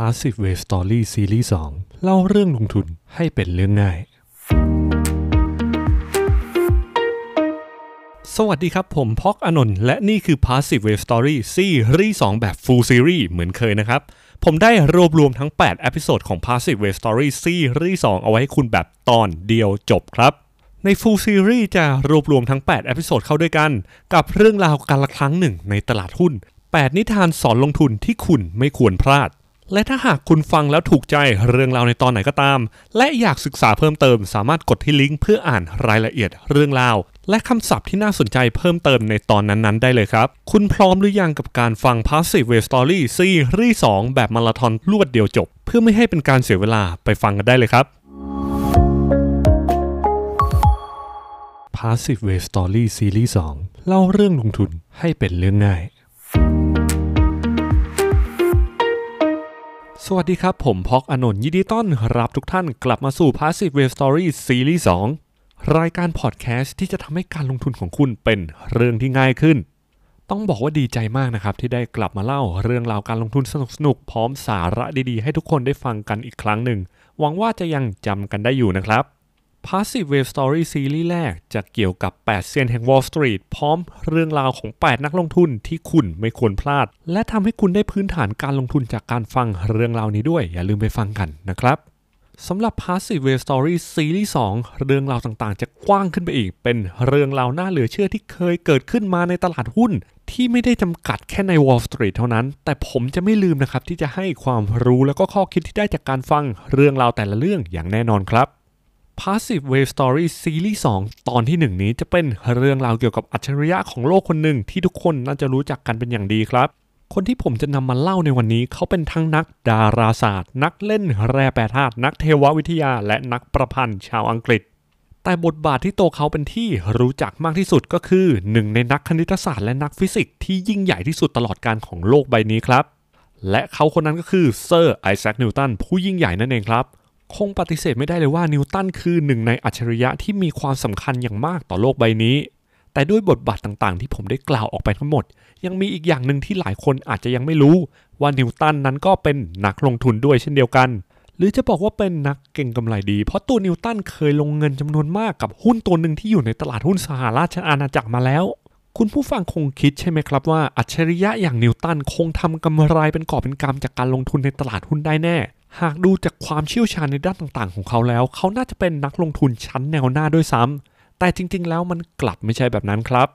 Passive Way Story ซีรีส์ 2 เล่าเรื่องลงทุนให้เป็นเรื่องง่ายสวัสดีครับผมพ็อกอานนท์และนี่คือ Passive Way Story ซีรีส์ 2 แบบ Full Series เหมือนเคยนะครับผมได้รวบรวมทั้ง8เอพิโซดของ Passive Way Story ซีรีส์ 2 เอาไว้ให้คุณแบบตอนเดียวจบครับใน Full Series จะรวบรวมทั้ง8เอพิโซดเข้าด้วยกันกับเรื่องราวการละครั้งหนึ่งในตลาดหุ้น8นิทานสอนลงทุนที่คุณไม่ควรพลาดและถ้าหากคุณฟังแล้วถูกใจเรื่องราวในตอนไหนก็ตามและอยากศึกษาเพิ่มเติมสามารถกดที่ลิงก์เพื่ออ่านรายละเอียดเรื่องราวและคำศัพท์ที่น่าสนใจเพิ่มเติมในตอนนั้นๆได้เลยครับคุณพร้อมหรือยังกับการฟัง Passive Way Story ซีรีส์ 2 แบบมาราธอนรวดเดียวจบเพื่อไม่ให้เป็นการเสียเวลาไปฟังกันได้เลยครับ Passive Way Story ซีรีส์ 2 เล่าเรื่องลงทุนให้เป็นเรื่องง่ายสวัสดีครับผมพ็อกอานนท์ยินดีต้อนรับทุกท่านกลับมาสู่ Passive Way Story ซีรีส์ 2 รายการพอดแคสต์ที่จะทำให้การลงทุนของคุณเป็นเรื่องที่ง่ายขึ้นต้องบอกว่าดีใจมากนะครับที่ได้กลับมาเล่าเรื่องราวการลงทุนสนุกๆพร้อมสาระดีๆให้ทุกคนได้ฟังกันอีกครั้งหนึ่งหวังว่าจะยังจำกันได้อยู่นะครับ Passive Way Story ซีรีส์แรกจะเกี่ยวกับ8เซียนแห่ง Wall Street พร้อมเรื่องราวของ8นักลงทุนที่คุณไม่ควรพลาดและทำให้คุณได้พื้นฐานการลงทุนจากการฟังเรื่องราวนี้ด้วยอย่าลืมไปฟังกันนะครับสำหรับ Passive Way Story ซีรีส์ 2 เรื่องราวต่างๆจะกว้างขึ้นไปอีกเป็นเรื่องราวน่าเหลือเชื่อที่เคยเกิดขึ้นมาในตลาดหุ้นที่ไม่ได้จำกัดแค่ใน Wall Street เท่านั้นแต่ผมจะไม่ลืมนะครับที่จะให้ความรู้และก็ข้อคิดที่ได้จากการฟังเรื่องราวแต่ละเรื่องอย่างแน่นอนครับPassive Way Story ซีรีส์ 2 ตอนที่1นี้จะเป็นเรื่องราวเกี่ยวกับอัจฉริยะของโลกคนหนึ่งที่ทุกคนน่าจะรู้จักกันเป็นอย่างดีครับคนที่ผมจะนำมาเล่าในวันนี้เขาเป็นทั้งนักดาราศาสตร์นักเล่นแร่แปรธาตุนักเทววิทยาและนักประพันธ์ชาวอังกฤษแต่บทบาทที่ตัวเขาเป็นที่รู้จักมากที่สุดก็คือหนึ่งในนักคณิตศาสตร์และนักฟิสิกส์ที่ยิ่งใหญ่ที่สุดตลอดกาลของโลกใบนี้ครับและเขาคนนั้นก็คือเซอร์ไอแซคนิวตันผู้ยิ่งใหญ่นั่นเองครับคงปฏิเสธไม่ได้เลยว่านิวตันคือหนึ่งในอัจฉริยะที่มีความสำคัญอย่างมากต่อโลกใบนี้แต่ด้วยบทบาทต่างๆที่ผมได้กล่าวออกไปทั้งหมดยังมีอีกอย่างหนึ่งที่หลายคนอาจจะยังไม่รู้ว่านิวตันนั้นก็เป็นนักลงทุนด้วยเช่นเดียวกันหรือจะบอกว่าเป็นนักเก็งกำไรดีเพราะตัวนิวตันเคยลงเงินจำนวนมากกับหุ้นตัวหนึ่งที่อยู่ในตลาดหุ้นสหราชอาณาจักรมาแล้วคุณผู้ฟังคงคิดใช่ไหมครับว่าอัจฉริยะอย่างนิวตันคงทำกำไรเป็นกอบเป็นกำจากการลงทุนในตลาดหุ้นได้แน่หากดูจากความเชี่ยวชาญในด้านต่างๆของเขาแล้วเขาน่าจะเป็นนักลงทุนชั้นแนวหน้าด้วยซ้ำแต่จริงๆแล้วมันกลับไม่ใช่แบบนั้นครับ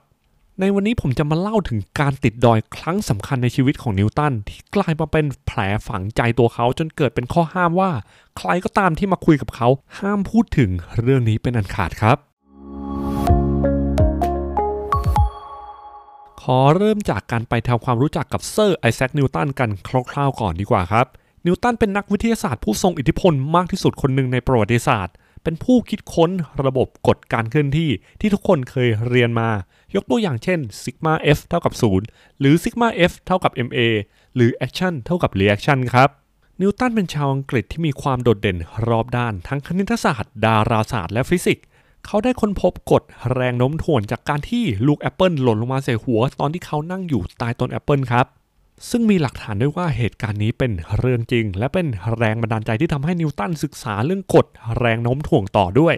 ในวันนี้ผมจะมาเล่าถึงการติดดอยครั้งสำคัญในชีวิตของนิวตันที่กลายมาเป็นแผลฝังใจตัวเขาจนเกิดเป็นข้อห้ามว่าใครก็ตามที่มาคุยกับเขาห้ามพูดถึงเรื่องนี้เป็นอันขาดครับขอเริ่มจากการไปทำความรู้จักกับเซอร์ไอแซคนิวตันกันคร่าวๆก่อนดีกว่าครับนิวตันเป็นนักวิทยาศาสตร์ผู้ทรงอิทธิพลมากที่สุดคนหนึ่งในประวัติศาสตร์เป็นผู้คิดค้นระบบกฎการเคลื่อนที่ที่ทุกคนเคยเรียนมายกตัวอย่างเช่นซิกมา F เท่ากับ0หรือซิกมา F เท่ากับ MA หรือ Action เท่ากับ Reaction ครับนิวตันเป็นชาวอังกฤษที่มีความโดดเด่นรอบด้านทั้งคณิตศาสตร์ดาราศาสตร์และฟิสิกส์เขาได้ค้นพบกฎแรงโน้มถ่วงจากการที่ลูกแอปเปิลหล่นลงมาใส่หัวตอนที่เขานั่งอยู่ใต้ต้นแอปเปิลครับซึ่งมีหลักฐานด้วยว่าเหตุการณ์นี้เป็นเรื่องจริงและเป็นแรงบันดาลใจที่ทำให้นิวตันศึกษาเรื่องกฎแรงโน้มถ่วงต่อด้วย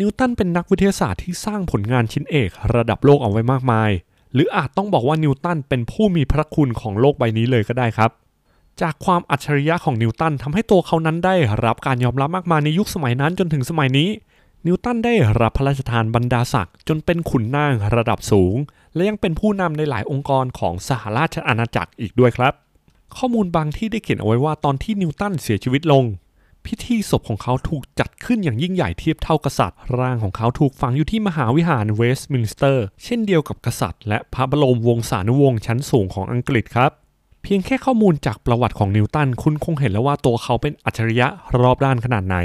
นิวตันเป็นนักวิทยาศาสตร์ที่สร้างผลงานชิ้นเอกระดับโลกเอาไว้มากมายหรืออาจต้องบอกว่านิวตันเป็นผู้มีพระคุณของโลกใบนี้เลยก็ได้ครับจากความอัจฉริยะของนิวตันทำให้ตัวเขานั้นได้รับการยอมรับมากมายในยุคสมัยนั้นจนถึงสมัยนี้นิวตันได้รับพระราชทานบรรดาศักดิ์จนเป็นขุนนางระดับสูงและยังเป็นผู้นำในหลายองค์กรของสหราชอาณาจักรอีกด้วยครับข้อมูลบางที่ได้เขียนเอาไว้ว่าตอนที่นิวตันเสียชีวิตลงพิธีศพของเขาถูกจัดขึ้นอย่างยิ่งใหญ่เทียบเท่ากษัตริย์ร่างของเขาถูกฝังอยู่ที่มหาวิหารเวสต์มินสเตอร์เช่นเดียวกับกษัตริย์และพระบรมวงศานุวงศ์ชั้นสูงของอังกฤษครับเพียงแค่ข้อมูลจากประวัติของนิวตันคุณคงเห็นแล้วว่าตัวเขาเป็นอัจฉริยะรอบด้านขนาดไหน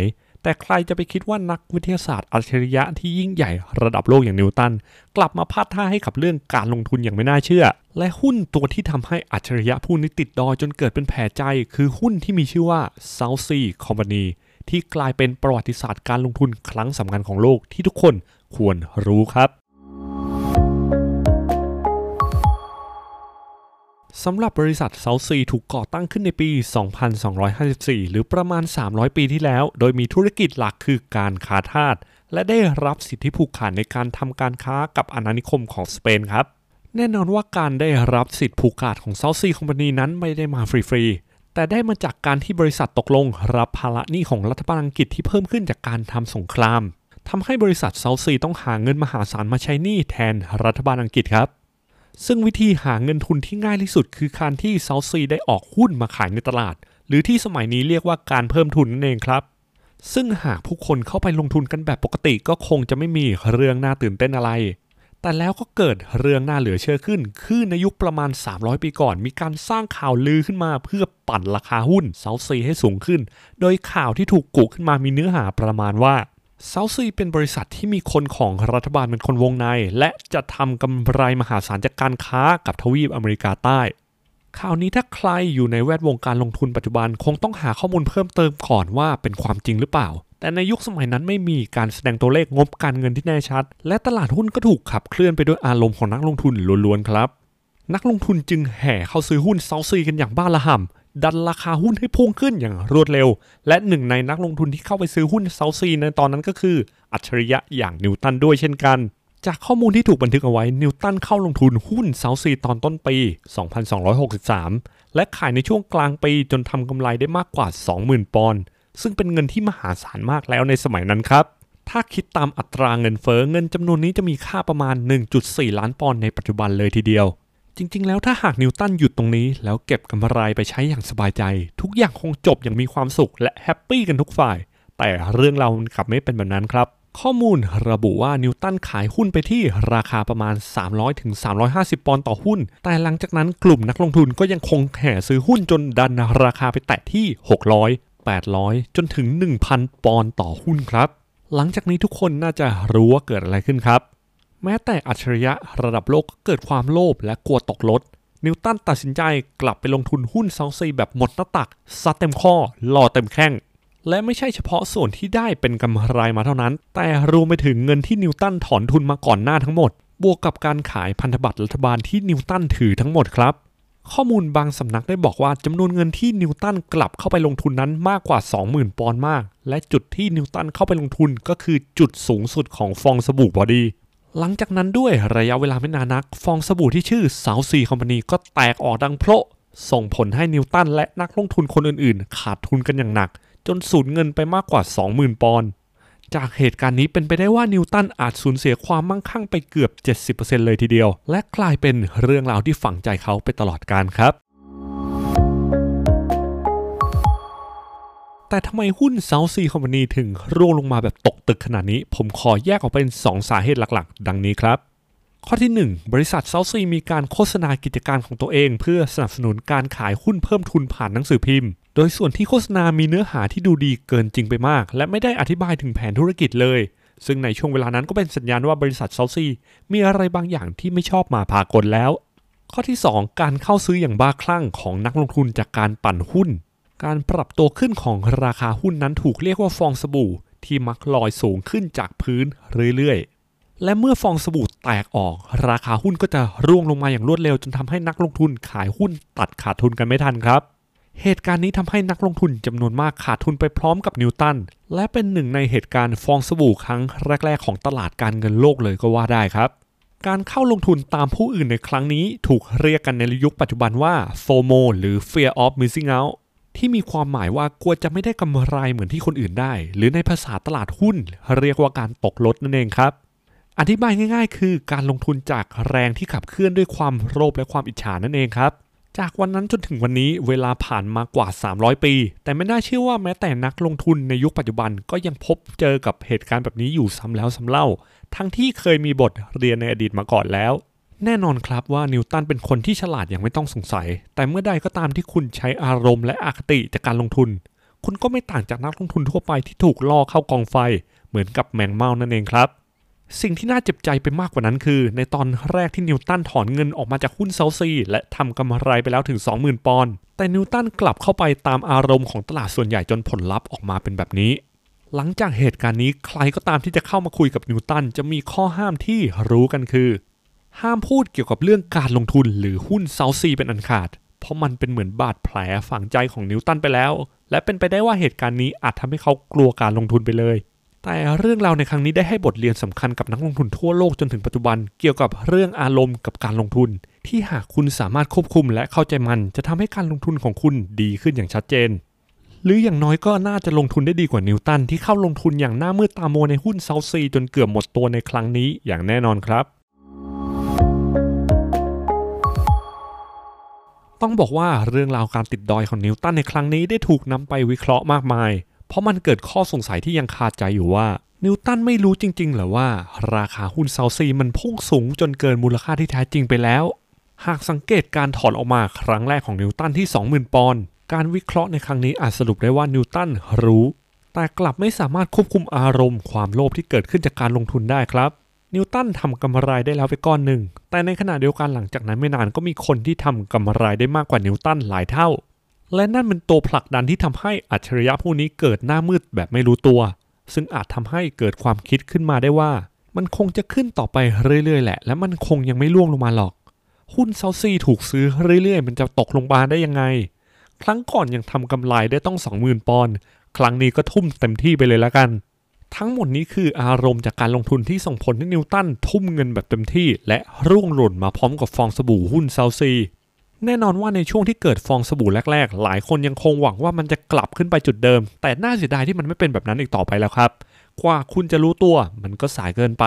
แต่ใครจะไปคิดว่านักวิทยาศาสตร์อัจฉริยะที่ยิ่งใหญ่ระดับโลกอย่างนิวตันกลับมาพลาดท่าให้กับเรื่องการลงทุนอย่างไม่น่าเชื่อและหุ้นตัวที่ทำให้อัจฉริยะผู้นี้ติดดอยจนเกิดเป็นแผลใจคือหุ้นที่มีชื่อว่า South Sea Company ที่กลายเป็นประวัติศาสตร์การลงทุนครั้งสำคัญของโลกที่ทุกคนควรรู้ครับ สำหรับบริษัท South Sea ถูกก่อตั้งขึ้นในปี 2254 หรือประมาณ300 ปีที่แล้วโดยมีธุรกิจหลักคือการค้าทาสและได้รับสิทธิผูกขาดในการทำการค้ากับอาณานิคมของสเปนครับแน่นอนว่าการได้รับสิทธิผูกขาดของ South Sea Company นั้นไม่ได้มาฟรีๆแต่ได้มาจากการที่บริษัทตกลงรับภาระหนี้ของรัฐบาลอังกฤษที่เพิ่มขึ้นจากการทำสงครามทำให้บริษัท South Sea ต้องหาเงินมหาศาลมาใช้หนี้แทนรัฐบาลอังกฤษครับซึ่งวิธีหาเงินทุนที่ง่ายที่สุดคือการที่ South Sea ได้ออกหุ้นมาขายในตลาดหรือที่สมัยนี้เรียกว่าการเพิ่มทุนนั่นเองครับซึ่งหากผู้คนเข้าไปลงทุนกันแบบปกติก็คงจะไม่มีเรื่องน่าตื่นเต้นอะไรแต่แล้วก็เกิดเรื่องน่าเหลือเชื่อขึ้นคือในยุคประมาณ300 ปีก่อนมีการสร้างข่าวลือขึ้นมาเพื่อปั่นราคาหุ้น South Sea ให้สูงขึ้นโดยข่าวที่ถูกกุขึ้นมามีเนื้อหาประมาณว่าSouth Sea เป็นบริษัทที่มีคนของรัฐบาลเป็นคนวงในและจะทำกำไรมหาศาลจากการค้ากับทวีปอเมริกาใต้ข่าวนี้ถ้าใครอยู่ในแวดวงการลงทุนปัจจุบันคงต้องหาข้อมูลเพิ่มเติมก่อนว่าเป็นความจริงหรือเปล่าแต่ในยุคสมัยนั้นไม่มีการแสดงตัวเลขงบการเงินที่แน่ชัดและตลาดหุ้นก็ถูกขับเคลื่อนไปด้วยอารมณ์ของนักลงทุนล้วนๆครับนักลงทุนจึงแห่เข้าซื้อหุ้นSouth Seaกันอย่างบ้าระห่ำดันราคาหุ้นให้พุ่งขึ้นอย่างรวดเร็วและหนึ่งในนักลงทุนที่เข้าไปซื้อหุ้น South Sea ในตอนนั้นก็คืออัจฉริยะอย่างนิวตันด้วยเช่นกันจากข้อมูลที่ถูกบันทึกเอาไว้นิวตันเข้าลงทุนหุ้น South Sea ตอนต้นปี 2263 และขายในช่วงกลางปีจนทำกำไรได้มากกว่า 20,000 ปอนด์ซึ่งเป็นเงินที่มหาศาลมากแล้วในสมัยนั้นครับถ้าคิดตามอัตราเงินเฟ้อเงินจำนวนนี้จะมีค่าประมาณ 1.4 ล้านปอนด์ในปัจจุบันเลยทีเดียวจริงๆแล้วถ้าหากนิวตันหยุดตรงนี้แล้วเก็บกำไรไปใช้อย่างสบายใจทุกอย่างคงจบอย่างมีความสุขและแฮปปี้กันทุกฝ่ายแต่เรื่องเรากลับไม่เป็นแบบนั้นครับข้อมูลระบุว่านิวตันขายหุ้นไปที่ราคาประมาณ 300-350 ปอนด์ต่อหุ้นแต่หลังจากนั้นกลุ่มนักลงทุนก็ยังคงแห่ซื้อหุ้นจนดันราคาไปแตะที่ 600 800 จนถึง 1,000 ปอนด์ต่อหุ้นครับหลังจากนี้ทุกคนน่าจะรู้ว่าเกิดอะไรขึ้นครับแม้แต่อัจฉริยะระดับโลกก็เกิดความโลภและกลัวตกรถนิวตันตัดสินใจกลับไปลงทุนหุ้น South Sea แบบหมดหน้าตักซัดเต็มข้อหล่อเต็มแข้งและไม่ใช่เฉพาะส่วนที่ได้เป็นกำไรมาเท่านั้นแต่รวมไปถึงเงินที่นิวตันถอนทุนมาก่อนหน้าทั้งหมดบวกกับการขายพันธบัตรรัฐบาลที่นิวตันถือทั้งหมดครับข้อมูลบางสำนักได้บอกว่าจำนวนเงินที่นิวตันกลับเข้าไปลงทุนนั้นมากกว่า 20,000 ปอนด์มากและจุดที่นิวตันเข้าไปลงทุนก็คือจุดสูงสุดของฟองสบู่พอดีหลังจากนั้นด้วยระยะเวลาไม่นานนักฟองสบู่ที่ชื่อ South Sea Company ก็แตกออกดังโพะส่งผลให้นิวตันและนักลงทุนคนอื่นๆขาดทุนกันอย่างหนักจนสูญเงินไปมากกว่า 20,000 ปอนด์จากเหตุการณ์นี้เป็นไปได้ว่านิวตันอาจสูญเสียความมั่งคั่งไปเกือบ 70% เลยทีเดียวและกลายเป็นเรื่องราวที่ฝังใจเขาไปตลอดกาลครับแต่ทำไมหุ้น South Sea Company ถึงร่วงลงมาแบบตกตึกขนาดนี้ผมขอแยกออกเป็น2 สาเหตุหลักๆดังนี้ครับข้อที่1บริษัท South Sea มีการโฆษณากิจการของตัวเองเพื่อสนับสนุนการขายหุ้นเพิ่มทุนผ่านหนังสือพิมพ์โดยส่วนที่โฆษณามีเนื้อหาที่ดูดีเกินจริงไปมากและไม่ได้อธิบายถึงแผนธุรกิจเลยซึ่งในช่วงเวลานั้นก็เป็นสัญญาณว่าบริษัท South Sea มีอะไรบางอย่างที่ไม่ชอบมาพากลแล้วข้อที่2การเข้าซื้ออย่างบ้าคลั่งของนักลงทุนจากการปั่นหุ้นการปรับตัวขึ้นของราคาหุ้นนั้นถูกเรียกว่าฟองสบู่ที่มักลอยสูงขึ้นจากพื้นเรื่อยๆและเมื่อฟองสบู่แตกออกราคาหุ้นก็จะร่วงลงมาอย่างรวดเร็วจนทำให้นักลงทุนขายหุ้นตัดขาดทุนกันไม่ทันครับเหตุการณ์นี้ทำให้นักลงทุนจำนวนมากขาดทุนไปพร้อมกับนิวตันและเป็นหนึ่งในเหตุการณ์ฟองสบู่ครั้งแรกๆของตลาดการเงินโลกเลยก็ว่าได้ครับการเข้าลงทุนตามผู้อื่นในครั้งนี้ถูกเรียกกันในยุคปัจจุบันว่า FOMO หรือ Fear of Missing Outที่มีความหมายว่ากลัวจะไม่ได้กำไรเหมือนที่คนอื่นได้หรือในภาษาตลาดหุ้นเรียกว่าการตกรถนั่นเองครับอธิบายง่ายๆคือการลงทุนจากแรงที่ขับเคลื่อนด้วยความโลภและความอิจฉานั่นเองครับจากวันนั้นจนถึงวันนี้เวลาผ่านมากว่า300 ปีแต่ไม่น่าเชื่อว่าแม้แต่นักลงทุนในยุคปัจจุบันก็ยังพบเจอกับเหตุการณ์แบบนี้อยู่ซ้ำแล้วซ้ำเล่าทั้งที่เคยมีบทเรียนในอดีตมาก่อนแล้วแน่นอนครับว่านิวตันเป็นคนที่ฉลาดอย่างไม่ต้องสงสัยแต่เมื่อใดก็ตามที่คุณใช้อารมณ์และอคติจากการลงทุนคุณก็ไม่ต่างจากนักลงทุนทั่วไปที่ถูกล่อเข้ากองไฟเหมือนกับแมงเม่านั่นเองครับสิ่งที่น่าเจ็บใจไปมากกว่านั้นคือในตอนแรกที่นิวตันถอนเงินออกมาจากหุ้น South Sea และทำกำไรไปแล้วถึง 20,000 ปอนด์แต่นิวตันกลับเข้าไปตามอารมณ์ของตลาดส่วนใหญ่จนผลลัพธ์ออกมาเป็นแบบนี้หลังจากเหตุการณ์นี้ใครก็ตามที่จะเข้ามาคุยกับนิวตันจะมีข้อห้ามที่รู้กันคือ ห้ามพูดเกี่ยวกับเรื่องการลงทุนหรือหุ้น South Sea เป็นอันขาดเพราะมันเป็นเหมือนบาดแผลฝังใจของนิวตันไปแล้วและเป็นไปได้ว่าเหตุการณ์นี้อาจทำให้เขากลัวการลงทุนไปเลยแต่เรื่องราวในครั้งนี้ได้ให้บทเรียนสำคัญกับนักลงทุนทั่วโลกจนถึงปัจจุบันเกี่ยวกับเรื่องอารมณ์กับการลงทุนที่หากคุณสามารถควบคุมและเข้าใจมันจะทำให้การลงทุนของคุณดีขึ้นอย่างชัดเจนหรืออย่างน้อยก็น่าจะลงทุนได้ดีกว่านิวตันที่เข้าลงทุนอย่างหน้ามืดตามัวในหุ้น South Sea จนเกือบหมดตัวในครั้งนี้อย่างแน่นอนครับต้องบอกว่าเรื่องราวการติดดอยของนิวตันในครั้งนี้ได้ถูกนำไปวิเคราะห์มากมายเพราะมันเกิดข้อสงสัยที่ยังคาใจอยู่ว่านิวตันไม่รู้จริงๆหรือว่าราคาหุ้น South Sea มันพุ่งสูงจนเกินมูลค่าที่แท้จริงไปแล้วหากสังเกตการถอนออกมาครั้งแรกของนิวตันที่ 20,000 ปอนด์การวิเคราะห์ในครั้งนี้อาจสรุปได้ว่านิวตันรู้แต่กลับไม่สามารถควบคุมอารมณ์ความโลภที่เกิดขึ้นจากการลงทุนได้ครับนิวตันทำกำไรได้แล้วไปก้อนหนึ่งแต่ในขณะเดียวกันหลังจากนั้นไม่นานก็มีคนที่ทำกำไรได้มากกว่านิวตันหลายเท่าและนั่นเป็นตัวผลักดันที่ทำให้อัจฉริยะผู้นี้เกิดหน้ามืดแบบไม่รู้ตัวซึ่งอาจทำให้เกิดความคิดขึ้นมาได้ว่ามันคงจะขึ้นต่อไปเรื่อยๆแหละและมันคงยังไม่ล่วงลงมาหรอกหุ้น South Sea ถูกซื้อเรื่อยๆมันจะตกลงมาได้ยังไงครั้งก่อนยังทำกำไรได้ต้อง 20,000 ปอนด์ครั้งนี้ก็ทุ่มเต็มที่ไปเลยละกันทั้งหมดนี้คืออารมณ์จากการลงทุนที่ส่งผลให้นิวตันทุ่มเงินแบบเต็มที่และร่วงหล่นมาพร้อมกับฟองสบู่หุ้น South Sea แน่นอนว่าในช่วงที่เกิดฟองสบู่แรกๆหลายคนยังคงหวังว่ามันจะกลับขึ้นไปจุดเดิมแต่น่าเสียดายที่มันไม่เป็นแบบนั้นอีกต่อไปแล้วครับกว่าคุณจะรู้ตัวมันก็สายเกินไป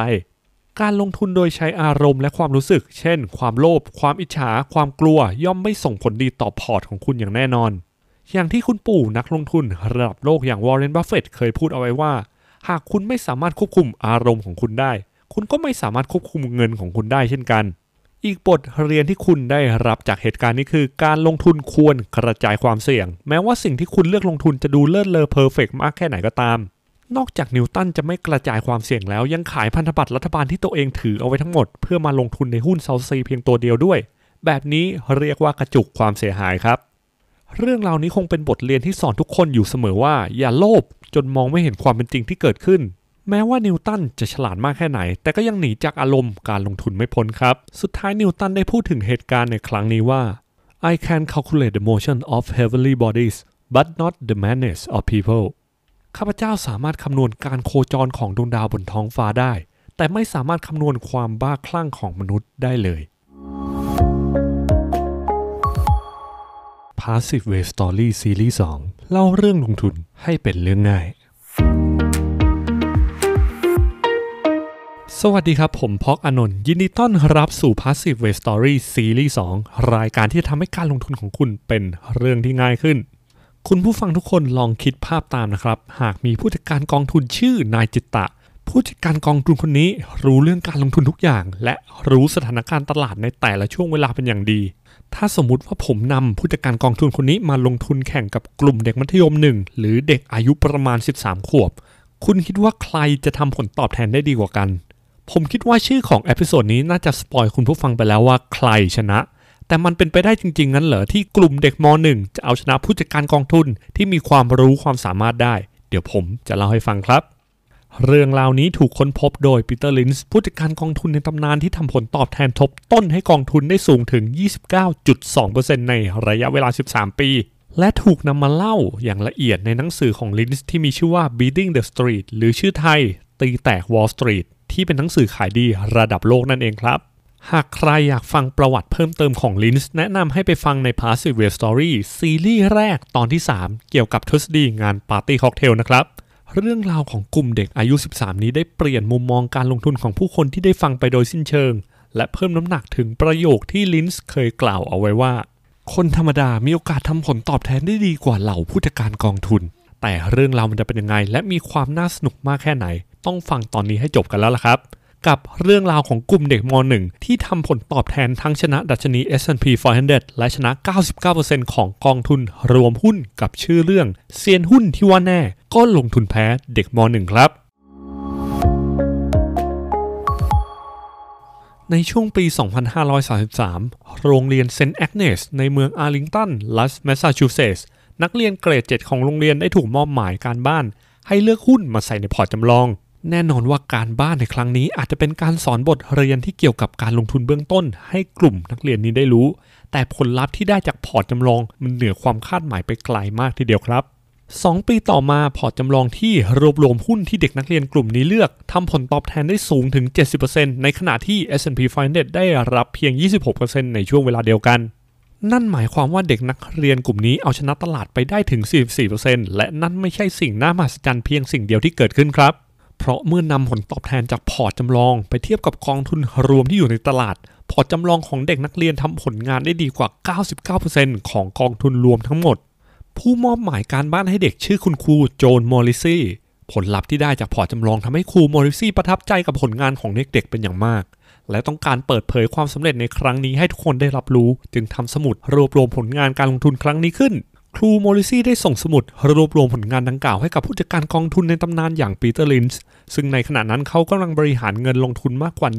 การลงทุนโดยใช้อารมณ์และความรู้สึกเช่นความโลภความอิจฉาความกลัวย่อมไม่ส่งผลดีต่อพอร์ตของคุณอย่างแน่นอนอย่างที่คุณปู่นักลงทุนระดับโลกอย่าง Warren Buffett เคยพูดเอาไว้ว่าหากคุณไม่สามารถควบคุมอารมณ์ของคุณได้คุณก็ไม่สามารถควบคุมเงินของคุณได้เช่นกันอีกบทเรียนที่คุณได้รับจากเหตุการณ์นี้คือการลงทุนควรกระจายความเสี่ยงแม้ว่าสิ่งที่คุณเลือกลงทุนจะดูเลิศเลอเพอร์เฟกต์มากแค่ไหนก็ตามนอกจากนิวตันจะไม่กระจายความเสี่ยงแล้วยังขายพันธบัตรรัฐบาลที่ตัวเองถือเอาไว้ทั้งหมดเพื่อมาลงทุนในหุ้น South Sea เพียงตัวเดียวด้วยแบบนี้เรียกว่ากระจุกความเสียหายครับเรื่องราวนี้คงเป็นบทเรียนที่สอนทุกคนอยู่เสมอว่าอย่าโลภจนมองไม่เห็นความเป็นจริงที่เกิดขึ้นแม้ว่านิวตันจะฉลาดมากแค่ไหนแต่ก็ยังหนีจากอารมณ์การลงทุนไม่พ้นครับสุดท้ายนิวตันได้พูดถึงเหตุการณ์ในครั้งนี้ว่า I can calculate the motion of heavenly bodies but not the madness of people ข้าพเจ้าสามารถคำนวณการโคจรของดวงดาวบนท้องฟ้าได้แต่ไม่สามารถคำนวณความบ้าคลั่งของมนุษย์ได้เลย Passive Way Story ซีรีส์ 2เล่าเรื่องลงทุนให้เป็นเรื่องง่ายสวัสดีครับผมพ็อกอานนท์ยินดีต้อนรับสู่ Passive Way Story ซีรีส์ 2 รายการที่จะทำให้การลงทุนของคุณเป็นเรื่องที่ง่ายขึ้นคุณผู้ฟังทุกคนลองคิดภาพตามนะครับหากมีผู้จัดการกองทุนชื่อนายจิตตะผู้จัดการกองทุนคนนี้รู้เรื่องการลงทุนทุกอย่างและรู้สถานการณ์ตลาดในแต่ละช่วงเวลาเป็นอย่างดีถ้าสมมุติว่าผมนำผู้จัดการกองทุนคนนี้มาลงทุนแข่งกับกลุ่มเด็กมัธยม1หรือเด็กอายุประมาณ13ขวบคุณคิดว่าใครจะทำผลตอบแทนได้ดีกว่ากันผมคิดว่าชื่อของเอพิโซดนี้น่าจะสปอยคุณผู้ฟังไปแล้วว่าใครชนะแต่มันเป็นไปได้จริงๆงั้นเหรอที่กลุ่มเด็กม.1 จะเอาชนะผู้จัดการกองทุนที่มีความรู้ความสามารถได้เดี๋ยวผมจะเล่าให้ฟังครับเรื่องราวนี้ถูกค้นพบโดยปีเตอร์ลินส์ผู้จัดการกองทุนในตำนานที่ทำผลตอบแทนทบต้นให้กองทุนได้สูงถึง 29.2% ในระยะเวลา 13 ปีและถูกนำมาเล่าอย่างละเอียดในหนังสือของลินส์ที่มีชื่อว่า Beating the Street หรือชื่อไทยตีแตก Wall Street ที่เป็นหนังสือขายดีระดับโลกนั่นเองครับหากใครอยากฟังประวัติเพิ่มเติมของลินส์แนะนำให้ไปฟังใน Passive Way Story ซีรีส์แรกตอนที่ 3 เกี่ยวกับทฤษฎีงานปาร์ตี้ค็อกเทลนะครับเรื่องราวของกลุ่มเด็กอายุ 13 นี้ได้เปลี่ยนมุมมองการลงทุนของผู้คนที่ได้ฟังไปโดยสิ้นเชิงและเพิ่มน้ำหนักถึงประโยคที่ลินส์เคยกล่าวเอาไว้ว่าคนธรรมดามีโอกาสทำผลตอบแทนได้ดีกว่าเหล่าผู้จัดการกองทุนแต่เรื่องราวมันจะเป็นยังไงและมีความน่าสนุกมากแค่ไหนต้องฟังตอนนี้ให้จบกันแล้วล่ะครับกับเรื่องราวของกลุ่มเด็กม.1 ที่ทำผลตอบแทนทั้งชนะดัชนี S&P 500 และชนะ 99% ของกองทุนรวมหุ้นกับชื่อเรื่องเซียนหุ้นที่ว่าแน่ก็ลงทุนแพ้เด็กม.1 ครับในช่วงปี 2533 โรงเรียน Saint Agnes ในเมืองอาร์ลิงตัน รัฐแมสซาชูเซตส์นักเรียนเกรด 7 ของโรงเรียนได้ถูกมอบหมายการบ้านให้เลือกหุ้นมาใส่ในพอร์ตจำลอง แน่นอนว่าการบ้านในครั้งนี้อาจจะเป็นการสอนบทเรียนที่เกี่ยวกับการลงทุนเบื้องต้นให้กลุ่มนักเรียนนี้ได้รู้แต่ผลลัพธ์ที่ได้จากพอร์ตจำลองมันเหนือความคาดหมายไปไกลมากทีเดียวครับ2 ปีต่อมาพอร์ตจำลองที่รวบรวมหุ้นที่เด็กนักเรียนกลุ่มนี้เลือกทำผลตอบแทนได้สูงถึง 70% ในขณะที่ S&P 500 ได้รับเพียง 26% ในช่วงเวลาเดียวกันนั่นหมายความว่าเด็กนักเรียนกลุ่มนี้เอาชนะตลาดไปได้ถึง 44% และนั่นไม่ใช่สิ่งน่ามหัศจรรย์เพียงสิ่งเดียวที่เกิดขึ้นครับเพราะเมื่อนำผลตอบแทนจากพอร์ตจำลองไปเทียบกับกองทุนรวมที่อยู่ในตลาดพอร์ตจำลองของเด็กนักเรียนทำผลงานได้ดีกว่า 99% ของกองทุนรวมทั้งหมดผู้มอบหมายการบ้านให้เด็กชื่อคุณครูโจนมอริซี่ผลลัพธ์ที่ได้จากพอร์ตจำลองทำให้ครูมอริซี่ประทับใจกับผลงานของเด็กๆเป็นอย่างมากและต้องการเปิดเผยความสำเร็จในครั้งนี้ให้ทุกคนได้รับรู้จึงทำสมุดรวบรวมผลงานการลงทุนครั้งนี้ขึ้นครูมอริซี่ได้ส่งสมุดรวบรวมผลงานดังกล่าวให้กับผู้จัดการกองทุนในตำนานอย่างปีเตอร์ลินช์ซึ่งในขณะนั้นเขากำลังบริหารเงินลงทุนมากกว่า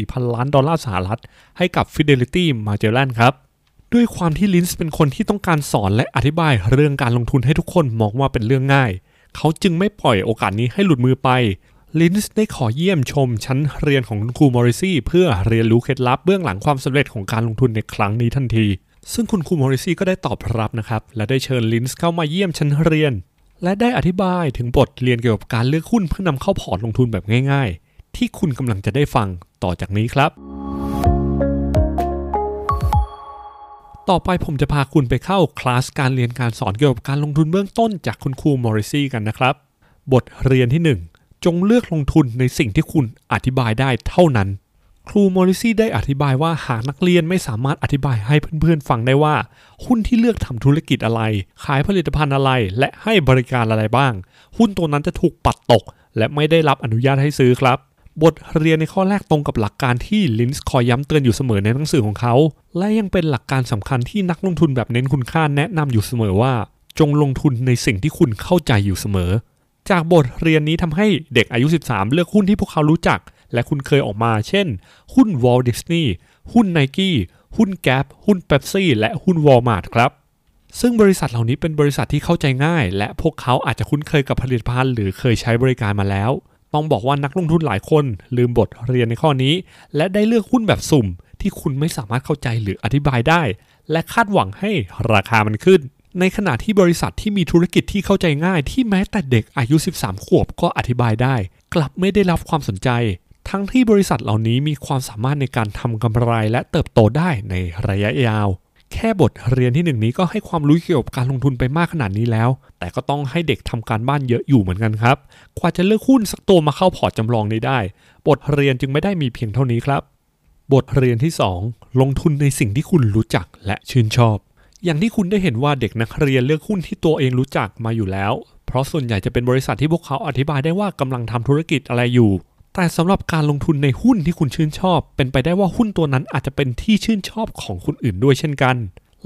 14,000 ล้านดอลลาร์สหรัฐให้กับ Fidelity Magellan ครับด้วยความที่ลินซ์เป็นคนที่ต้องการสอนและอธิบายเรื่องการลงทุนให้ทุกคนมองว่าเป็นเรื่องง่ายเขาจึงไม่ปล่อยโอกาสนี้ให้หลุดมือไปลินซ์ได้ขอเยี่ยมชมชั้นเรียนของครูมอริซี่เพื่อเรียนรู้เคล็ดลับเบื้องหลังความสำเร็จของการลงทุนในครั้งนี้ทันทีซึ่งคุณครูมอริซี่ก็ได้ตอบรับนะครับและได้เชิญลินซ์เข้ามาเยี่ยมชั้นเรียนและได้อธิบายถึงบทเรียนเกี่ยวกับการเลือกหุ้นเพื่อนำเข้าพอร์ตลงทุนแบบง่ายๆที่คุณกำลังจะได้ฟังต่อจากนี้ครับต่อไปผมจะพาคุณไปเข้าคลาสการเรียนการสอนเกี่ยวกับการลงทุนเบื้องต้นจากคุณครูมอริซี่กันนะครับบทเรียนที่1จงเลือกลงทุนในสิ่งที่คุณอธิบายได้เท่านั้นครูมอริซี่ได้อธิบายว่าหากนักเรียนไม่สามารถอธิบายให้เพื่อนๆฟังได้ว่าหุ้นที่เลือกทำธุรกิจอะไรขายผลิตภัณฑ์อะไรและให้บริการอะไรบ้างหุ้นตัวนั้นจะถูกปัดตกและไม่ได้รับอนุญาตให้ซื้อครับบทเรียนในข้อแรกตรงกับหลักการที่ลินซ์คอยย้ำเตือนอยู่เสมอในหนังสือของเขาและยังเป็นหลักการสำคัญที่นักลงทุนแบบเน้นคุณค่าแนะนำอยู่เสมอว่าจงลงทุนในสิ่งที่คุณเข้าใจอยู่เสมอจากบทเรียนนี้ทำให้เด็กอายุ 13 เลือกหุ้นที่พวกเขารู้จักและคุณเคยออกมาเช่นหุ้น Walt Disney หุ้น Nike หุ้น Gap หุ้น Pepsi และหุ้น Walmart ครับซึ่งบริษัทเหล่านี้เป็นบริษัทที่เข้าใจง่ายและพวกเขาอาจจะคุ้นเคยกับผลิตภัณฑ์หรือเคยใช้บริการมาแล้วต้องบอกว่านักลงทุนหลายคนลืมบทเรียนในข้อนี้และได้เลือกหุ้นแบบสุ่มที่คุณไม่สามารถเข้าใจหรืออธิบายได้และคาดหวังให้ราคามันขึ้นในขณะที่บริษัทที่มีธุรกิจที่เข้าใจง่ายที่แม้แต่เด็กอายุ13ขวบก็อธิบายได้กลับไม่ได้รับความสนใจทั้งที่บริษัทเหล่านี้มีความสามารถในการทำกำไรและเติบโตได้ในระยะยาวแค่บทเรียนที่1นี้ก็ให้ความรู้เกี่ยวกับการลงทุนไปมากขนาดนี้แล้วแต่ก็ต้องให้เด็กทำการบ้านเยอะอยู่เหมือนกันครับกว่าจะเลือกหุ้นสักตัวมาเข้าพอร์ตจำลองนี้ได้บทเรียนจึงไม่ได้มีเพียงเท่านี้ครับบทเรียนที่2ลงทุนในสิ่งที่คุณรู้จักและชื่นชอบอย่างที่คุณได้เห็นว่าเด็กนักเรียนเลือกหุ้นที่ตัวเองรู้จักมาอยู่แล้วเพราะส่วนใหญ่จะเป็นบริษัทที่พวกเขาอธิบายได้ว่ากำลังทำธุรกิจอะไรอยู่แต่สำหรับการลงทุนในหุ้นที่คุณชื่นชอบเป็นไปได้ว่าหุ้นตัวนั้นอาจจะเป็นที่ชื่นชอบของคนอื่นด้วยเช่นกัน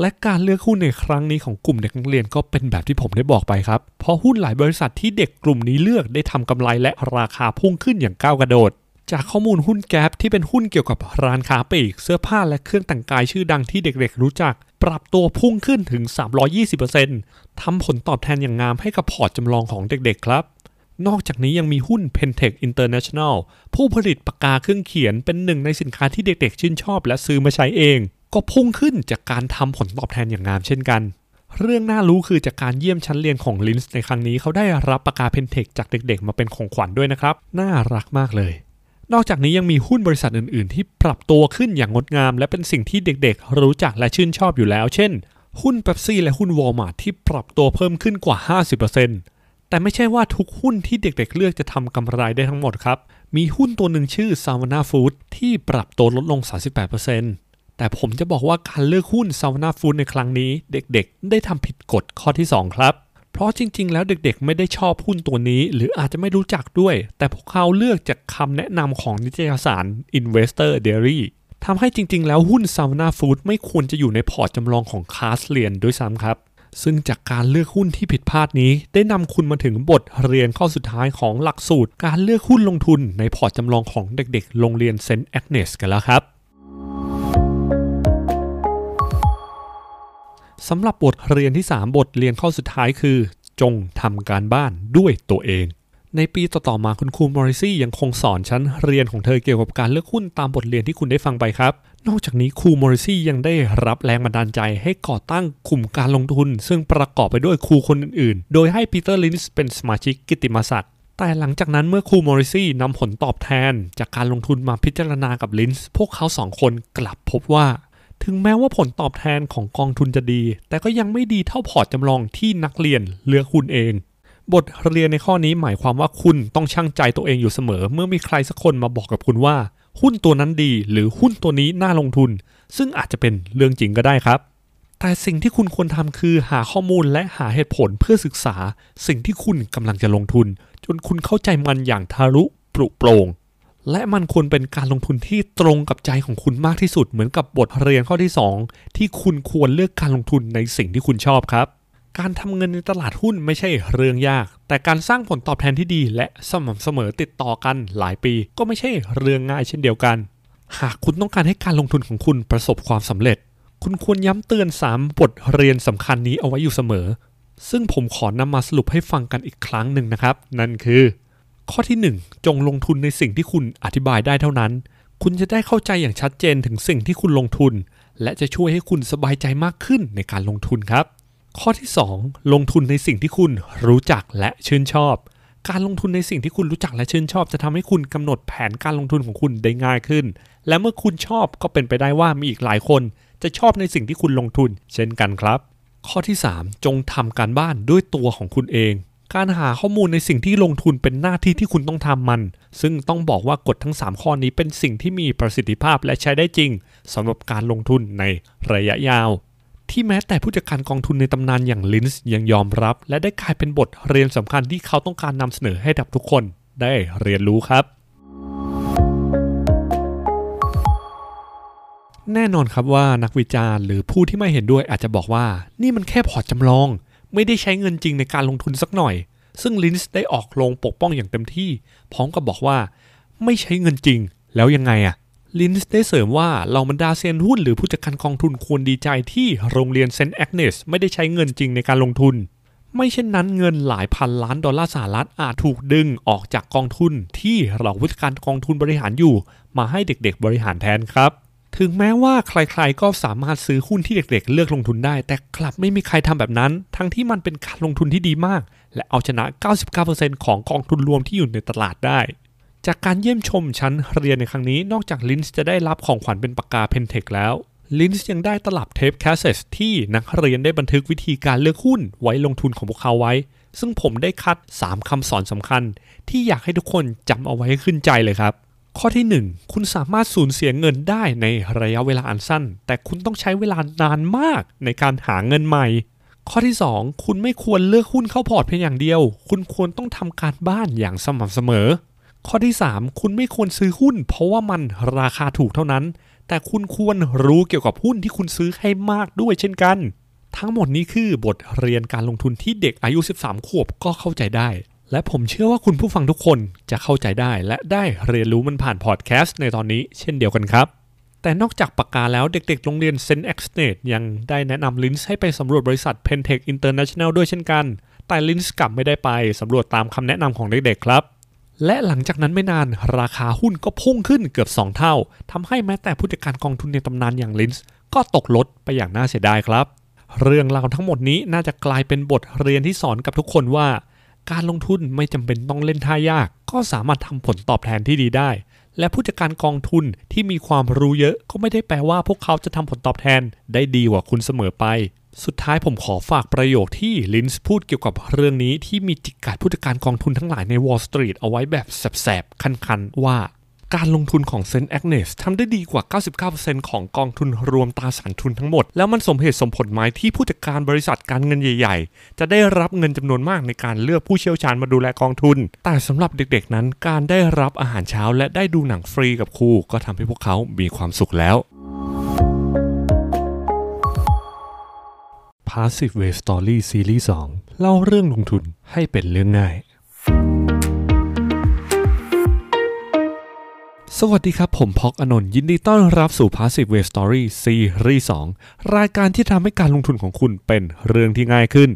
และการเลือกหุ้นในครั้งนี้ของกลุ่มเด็กนักเรียนก็เป็นแบบที่ผมได้บอกไปครับเพราะหุ้นหลายบริษัทที่เด็กกลุ่มนี้เลือกได้ทำกำไรและราคาพุ่งขึ้นอย่างก้าวกระโดดจากข้อมูลหุ้นแกปที่เป็นหุ้นเกี่ยวกับร้านค้าปลีกเสื้อผ้าและเครื่องแต่งกายชื่อดังที่เด็กๆรู้จักปรับตัวพุ่งขึ้นถึง 320% ทำผลตอบแทนอย่างงามให้กับพอร์ตจำลองของเด็กๆครับนอกจากนี้ยังมีหุ้น Pentech International ผู้ผลิตปากกาเครื่องเขียนเป็นหนึ่งในสินค้าที่เด็กๆชื่นชอบและซื้อมาใช้เองก็พุ่งขึ้นจากการทำผลตอบแทนอย่างงามเช่นกันเรื่องน่ารู้คือจากการเยี่ยมชั้นเรียนของลินซ์ในครั้งนี้เขาได้รับปากกา Pentech จากเด็กๆมาเป็นของขวัญด้วยนะครับน่ารักมากเลยนอกจากนี้ยังมีหุ้นบริษัทอื่นๆที่ปรับตัวขึ้นอย่างงดงามและเป็นสิ่งที่เด็กๆรู้จักและชื่นชอบอยู่แล้วเช่นหุ้น Pepsi และหุ้น Walmart ที่ปรับตัวเพิ่มขึ้นกว่า 50%แต่ไม่ใช่ว่าทุกหุ้นที่เด็กๆเลือกจะทำกำไรได้ทั้งหมดครับมีหุ้นตัวหนึ่งชื่อ Savanna Food ที่ปรับตัวลดลง 38% แต่ผมจะบอกว่าการเลือกหุ้น Savanna Food ในครั้งนี้เด็กๆได้ทำผิดกฎข้อที่2ครับเพราะจริงๆแล้วเด็กๆไม่ได้ชอบหุ้นตัวนี้หรืออาจจะไม่รู้จักด้วยแต่พวกเขาเลือกจากคำแนะนำของนิตยสาร Investor Daily ทำให้จริงๆแล้วหุ้น Savanna Food ไม่ควรจะอยู่ในพอร์ตจำลองของคลาสเรียนด้วยซ้ำครับซึ่งจากการเลือกหุ้นที่ผิดพลาดนี้ได้นำคุณมาถึงบทเรียนข้อสุดท้ายของหลักสูตรการเลือกหุ้นลงทุนในพอร์ตจำลองของเด็กๆโรงเรียน Saint Agnes กันแล้วครับสำหรับบทเรียนที่3บทเรียนข้อสุดท้ายคือจงทำการบ้านด้วยตัวเอง ในปีต่อๆมาคุณครูมอริซี่ยังคงสอนชั้นเรียนของเธอเกี่ยวกับการเลือกหุ้นตามบทเรียนที่คุณได้ฟังไปครับนอกจากนี้ครูมอริซี่ยังได้รับแรงบันดาลใจให้ก่อตั้งกลุ่มการลงทุนซึ่งประกอบไปด้วยครูคนอื่นๆโดยให้ปีเตอร์ลินช์เป็นสมาชิกกิตติมศักดิ์แต่หลังจากนั้นเมื่อครูมอริซี่นำผลตอบแทนจากการลงทุนมาพิจารณากับลินช์พวกเขาสองคนกลับพบว่าถึงแม้ว่าผลตอบแทนของกองทุนจะดีแต่ก็ยังไม่ดีเท่าพอร์ตจำลองที่นักเรียนเลือกหุ้นเองบทเรียนในข้อนี้หมายความว่าคุณต้องชั่งใจตัวเองอยู่เสมอเมื่อมีใครสักคนมาบอกกับคุณว่าหุ้นตัวนั้นดีหรือหุ้นตัวนี้น่าลงทุนซึ่งอาจจะเป็นเรื่องจริงก็ได้ครับแต่สิ่งที่คุณควรทำคือหาข้อมูลและหาเหตุผลเพื่อศึกษาสิ่งที่คุณกำลังจะลงทุนจนคุณเข้าใจมันอย่างทะลุปรุโปร่งและมันควรเป็นการลงทุนที่ตรงกับใจของคุณมากที่สุดเหมือนกับบทเรียนข้อที่2ที่คุณควรเลือกการลงทุนในสิ่งที่คุณชอบครับการทำเงินในตลาดหุ้นไม่ใช่เรื่องยากแต่การสร้างผลตอบแทนที่ดีและสม่ำเสมอติดต่อกันหลายปีก็ไม่ใช่เรื่องง่ายเช่นเดียวกันหากคุณต้องการให้การลงทุนของคุณประสบความสำเร็จคุณควรย้ำเตือน3บทเรียนสำคัญนี้เอาไว้อยู่เสมอซึ่งผมขอนำมาสรุปให้ฟังกันอีกครั้งหนึ่งนะครับนั่นคือข้อที่1จงลงทุนในสิ่งที่คุณอธิบายได้เท่านั้นคุณจะได้เข้าใจอย่างชัดเจนถึงสิ่งที่คุณลงทุนและจะช่วยให้คุณสบายใจมากขึ้นในการลงทุนครับข้อที่2ลงทุนในสิ่งที่คุณรู้จักและชื่นชอบการลงทุนในสิ่งที่คุณรู้จักและชื่นชอบจะทำให้คุณกำหนดแผนการลงทุนของคุณได้ง่ายขึ้นและเมื่อคุณชอบก็เป็นไปได้ว่ามีอีกหลายคนจะชอบในสิ่งที่คุณลงทุนเช่นกันครับข้อที่3จงทำการบ้านด้วยตัวของคุณเองการหาข้อมูลในสิ่งที่ลงทุนเป็นหน้าที่ที่คุณต้องทำมันซึ่งต้องบอกว่ากฎทั้ง3ข้อนี้เป็นสิ่งที่มีประสิทธิภาพและใช้ได้จริงสำหรับการลงทุนในระยะยาวที่แม้แต่ผู้จัดการกองทุนในตำนานอย่างลินช์ยังยอมรับและได้กลายเป็นบทเรียนสำคัญที่เขาต้องการนำเสนอให้กับทุกคนได้เรียนรู้ครับแน่นอนครับว่านักวิจารณ์หรือผู้ที่ไม่เห็นด้วยอาจจะบอกว่านี่มันแค่พอร์ตจำลองไม่ได้ใช้เงินจริงในการลงทุนสักหน่อยซึ่งลินช์ได้ออกโรงปกป้องอย่างเต็มที่พร้อมกับบอกว่าไม่ใช้เงินจริงแล้วยังไงอะลินช์ได้เสริมว่าเหล่าบรรดาเซียนหุ้นหรือผู้จัดการกองทุนควรดีใจที่โรงเรียน Saint Agnes ไม่ได้ใช้เงินจริงในการลงทุนไม่เช่นนั้นเงินหลายพันล้านดอลลาร์สหรัฐอาจถูกดึงออกจากกองทุนที่เหล่าผู้จัดการกองทุนบริหารอยู่มาให้เด็กๆบริหารแทนครับถึงแม้ว่าใครๆก็สามารถซื้อหุ้นที่เด็กๆเลือกลงทุนได้แต่กลับไม่มีใครทำแบบนั้นทั้งที่มันเป็นการลงทุนที่ดีมากและเอาชนะ 99% ของกองทุนรวมที่อยู่ในตลาดได้จากการเยี่ยมชมชั้นเรียนในครั้งนี้นอกจากลินช์จะได้รับของขวัญเป็นปากกา Pentech แล้วลินช์ยังได้ตลับเทปแคสเซตที่นักเรียนได้บันทึกวิธีการเลือกหุ้นไว้ลงทุนของพวกเขาไว้ซึ่งผมได้คัด3คำสอนสำคัญที่อยากให้ทุกคนจำเอาไว้ให้ขึ้นใจเลยครับข้อที่1คุณสามารถสูญเสียเงินได้ในระยะเวลาอันสั้นแต่คุณต้องใช้เวลานานมากในการหาเงินใหม่ข้อที่2คุณไม่ควรเลือกหุ้นเข้าพอร์ตเพียงอย่างเดียวคุณควรต้องทำการบ้านอย่างสม่ำเสมอข้อที่3คุณไม่ควรซื้อหุ้นเพราะว่ามันราคาถูกเท่านั้นแต่คุณควรรู้เกี่ยวกับหุ้นที่คุณซื้อให้มากด้วยเช่นกันทั้งหมดนี้คือบทเรียนการลงทุนที่เด็กอายุ13ขวบก็เข้าใจได้และผมเชื่อว่าคุณผู้ฟังทุกคนจะเข้าใจได้และได้เรียนรู้มันผ่านพอดแคสต์ในตอนนี้เช่นเดียวกันครับแต่นอกจากปากกาแล้วเด็กๆโรงเรียน Saint Agnes ยังได้แนะนำลินช์ให้ไปสำรวจบริษัท Pentech International ด้วยเช่นกันแต่ลินช์กลับไม่ได้ไปสำรวจตามคำแนะนำของเด็กๆครับและหลังจากนั้นไม่นานราคาหุ้นก็พุ่งขึ้นเกือบ2เท่าทำให้แม้แต่ผู้จัดการกองทุนในตำนานอย่างลินช์ก็ตกลดไปอย่างน่าเสียดายครับเรื่องราวทั้งหมดนี้น่าจะกลายเป็นบทเรียนที่สอนกับทุกคนว่าการลงทุนไม่จำเป็นต้องเล่นท่ายากก็สามารถทำผลตอบแทนที่ดีได้และผู้จัดการกองทุนที่มีความรู้เยอะก็ไม่ได้แปลว่าพวกเขาจะทำผลตอบแทนได้ดีกว่าคุณเสมอไปสุดท้ายผมขอฝากประโยคที่ลินช์พูดเกี่ยวกับเรื่องนี้ที่มีจิกกัดผู้จัดการกองทุนทั้งหลายใน Wall Street เอาไว้แบบแสบๆคันๆว่าการลงทุนของ Saint Agnes ทำได้ดีกว่า 99% ของกองทุนรวมตราสารทุนทั้งหมดแล้วมันสมเหตุสมผลไหมที่ผู้จัดการบริษัทการเงินใหญ่ๆจะได้รับเงินจำนวนมากในการเลือกผู้เชี่ยวชาญมาดูแลกองทุนแต่สำหรับเด็กๆนั้นการได้รับอาหารเช้าและได้ดูหนังฟรีกับครูก็ทำให้พวกเขามีความสุขแล้วPassive Way Story ซีรีส์ 2 เล่าเรื่องลงทุนให้เป็นเรื่องง่ายสวัสดีครับผมพอกอนนท์ยินดีต้อนรับสู่ Passive Way Story ซีรีส์ 2 รายการที่ทำให้การลงทุนของคุณเป็นเรื่องที่ง่ายขึ้น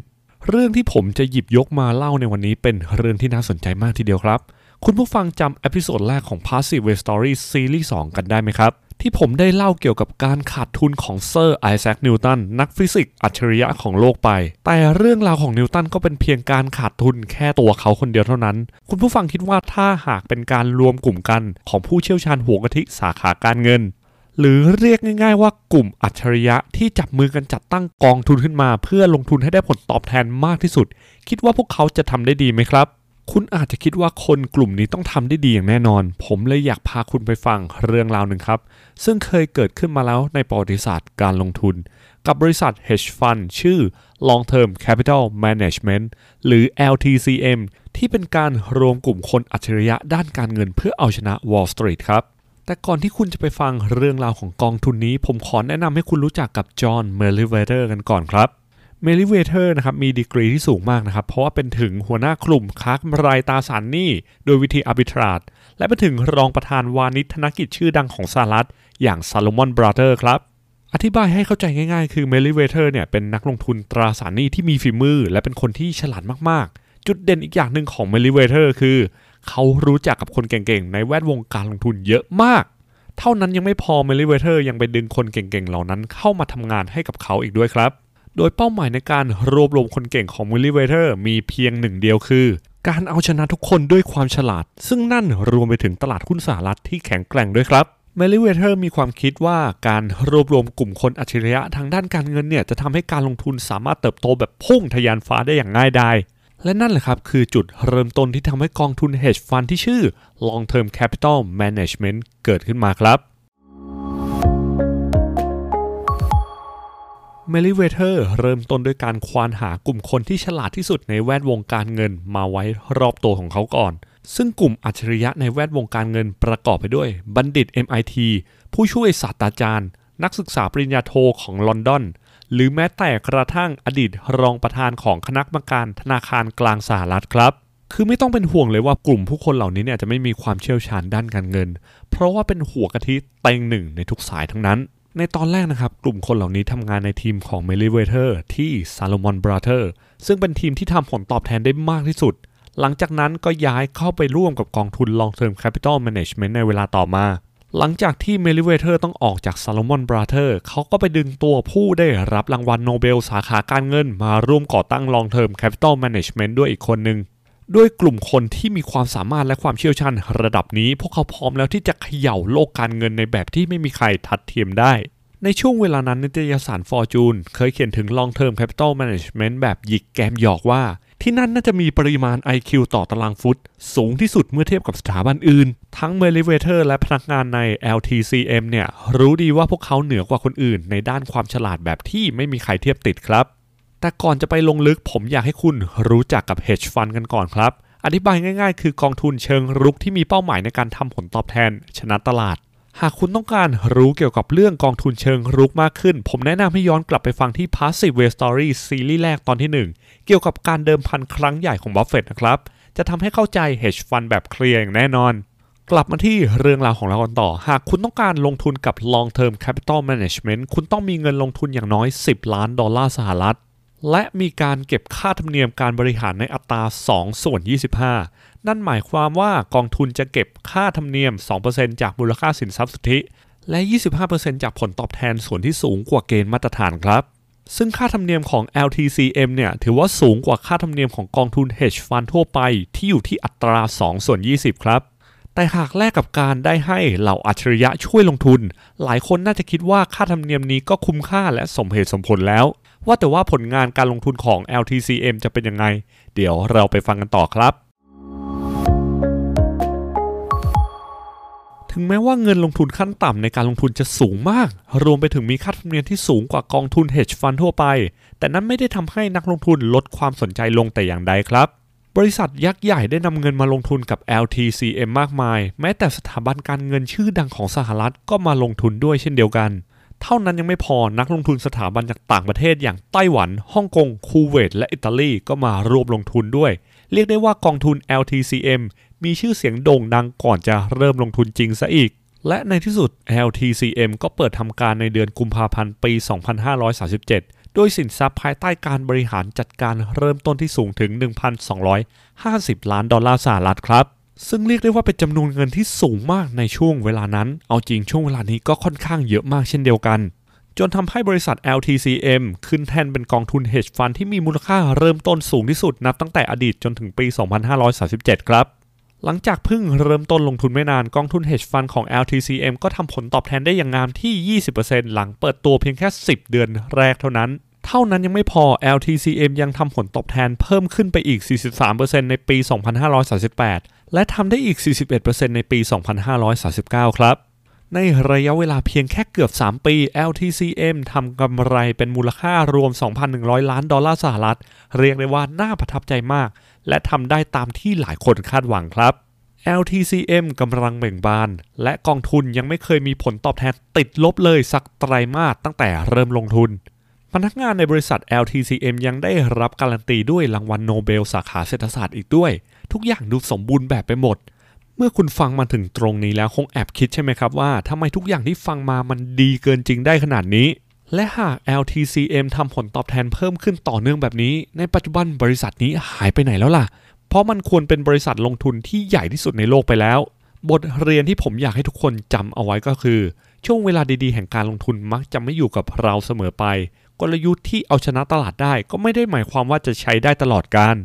เรื่องที่ผมจะหยิบยกมาเล่าในวันนี้เป็นเรื่องที่น่าสนใจมากทีเดียวครับคุณผู้ฟังจำเอพิโซดแรกของ Passive Way Story ซีรีส์ 2 กันได้ไหมครับที่ผมได้เล่าเกี่ยวกับการขาดทุนของเซอร์ไอแซคนิวตันนักฟิสิกส์อัจฉริยะของโลกไปแต่เรื่องราวของนิวตันก็เป็นเพียงการขาดทุนแค่ตัวเขาคนเดียวเท่านั้นคุณผู้ฟังคิดว่าถ้าหากเป็นการรวมกลุ่มกันของผู้เชี่ยวชาญหัวกะทิสาขาการเงินหรือเรียกง่ายๆว่ากลุ่มอัจฉริยะที่จับมือกันจัดตั้งกองทุนขึ้นมาเพื่อลงทุนให้ได้ผลตอบแทนมากที่สุดคิดว่าพวกเขาจะทำได้ดีไหมครับคุณอาจจะคิดว่าคนกลุ่มนี้ต้องทำได้ดีอย่างแน่นอนผมเลยอยากพาคุณไปฟังเรื่องราวหนึ่งครับซึ่งเคยเกิดขึ้นมาแล้วในประวัติศาสตร์การลงทุนกับบริษัท Hedge Fund ชื่อ Long Term Capital Management หรือ LTCM ที่เป็นการรวมกลุ่มคนอัจฉริยะด้านการเงินเพื่อเอาชนะ Wall Street ครับแต่ก่อนที่คุณจะไปฟังเรื่องราวของกองทุนนี้ผมขอแนะนำให้คุณรู้จักกับจอห์น เมริเวเธอร์กันก่อนครับเมริเวเธอร์นะครับมีดีกรีที่สูงมากนะครับเพราะว่าเป็นถึงหัวหน้ากลุ่มค้ากำไรตราสารหนี้โดยวิธีอาร์บิทราจและเป็นถึงรองประธานวานิชธนกิจชื่อดังของสหรัฐอย่าง Salomon Brothers ครับอธิบายให้เข้าใจง่ายๆคือเมริเวเธอร์เนี่ยเป็นนักลงทุนตราสารหนี้ที่มีฝีมือและเป็นคนที่ฉลาดมากๆจุดเด่นอีกอย่างหนึ่งของเมริเวเธอร์คือเขารู้จักกับคนเก่งๆในแวดวงการลงทุนเยอะมากเท่านั้นยังไม่พอเมริเวเธอร์ยังไปดึงคนเก่งๆเหล่านั้นเข้ามาทำงานให้กับเขาอีกด้วยครับโดยเป้าหมายในการรวบรวมคนเก่งของเมริเวเธอร์มีเพียงหนึ่งเดียวคือการเอาชนะทุกคนด้วยความฉลาดซึ่งนั่นรวมไปถึงตลาดหุ้นสหรัฐที่แข็งแกร่งด้วยครับเมริเวเธอร์มีความคิดว่าการรวบรวมกลุ่มคนอัจฉริยะทางด้านการเงินเนี่ยจะทำให้การลงทุนสามารถเติบโตแบบพุ่งทะยานฟ้าได้อย่างง่ายดายและนั่นแหละครับคือจุดเริ่มต้นที่ทำให้กองทุน Hedge Fund ที่ชื่อ Long Term Capital Management เกิดขึ้นมาครับเมริเวเธอร์เริ่มต้นด้วยการควานหากลุ่มคนที่ฉลาดที่สุดในแวดวงการเงินมาไว้รอบตัวของเขาก่อนซึ่งกลุ่มอัจฉริยะในแวดวงการเงินประกอบไปด้วยบัณฑิต MIT ผู้ช่วยศาสตราจารย์นักศึกษาปริญญาโทของลอนดอนหรือแม้แต่กระทั่งอดีตรองประธานของคณะกรรมการธนาคารกลางสหรัฐครับคือไม่ต้องเป็นห่วงเลยว่ากลุ่มผู้คนเหล่านี้เนี่ยจะไม่มีความเชี่ยวชาญด้านการเงินเพราะว่าเป็นหัวกะทิเต็งหนึ่งในทุกสายทั้งนั้นในตอนแรกนะครับกลุ่มคนเหล่านี้ทำงานในทีมของ Meriwether ที่ Salomon Brothers ซึ่งเป็นทีมที่ทำผลตอบแทนได้มากที่สุดหลังจากนั้นก็ย้ายเข้าไปร่วมกับกองทุน Long Term Capital Management ในเวลาต่อมาหลังจากที่ Meriwether ต้องออกจาก Salomon Brothers เขาก็ไปดึงตัวผู้ได้รับรางวัลโนเบลสาขาการเงินมาร่วมก่อตั้ง Long Term Capital Management ด้วยอีกคนนึงด้วยกลุ่มคนที่มีความสามารถและความเชี่ยวชาญระดับนี้พวกเขาพร้อมแล้วที่จะเขย่าโลกการเงินในแบบที่ไม่มีใครทัดเทียมได้ในช่วงเวลานั้นนิตยสาร Fortune เคยเขียนถึง Long Term Capital Management แบบหยิกแกมหยอกว่าที่นั่นน่าจะมีปริมาณ IQ ต่อตารางฟุตสูงที่สุดเมื่อเทียบกับสถาบันอื่นทั้ง Meriwether และพนักงานใน LTCM เนี่ยรู้ดีว่าพวกเขาเหนือกว่าคนอื่นในด้านความฉลาดแบบที่ไม่มีใครเทียบติดครับแต่ก่อนจะไปลงลึกผมอยากให้คุณรู้จักกับ Hedge Fund กันก่อนครับอธิบายง่ายๆคือกองทุนเชิงรุกที่มีเป้าหมายในการทำผลตอบแทนชนะตลาดหากคุณต้องการรู้เกี่ยวกับเรื่องกองทุนเชิงรุกมากขึ้นผมแนะนำให้ย้อนกลับไปฟังที่ Passive Way Story ซีรีส์แรกตอนที่ 1เกี่ยวกับการเดิมพันครั้งใหญ่ของ Buffett นะครับจะทำให้เข้าใจ Hedge Fund แบบเคลียร์อย่างแน่นอนกลับมาที่เรื่องราวของเรากันต่อหากคุณต้องการลงทุนกับ Long Term Capital Management คุณต้องมีเงินลงทุนอย่างน้อย$10 ล้านและมีการเก็บค่าธรรมเนียมการบริหารในอัตรา2/25นั่นหมายความว่ากองทุนจะเก็บค่าธรรมเนียม 2% จากมูลค่าสินทรัพย์สุทธิและ 25% จากผลตอบแทนส่วนที่สูงกว่าเกณฑ์มาตรฐานครับซึ่งค่าธรรมเนียมของ LTCM เนี่ยถือว่าสูงกว่าค่าธรรมเนียมของกองทุน Hedge Fund ทั่วไปที่อยู่ที่อัตรา2/20ครับแต่หากแลกกับการได้ให้เหล่าอัจฉริยะช่วยลงทุนหลายคนน่าจะคิดว่าค่าธรรมเนียมนี้ก็คุ้มค่าและสมเหตุสมผลแล้วว่าแต่ว่าผลงานการลงทุนของ LTCM จะเป็นยังไงเดี๋ยวเราไปฟังกันต่อครับถึงแม้ว่าเงินลงทุนขั้นต่ำในการลงทุนจะสูงมากรวมไปถึงมีค่าธรรมเนียมที่สูงกว่ากองทุน Hedge Fund ทั่วไปแต่นั้นไม่ได้ทำให้นักลงทุนลดความสนใจลงแต่อย่างใดครับบริษัทยักษ์ใหญ่ได้นำเงินมาลงทุนกับ LTCM มากมายแม้แต่สถาบันการเงินชื่อดังของสหรัฐก็มาลงทุนด้วยเช่นเดียวกันเท่านั้นยังไม่พอนักลงทุนสถาบันจากต่างประเทศอย่างไต้หวันฮ่องกงคูเวตและอิตาลีก็มาร่วมลงทุนด้วยเรียกได้ว่ากองทุน LTCM มีชื่อเสียงโด่งดังก่อนจะเริ่มลงทุนจริงซะอีกและในที่สุด LTCM ก็เปิดทำการในเดือนกุมภาพันธ์ปี 2537 ด้วยสินทรัพย์ภายใต้การบริหารจัดการเริ่มต้นที่สูงถึง 1,250 ล้านดอลลาร์สหรัฐครับซึ่งเรียกได้ว่าเป็นจำนวนเงินที่สูงมากในช่วงเวลานั้นเอาจริงช่วงเวลานี้ก็ค่อนข้างเยอะมากเช่นเดียวกันจนทำให้บริษัท LTCM ขึ้นแท่นเป็นกองทุน Hedge Fund ที่มีมูลค่าเริ่มต้นสูงที่สุดนับตั้งแต่อดีตจนถึงปี 2537 ครับหลังจากเพิ่งเริ่มต้นลงทุนไม่นานกองทุน Hedge Fund ของ LTCM ก็ทำผลตอบแทนได้อย่างงามที่ 20% หลังเปิดตัวเพียงแค่ 10 เดือนแรกเท่านั้นเท่านั้นยังไม่พอ LTCM ยังทำผลตอบแทนเพิ่มขึ้นไปอีก 43% ในปี 2538 และทำได้อีก 41% ในปี 2539 ครับในระยะเวลาเพียงแค่เกือบ3ปี LTCM ทำกำไรเป็นมูลค่ารวม 2,100 ล้านดอลลาร์สหรัฐเรียกได้ว่าน่าประทับใจมากและทำได้ตามที่หลายคนคาดหวังครับ LTCM กำลังเบ่งบานและกองทุนยังไม่เคยมีผลตอบแทนติดลบเลยสักไตรมาสตั้งแต่เริ่มลงทุนพนักงานในบริษัท LTCM ยังได้รับการันตีด้วยรางวัลโนเบลสาขาเศรษฐศาสตร์อีกด้วยทุกอย่างดูสมบูรณ์แบบไปหมดเมื่อคุณฟังมาถึงตรงนี้แล้วคงแอบคิดใช่ไหมครับว่าทำไมทุกอย่างที่ฟังมามันดีเกินจริงได้ขนาดนี้และหาก LTCM ทำผลตอบแทนเพิ่มขึ้นต่อเนื่องแบบนี้ในปัจจุบันบริษัทนี้หายไปไหนแล้วล่ะเพราะมันควรเป็นบริษัทลงทุนที่ใหญ่ที่สุดในโลกไปแล้วบทเรียนที่ผมอยากให้ทุกคนจำเอาไว้ก็คือช่วงเวลาดีๆแห่งการลงทุนมักจะไม่อยู่กับเราเสมอไปกลยุทธ์ที่เอาชนะตลาดได้ก็ไม่ได้หมายความว่าจะใช้ได้ตลอดกาล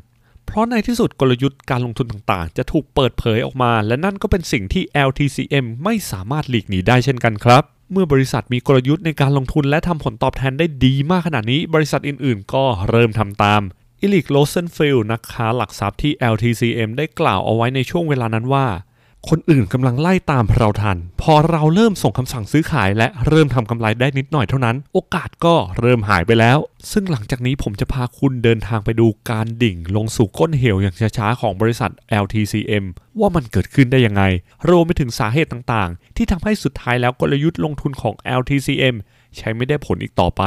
เพราะในที่สุดกลยุทธ์การลงทุนต่างๆจะถูกเปิดเผยออกมาและนั่นก็เป็นสิ่งที่ LTCM ไม่สามารถหลีกหนีได้เช่นกันครับเมื่อบริษัทมีกลยุทธ์ในการลงทุนและทำผลตอบแทนได้ดีมากขนาดนี้บริษัทอื่นๆก็เริ่มทำตามอิลิกโรเซนฟิลด์นักค้าหลักทรัพย์ที่ LTCM ได้กล่าวเอาไว้ในช่วงเวลานั้นว่าคนอื่นกำลังไล่ตามเราทันพอเราเริ่มส่งคำสั่งซื้อขายและเริ่มทำกำไรได้นิดหน่อยเท่านั้นโอกาสก็เริ่มหายไปแล้วซึ่งหลังจากนี้ผมจะพาคุณเดินทางไปดูการดิ่งลงสู่ก้นเหวอย่างช้าๆของบริษัท LTCM ว่ามันเกิดขึ้นได้ยังไงรวมไปถึงสาเหตุต่างๆที่ทำให้สุดท้ายแล้วกลยุทธ์ลงทุนของ LTCM ใช้ไม่ได้ผลอีกต่อไป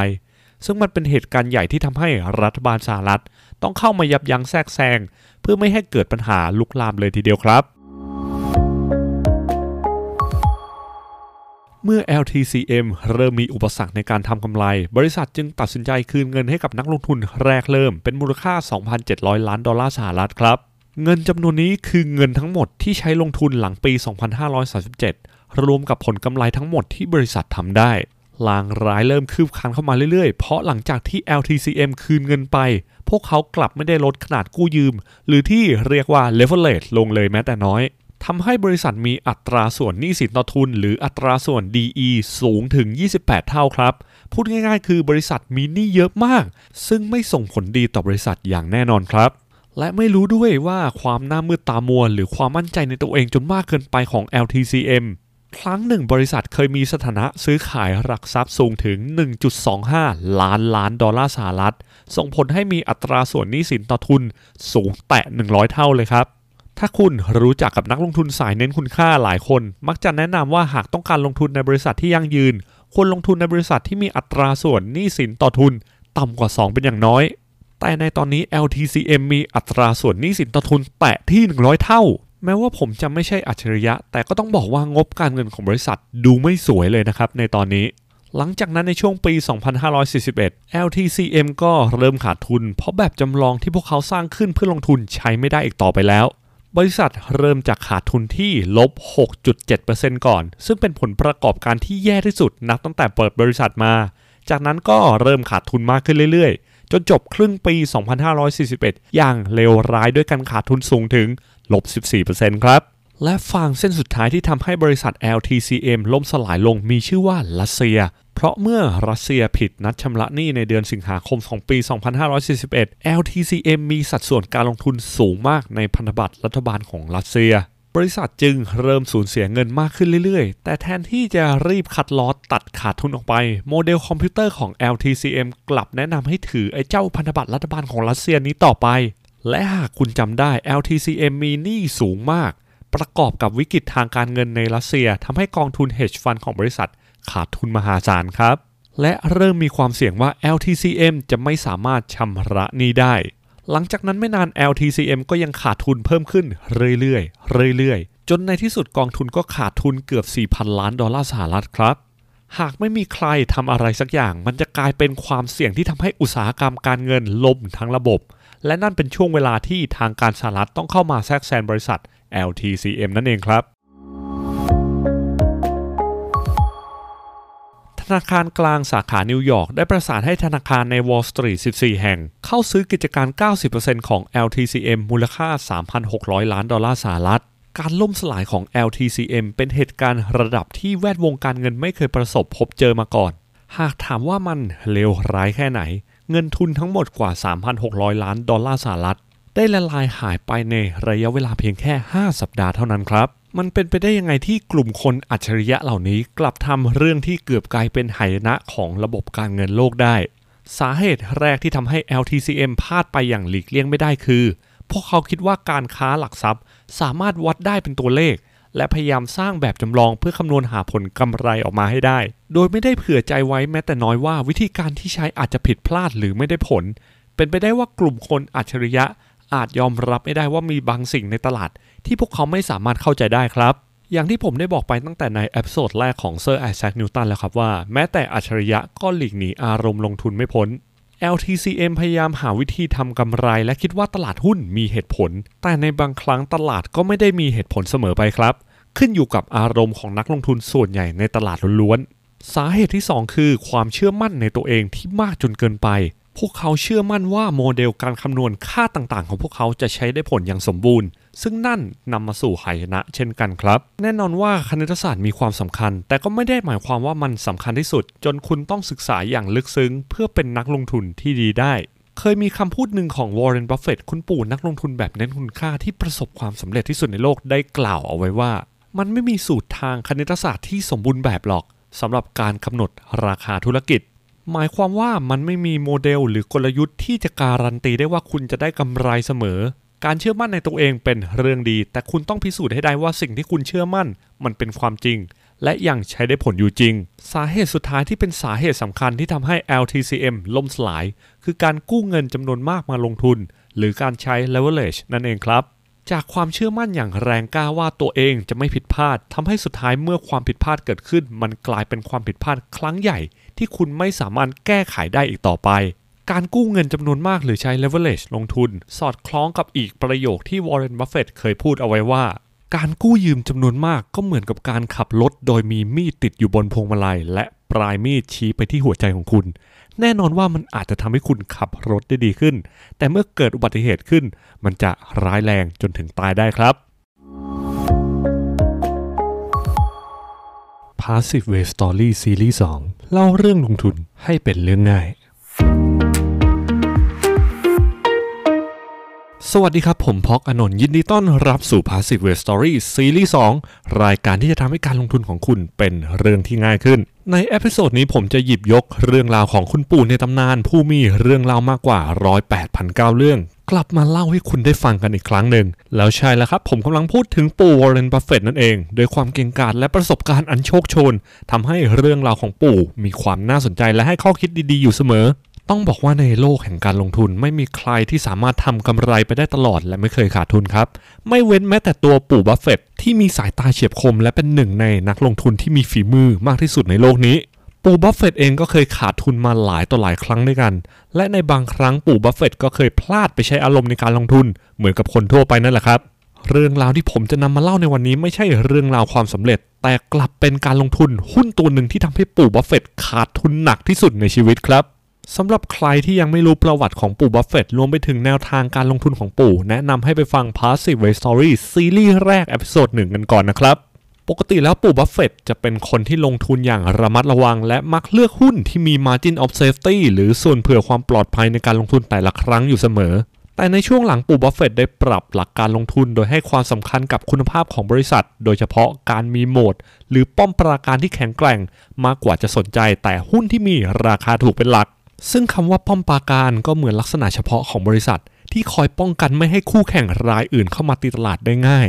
ซึ่งมันเป็นเหตุการณ์ใหญ่ที่ทำให้รัฐบาลสหรัฐต้องเข้ามายับยั้งแทรกแซงเพื่อไม่ให้เกิดปัญหาลุกลามเลยทีเดียวครับเมื่อ LTCM เริ่มมีอุปสรรคในการทำกำไรบริษัทจึงตัดสินใจคืนเงินให้กับนักลงทุนแรกเริ่มเป็นมูลค่า 2,700 ล้านดอลลาร์สหรัฐครับเงินจำนวนนี้คือเงินทั้งหมดที่ใช้ลงทุนหลังปี 2537 รวมกับผลกำไรทั้งหมดที่บริษัททำได้ลางร้ายเริ่มคืบคลานเข้ามาเรื่อยๆเพราะหลังจากที่ LTCM คืนเงินไปพวกเขากลับไม่ได้ลดขนาดกู้ยืมหรือที่เรียกว่า leverage ลงเลยแม้แต่น้อยทำให้บริษัทมีอัตราส่วนหนี้สินต่อทุนหรืออัตราส่วน DE สูงถึง 28 เท่าครับพูดง่ายๆคือบริษัทมีหนี้เยอะมากซึ่งไม่ส่งผลดีต่อบริษัทอย่างแน่นอนครับและไม่รู้ด้วยว่าความหน้ามืดตามัวหรือความมั่นใจในตัวเองจนมากเกินไปของ LTCM ครั้งหนึ่งบริษัทเคยมีสถานะซื้อขายหลักทรัพย์สูงถึง 1.25 ล้านดอลลาร์สหรัฐส่งผลให้มีอัตราส่วนหนี้สินต่อทุนสูงแตะ 100 เท่าเลยครับถ้าคุณรู้จักกับนักลงทุนสายเน้นคุณค่าหลายคนมักจะแนะนำว่าหากต้องการลงทุนในบริษัทที่ยั่งยืนควรลงทุนในบริษัทที่มีอัตราส่วนหนี้สินต่อทุนต่ำกว่า2เป็นอย่างน้อยแต่ในตอนนี้ LTCM มีอัตราส่วนหนี้สินต่อทุนแตะที่100เท่าแม้ว่าผมจะไม่ใช่อัจฉริยะแต่ก็ต้องบอกว่างบการเงินของบริษัทดูไม่สวยเลยนะครับในตอนนี้หลังจากนั้นในช่วงปี 2541 LTCM ก็เริ่มขาดทุนเพราะแบบจำลองที่พวกเขาสร้างขึ้นเพื่อลงทุนใช้ไม่ได้อีกต่อไปแล้วบริษัทเริ่มจากขาดทุนที่ลบ 6.7% ก่อนซึ่งเป็นผลประกอบการที่แย่ที่สุดนับตั้งแต่เปิดบริษัทมาจากนั้นก็เริ่มขาดทุนมากขึ้นเรื่อยๆจนจบครึ่งปี 2541 อย่างเลวร้ายด้วยการขาดทุนสูงถึงลบ 14% ครับและฟางเส้นสุดท้ายที่ทำให้บริษัท LTCM ล่มสลายลงมีชื่อว่ารัสเซียเพราะเมื่อรัสเซียผิดนัดชำระหนี้ในเดือนสิงหาคมของปี 2541 LTCM มีสัดส่วนการลงทุนสูงมากในพันธบัตรรัฐบาลของรัสเซียบริษัทจึงเริ่มสูญเสียเงินมากขึ้นเรื่อยๆแต่แทนที่จะรีบคัดลอสตัดขาดทุนออกไปโมเดลคอมพิวเตอร์ของ LTCM กลับแนะนำให้ถือไอ้เจ้าพันธบัตรรัฐบาลของรัสเซียนี้ต่อไปและหากคุณจำได้ LTCM มีหนี้สูงมากประกอบกับวิกฤตทางการเงินในรัสเซียทำให้กองทุน Hedge Fund ของบริษัทขาดทุนมหาศาลครับและเริ่มมีความเสี่ยงว่า LTCM จะไม่สามารถชำระหนี้ได้หลังจากนั้นไม่นาน LTCM ก็ยังขาดทุนเพิ่มขึ้นเรื่อยๆจนในที่สุดกองทุนก็ขาดทุนเกือบ 4,000 ล้านดอลลาร์สหรัฐครับ หากไม่มีใครทำอะไรสักอย่างมันจะกลายเป็นความเสี่ยงที่ทำให้อุตสาหกรรมการเงินล่มทั้งระบบและนั่นเป็นช่วงเวลาที่ทางการสหรัฐต้องเข้ามาแทรกแซงบริษัท LTCM นั่นเองครับธนาคารกลางสาขานิวยอร์กได้ประสานให้ธนาคารใน Wall Street 14 แห่งเข้าซื้อกิจการ 90% ของ LTCM มูลค่า 3,600 ล้านดอลลาร์สหรัฐการล่มสลายของ LTCM เป็นเหตุการณ์ระดับที่แวดวงการเงินไม่เคยประสบพบเจอมาก่อนหากถามว่ามันเลวร้ายแค่ไหนเงินทุนทั้งหมดกว่า 3,600 ล้านดอลลาร์สหรัฐได้ละลายหายไปในระยะเวลาเพียงแค่5 สัปดาห์เท่านั้นครับมันเป็นไปได้ยังไงที่กลุ่มคนอัจฉริยะเหล่านี้กลับทำเรื่องที่เกือบกลายเป็นหายนะของระบบการเงินโลกได้สาเหตุแรกที่ทำให้ LTCM พลาดไปอย่างหลีกเลี่ยงไม่ได้คือพวกเขาคิดว่าการค้าหลักทรัพย์สามารถวัดได้เป็นตัวเลขและพยายามสร้างแบบจำลองเพื่อคำนวณหาผลกำไรออกมาให้ได้โดยไม่ได้เผื่อใจไว้แม้แต่น้อยว่าวิธีการที่ใช้อาจจะผิดพลาดหรือไม่ได้ผลเป็นไปได้ว่ากลุ่มคนอัจฉริยะอาจยอมรับไม่ได้ว่ามีบางสิ่งในตลาดที่พวกเขาไม่สามารถเข้าใจได้ครับอย่างที่ผมได้บอกไปตั้งแต่ในเอพิโซดแรกของเซอร์ไอแซคนิวตันแล้วครับว่าแม้แต่อัจฉริยะก็หลีกหนีอารมณ์ลงทุนไม่พ้นLTCM พยายามหาวิธีทำกำไรและคิดว่าตลาดหุ้นมีเหตุผลแต่ในบางครั้งตลาดก็ไม่ได้มีเหตุผลเสมอไปครับขึ้นอยู่กับอารมณ์ของนักลงทุนส่วนใหญ่ในตลาดล้วนๆสาเหตุที่ 2 คือความเชื่อมั่นในตัวเองที่มากจนเกินไปพวกเขาเชื่อมั่นว่าโมเดลการคำนวณค่าต่างๆของพวกเขาจะใช้ได้ผลอย่างสมบูรณ์ซึ่งนั่นนำมาสู่หายนะเช่นกันครับแน่นอนว่าคณิตศาสตร์มีความสำคัญแต่ก็ไม่ได้หมายความว่ามันสำคัญที่สุดจนคุณต้องศึกษาอย่างลึกซึ้งเพื่อเป็นนักลงทุนที่ดีได้เคยมีคำพูดหนึ่งของ Warren Buffett คุณปู่นักลงทุนแบบเน้นคุณค่าที่ประสบความสำเร็จที่สุดในโลกได้กล่าวเอาไว้ว่ามันไม่มีสูตรทางคณิตศาสตร์ที่สมบูรณ์แบบหรอกสำหรับการกำหนดราคาธุรกิจหมายความว่ามันไม่มีโมเดลหรือกลยุทธ์ที่จะการันตีได้ว่าคุณจะได้กำไรเสมอการเชื่อมั่นในตัวเองเป็นเรื่องดีแต่คุณต้องพิสูจน์ให้ได้ว่าสิ่งที่คุณเชื่อมั่นมันเป็นความจริงและยังใช้ได้ผลอยู่จริงสาเหตุสุดท้ายที่เป็นสาเหตุสำคัญที่ทำให้ LTCM ล่มสลายคือการกู้เงินจำนวนมากมาลงทุนหรือการใช้ leverage นั่นเองครับจากความเชื่อมั่นอย่างแรงกล้าว่าตัวเองจะไม่ผิดพลาดทำให้สุดท้ายเมื่อความผิดพลาดเกิดขึ้นมันกลายเป็นความผิดพลาดครั้งใหญ่ที่คุณไม่สามารถแก้ไขได้อีกต่อไปการกู้เงินจำนวนมากหรือใช้ leverage ลงทุนสอดคล้องกับอีกประโยคที่ Warren Buffett เคยพูดเอาไว้ว่าการกู้ยืมจำนวนมากก็เหมือนกับการขับรถโดยมีมีดติดอยู่บนพวงมาลัยและปลายมีดชี้ไปที่หัวใจของคุณแน่นอนว่ามันอาจจะทำให้คุณขับรถได้ดีขึ้นแต่เมื่อเกิดอุบัติเหตุขึ้นมันจะร้ายแรงจนถึงตายได้ครับ Passive Way Story ซีรีส์ 2 เล่าเรื่องลงทุนให้เป็นเรื่องง่ายสวัสดีครับผมพ็อกอานนท์ยินดีต้อนรับสู่ Passive Way Story ซีรีส์ 2 รายการที่จะทำให้การลงทุนของคุณเป็นเรื่องที่ง่ายขึ้นในเอพิโซดนี้ผมจะหยิบยกเรื่องราวของคุณปู่ในตำนานผู้มีเรื่องเล่ามากกว่า 108,900 เรื่องกลับมาเล่าให้คุณได้ฟังกันอีกครั้งหนึ่งแล้วใช่แล้วครับผมกำลังพูดถึงปู่ Warren Buffett นั่นเองโดยความเก่งกาจและประสบการณ์อันโชคโชนทำให้เรื่องราวของปู่มีความน่าสนใจและให้ข้อคิดดีๆอยู่เสมอต้องบอกว่าในโลกแห่งการลงทุนไม่มีใครที่สามารถทำกำไรไปได้ตลอดและไม่เคยขาดทุนครับไม่เว้นแม้แต่ตัวปู่บัฟเฟตต์ที่มีสายตาเฉียบคมและเป็นหนึ่งในนักลงทุนที่มีฝีมือมากที่สุดในโลกนี้ปู่บัฟเฟตต์เองก็เคยขาดทุนมาหลายต่อหลายครั้งด้วยกันและในบางครั้งปู่บัฟเฟตต์ก็เคยพลาดไปใช้อารมณ์ในการลงทุนเหมือนกับคนทั่วไปนั่นแหละครับเรื่องราวที่ผมจะนำมาเล่าในวันนี้ไม่ใช่เรื่องราวความสำเร็จแต่กลับเป็นการลงทุนหุ้นตัวนึงที่ทำให้ปู่บัฟเฟตต์ขาดทุนหนักที่สุดในชีวิตครับสำหรับใครที่ยังไม่รู้ประวัติของปู่บัฟเฟตต์รวมไปถึงแนวทางการลงทุนของปู่แนะนำให้ไปฟัง Passive Way Story ซีรีส์แรกเอพิโซด 1 กันก่อนนะครับปกติแล้วปู่บัฟเฟตต์จะเป็นคนที่ลงทุนอย่างระมัดระวังและมักเลือกหุ้นที่มี Margin of Safety หรือส่วนเผื่อความปลอดภัยในการลงทุนแต่ละครั้งอยู่เสมอแต่ในช่วงหลังปู่บัฟเฟตต์ได้ปรับหลักการลงทุนโดยให้ความสำคัญกับคุณภาพของบริษัทโดยเฉพาะการมีโหมดหรือป้อมปราการที่แข็งแกร่งมากกว่าจะสนใจแต่หุ้นที่มีราคาถูกเป็นหลักซึ่งคำว่าป้อมปราการก็เหมือนลักษณะเฉพาะของบริษัทที่คอยป้องกันไม่ให้คู่แข่งรายอื่นเข้ามาตีตลาดได้ง่าย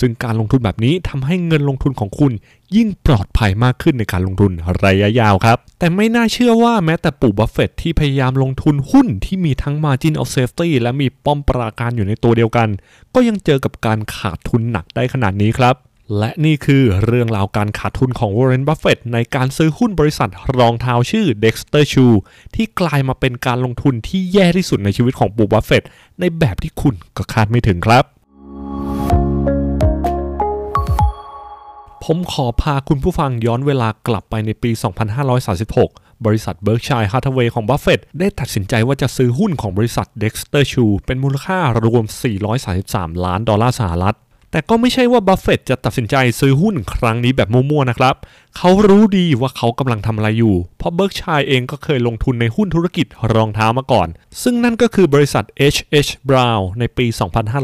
ซึ่งการลงทุนแบบนี้ทำให้เงินลงทุนของคุณยิ่งปลอดภัยมากขึ้นในการลงทุนระยะยาวครับแต่ไม่น่าเชื่อว่าแม้แต่ปู่บัฟเฟตต์ที่พยายามลงทุนหุ้นที่มีทั้ง Margin of Safety และมีป้อมปราการอยู่ในตัวเดียวกันก็ยังเจอกับการขาดทุนหนักได้ขนาดนี้ครับ และนี่คือเรื่องราวการขาดทุนของ Warren Buffett ในการซื้อหุ้นบริษัทรองเท้าชื่อ Dexter Shoe ที่กลายมาเป็นการลงทุนที่แย่ที่สุดในชีวิตของปู่ Buffett ในแบบที่คุณก็คาดไม่ถึงครับผมขอพาคุณผู้ฟังย้อนเวลากลับไปในปี 2536บริษัท Berkshire Hathaway ของ Buffett ได้ตัดสินใจว่าจะซื้อหุ้นของบริษัท Dexter Shoe เป็นมูลค่ารวม$433 ล้านแต่ก็ไม่ใช่ว่า Buffett จะตัดสินใจซื้อหุ้นครั้งนี้แบบมั่วๆนะครับเขารู้ดีว่าเขากำลังทำอะไรอยู่เพราะ Berkshire เองก็เคยลงทุนในหุ้นธุรกิจรองเท้ามาก่อนซึ่งนั่นก็คือบริษัท H H Brown ในปี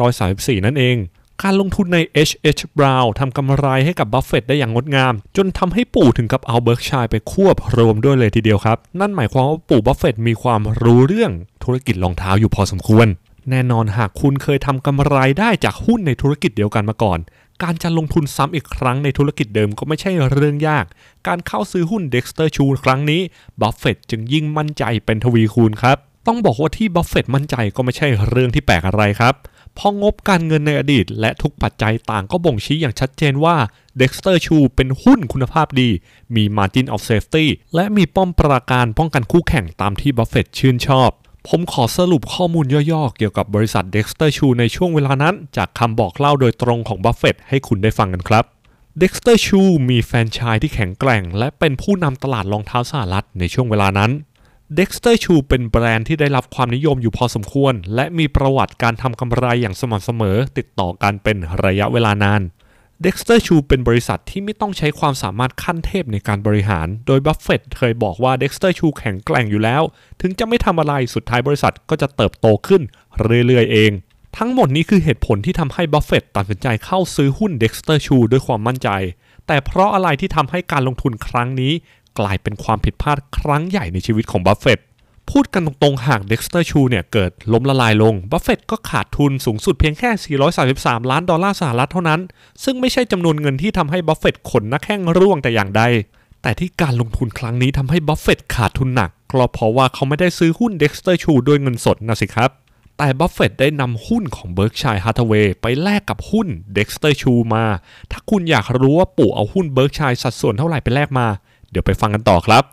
2534 นั่นเองการลงทุนใน H H Brown ทำกำไรให้กับ Buffett ได้อย่างงดงามจนทำให้ปู่ถึงกับเอา Berkshire ไปควบรวมด้วยเลยทีเดียวครับนั่นหมายความว่าปู่ Buffett มีความรู้เรื่องธุรกิจรองเท้าอยู่พอสมควรแน่นอนหากคุณเคยทำกำไรได้จากหุ้นในธุรกิจเดียวกันมาก่อนการจะลงทุนซ้ำอีกครั้งในธุรกิจเดิมก็ไม่ใช่เรื่องยากการเข้าซื้อหุ้น Dexter Shoe ครั้งนี้ Buffett จึงยิ่งมั่นใจเป็นทวีคูณครับต้องบอกว่าที่ Buffett มั่นใจก็ไม่ใช่เรื่องที่แปลกอะไรครับพองบการเงินในอดีตและทุกปัจจัยต่างก็บ่งชี้อย่างชัดเจนว่า Dexter Shoe เป็นหุ้นคุณภาพดีมี Margin of Safety และมีป้อมปราการป้องกันคู่แข่งตามที่ Buffett ชื่นชอบผมขอสรุปข้อมูลย่อๆเกี่ยวกับบริษัท Dexter Shoe ในช่วงเวลานั้นจากคำบอกเล่าโดยตรงของ Buffett ให้คุณได้ฟังกันครับ Dexter Shoe มีแฟรนไชส์ที่แข็งแกร่งและเป็นผู้นำตลาดรองเท้าสหรัฐในช่วงเวลานั้นDexter Shoe เป็นแบรนด์ที่ได้รับความนิยมอยู่พอสมควรและมีประวัติการทำกำไรอย่างสม่ำเสมอติดต่อกันเป็นระยะเวลานาน Dexter Shoe เป็นบริษัทที่ไม่ต้องใช้ความสามารถขั้นเทพในการบริหารโดย Buffett เคยบอกว่า Dexter Shoe แข็งแกร่งอยู่แล้วถึงจะไม่ทำอะไรสุดท้ายบริษัทก็จะเติบโตขึ้นเรื่อยๆเองทั้งหมดนี้คือเหตุผลที่ทำให้ Buffett ตัดสินใจเข้าซื้อหุ้น Dexter Shoe ด้วยความมั่นใจแต่เพราะอะไรที่ทำให้การลงทุนครั้งนี้กลายเป็นความผิดพลาดครั้งใหญ่ในชีวิตของบัฟเฟตต์พูดกันตรงๆหาก Dexter Shoe เนี่ยเกิดล้มละลายลงบัฟเฟตต์ก็ขาดทุนสูงสุดเพียงแค่$433 ล้านเท่านั้นซึ่งไม่ใช่จำนวนเงินที่ทำให้บัฟเฟตต์ขนหน้าแข้งร่วงแต่อย่างใดแต่ที่การลงทุนครั้งนี้ทำให้บัฟเฟตต์ขาดทุนหนักก็เพราะว่าเขาไม่ได้ซื้อหุ้น Dexter Shoe ด้วยเงินสดนะสิครับแต่บัฟเฟตต์ได้นำหุ้นของ Berkshire Hathaway ไปแลกกับหุ้น Dexter Shoe มาถ้าคุณอยากรู้ว่าปู่เอาหุ้น Berkshire สัดส่วนเท่าไหร่ไปแลกมาเดี๋ยวไปฟังกันต่อครับ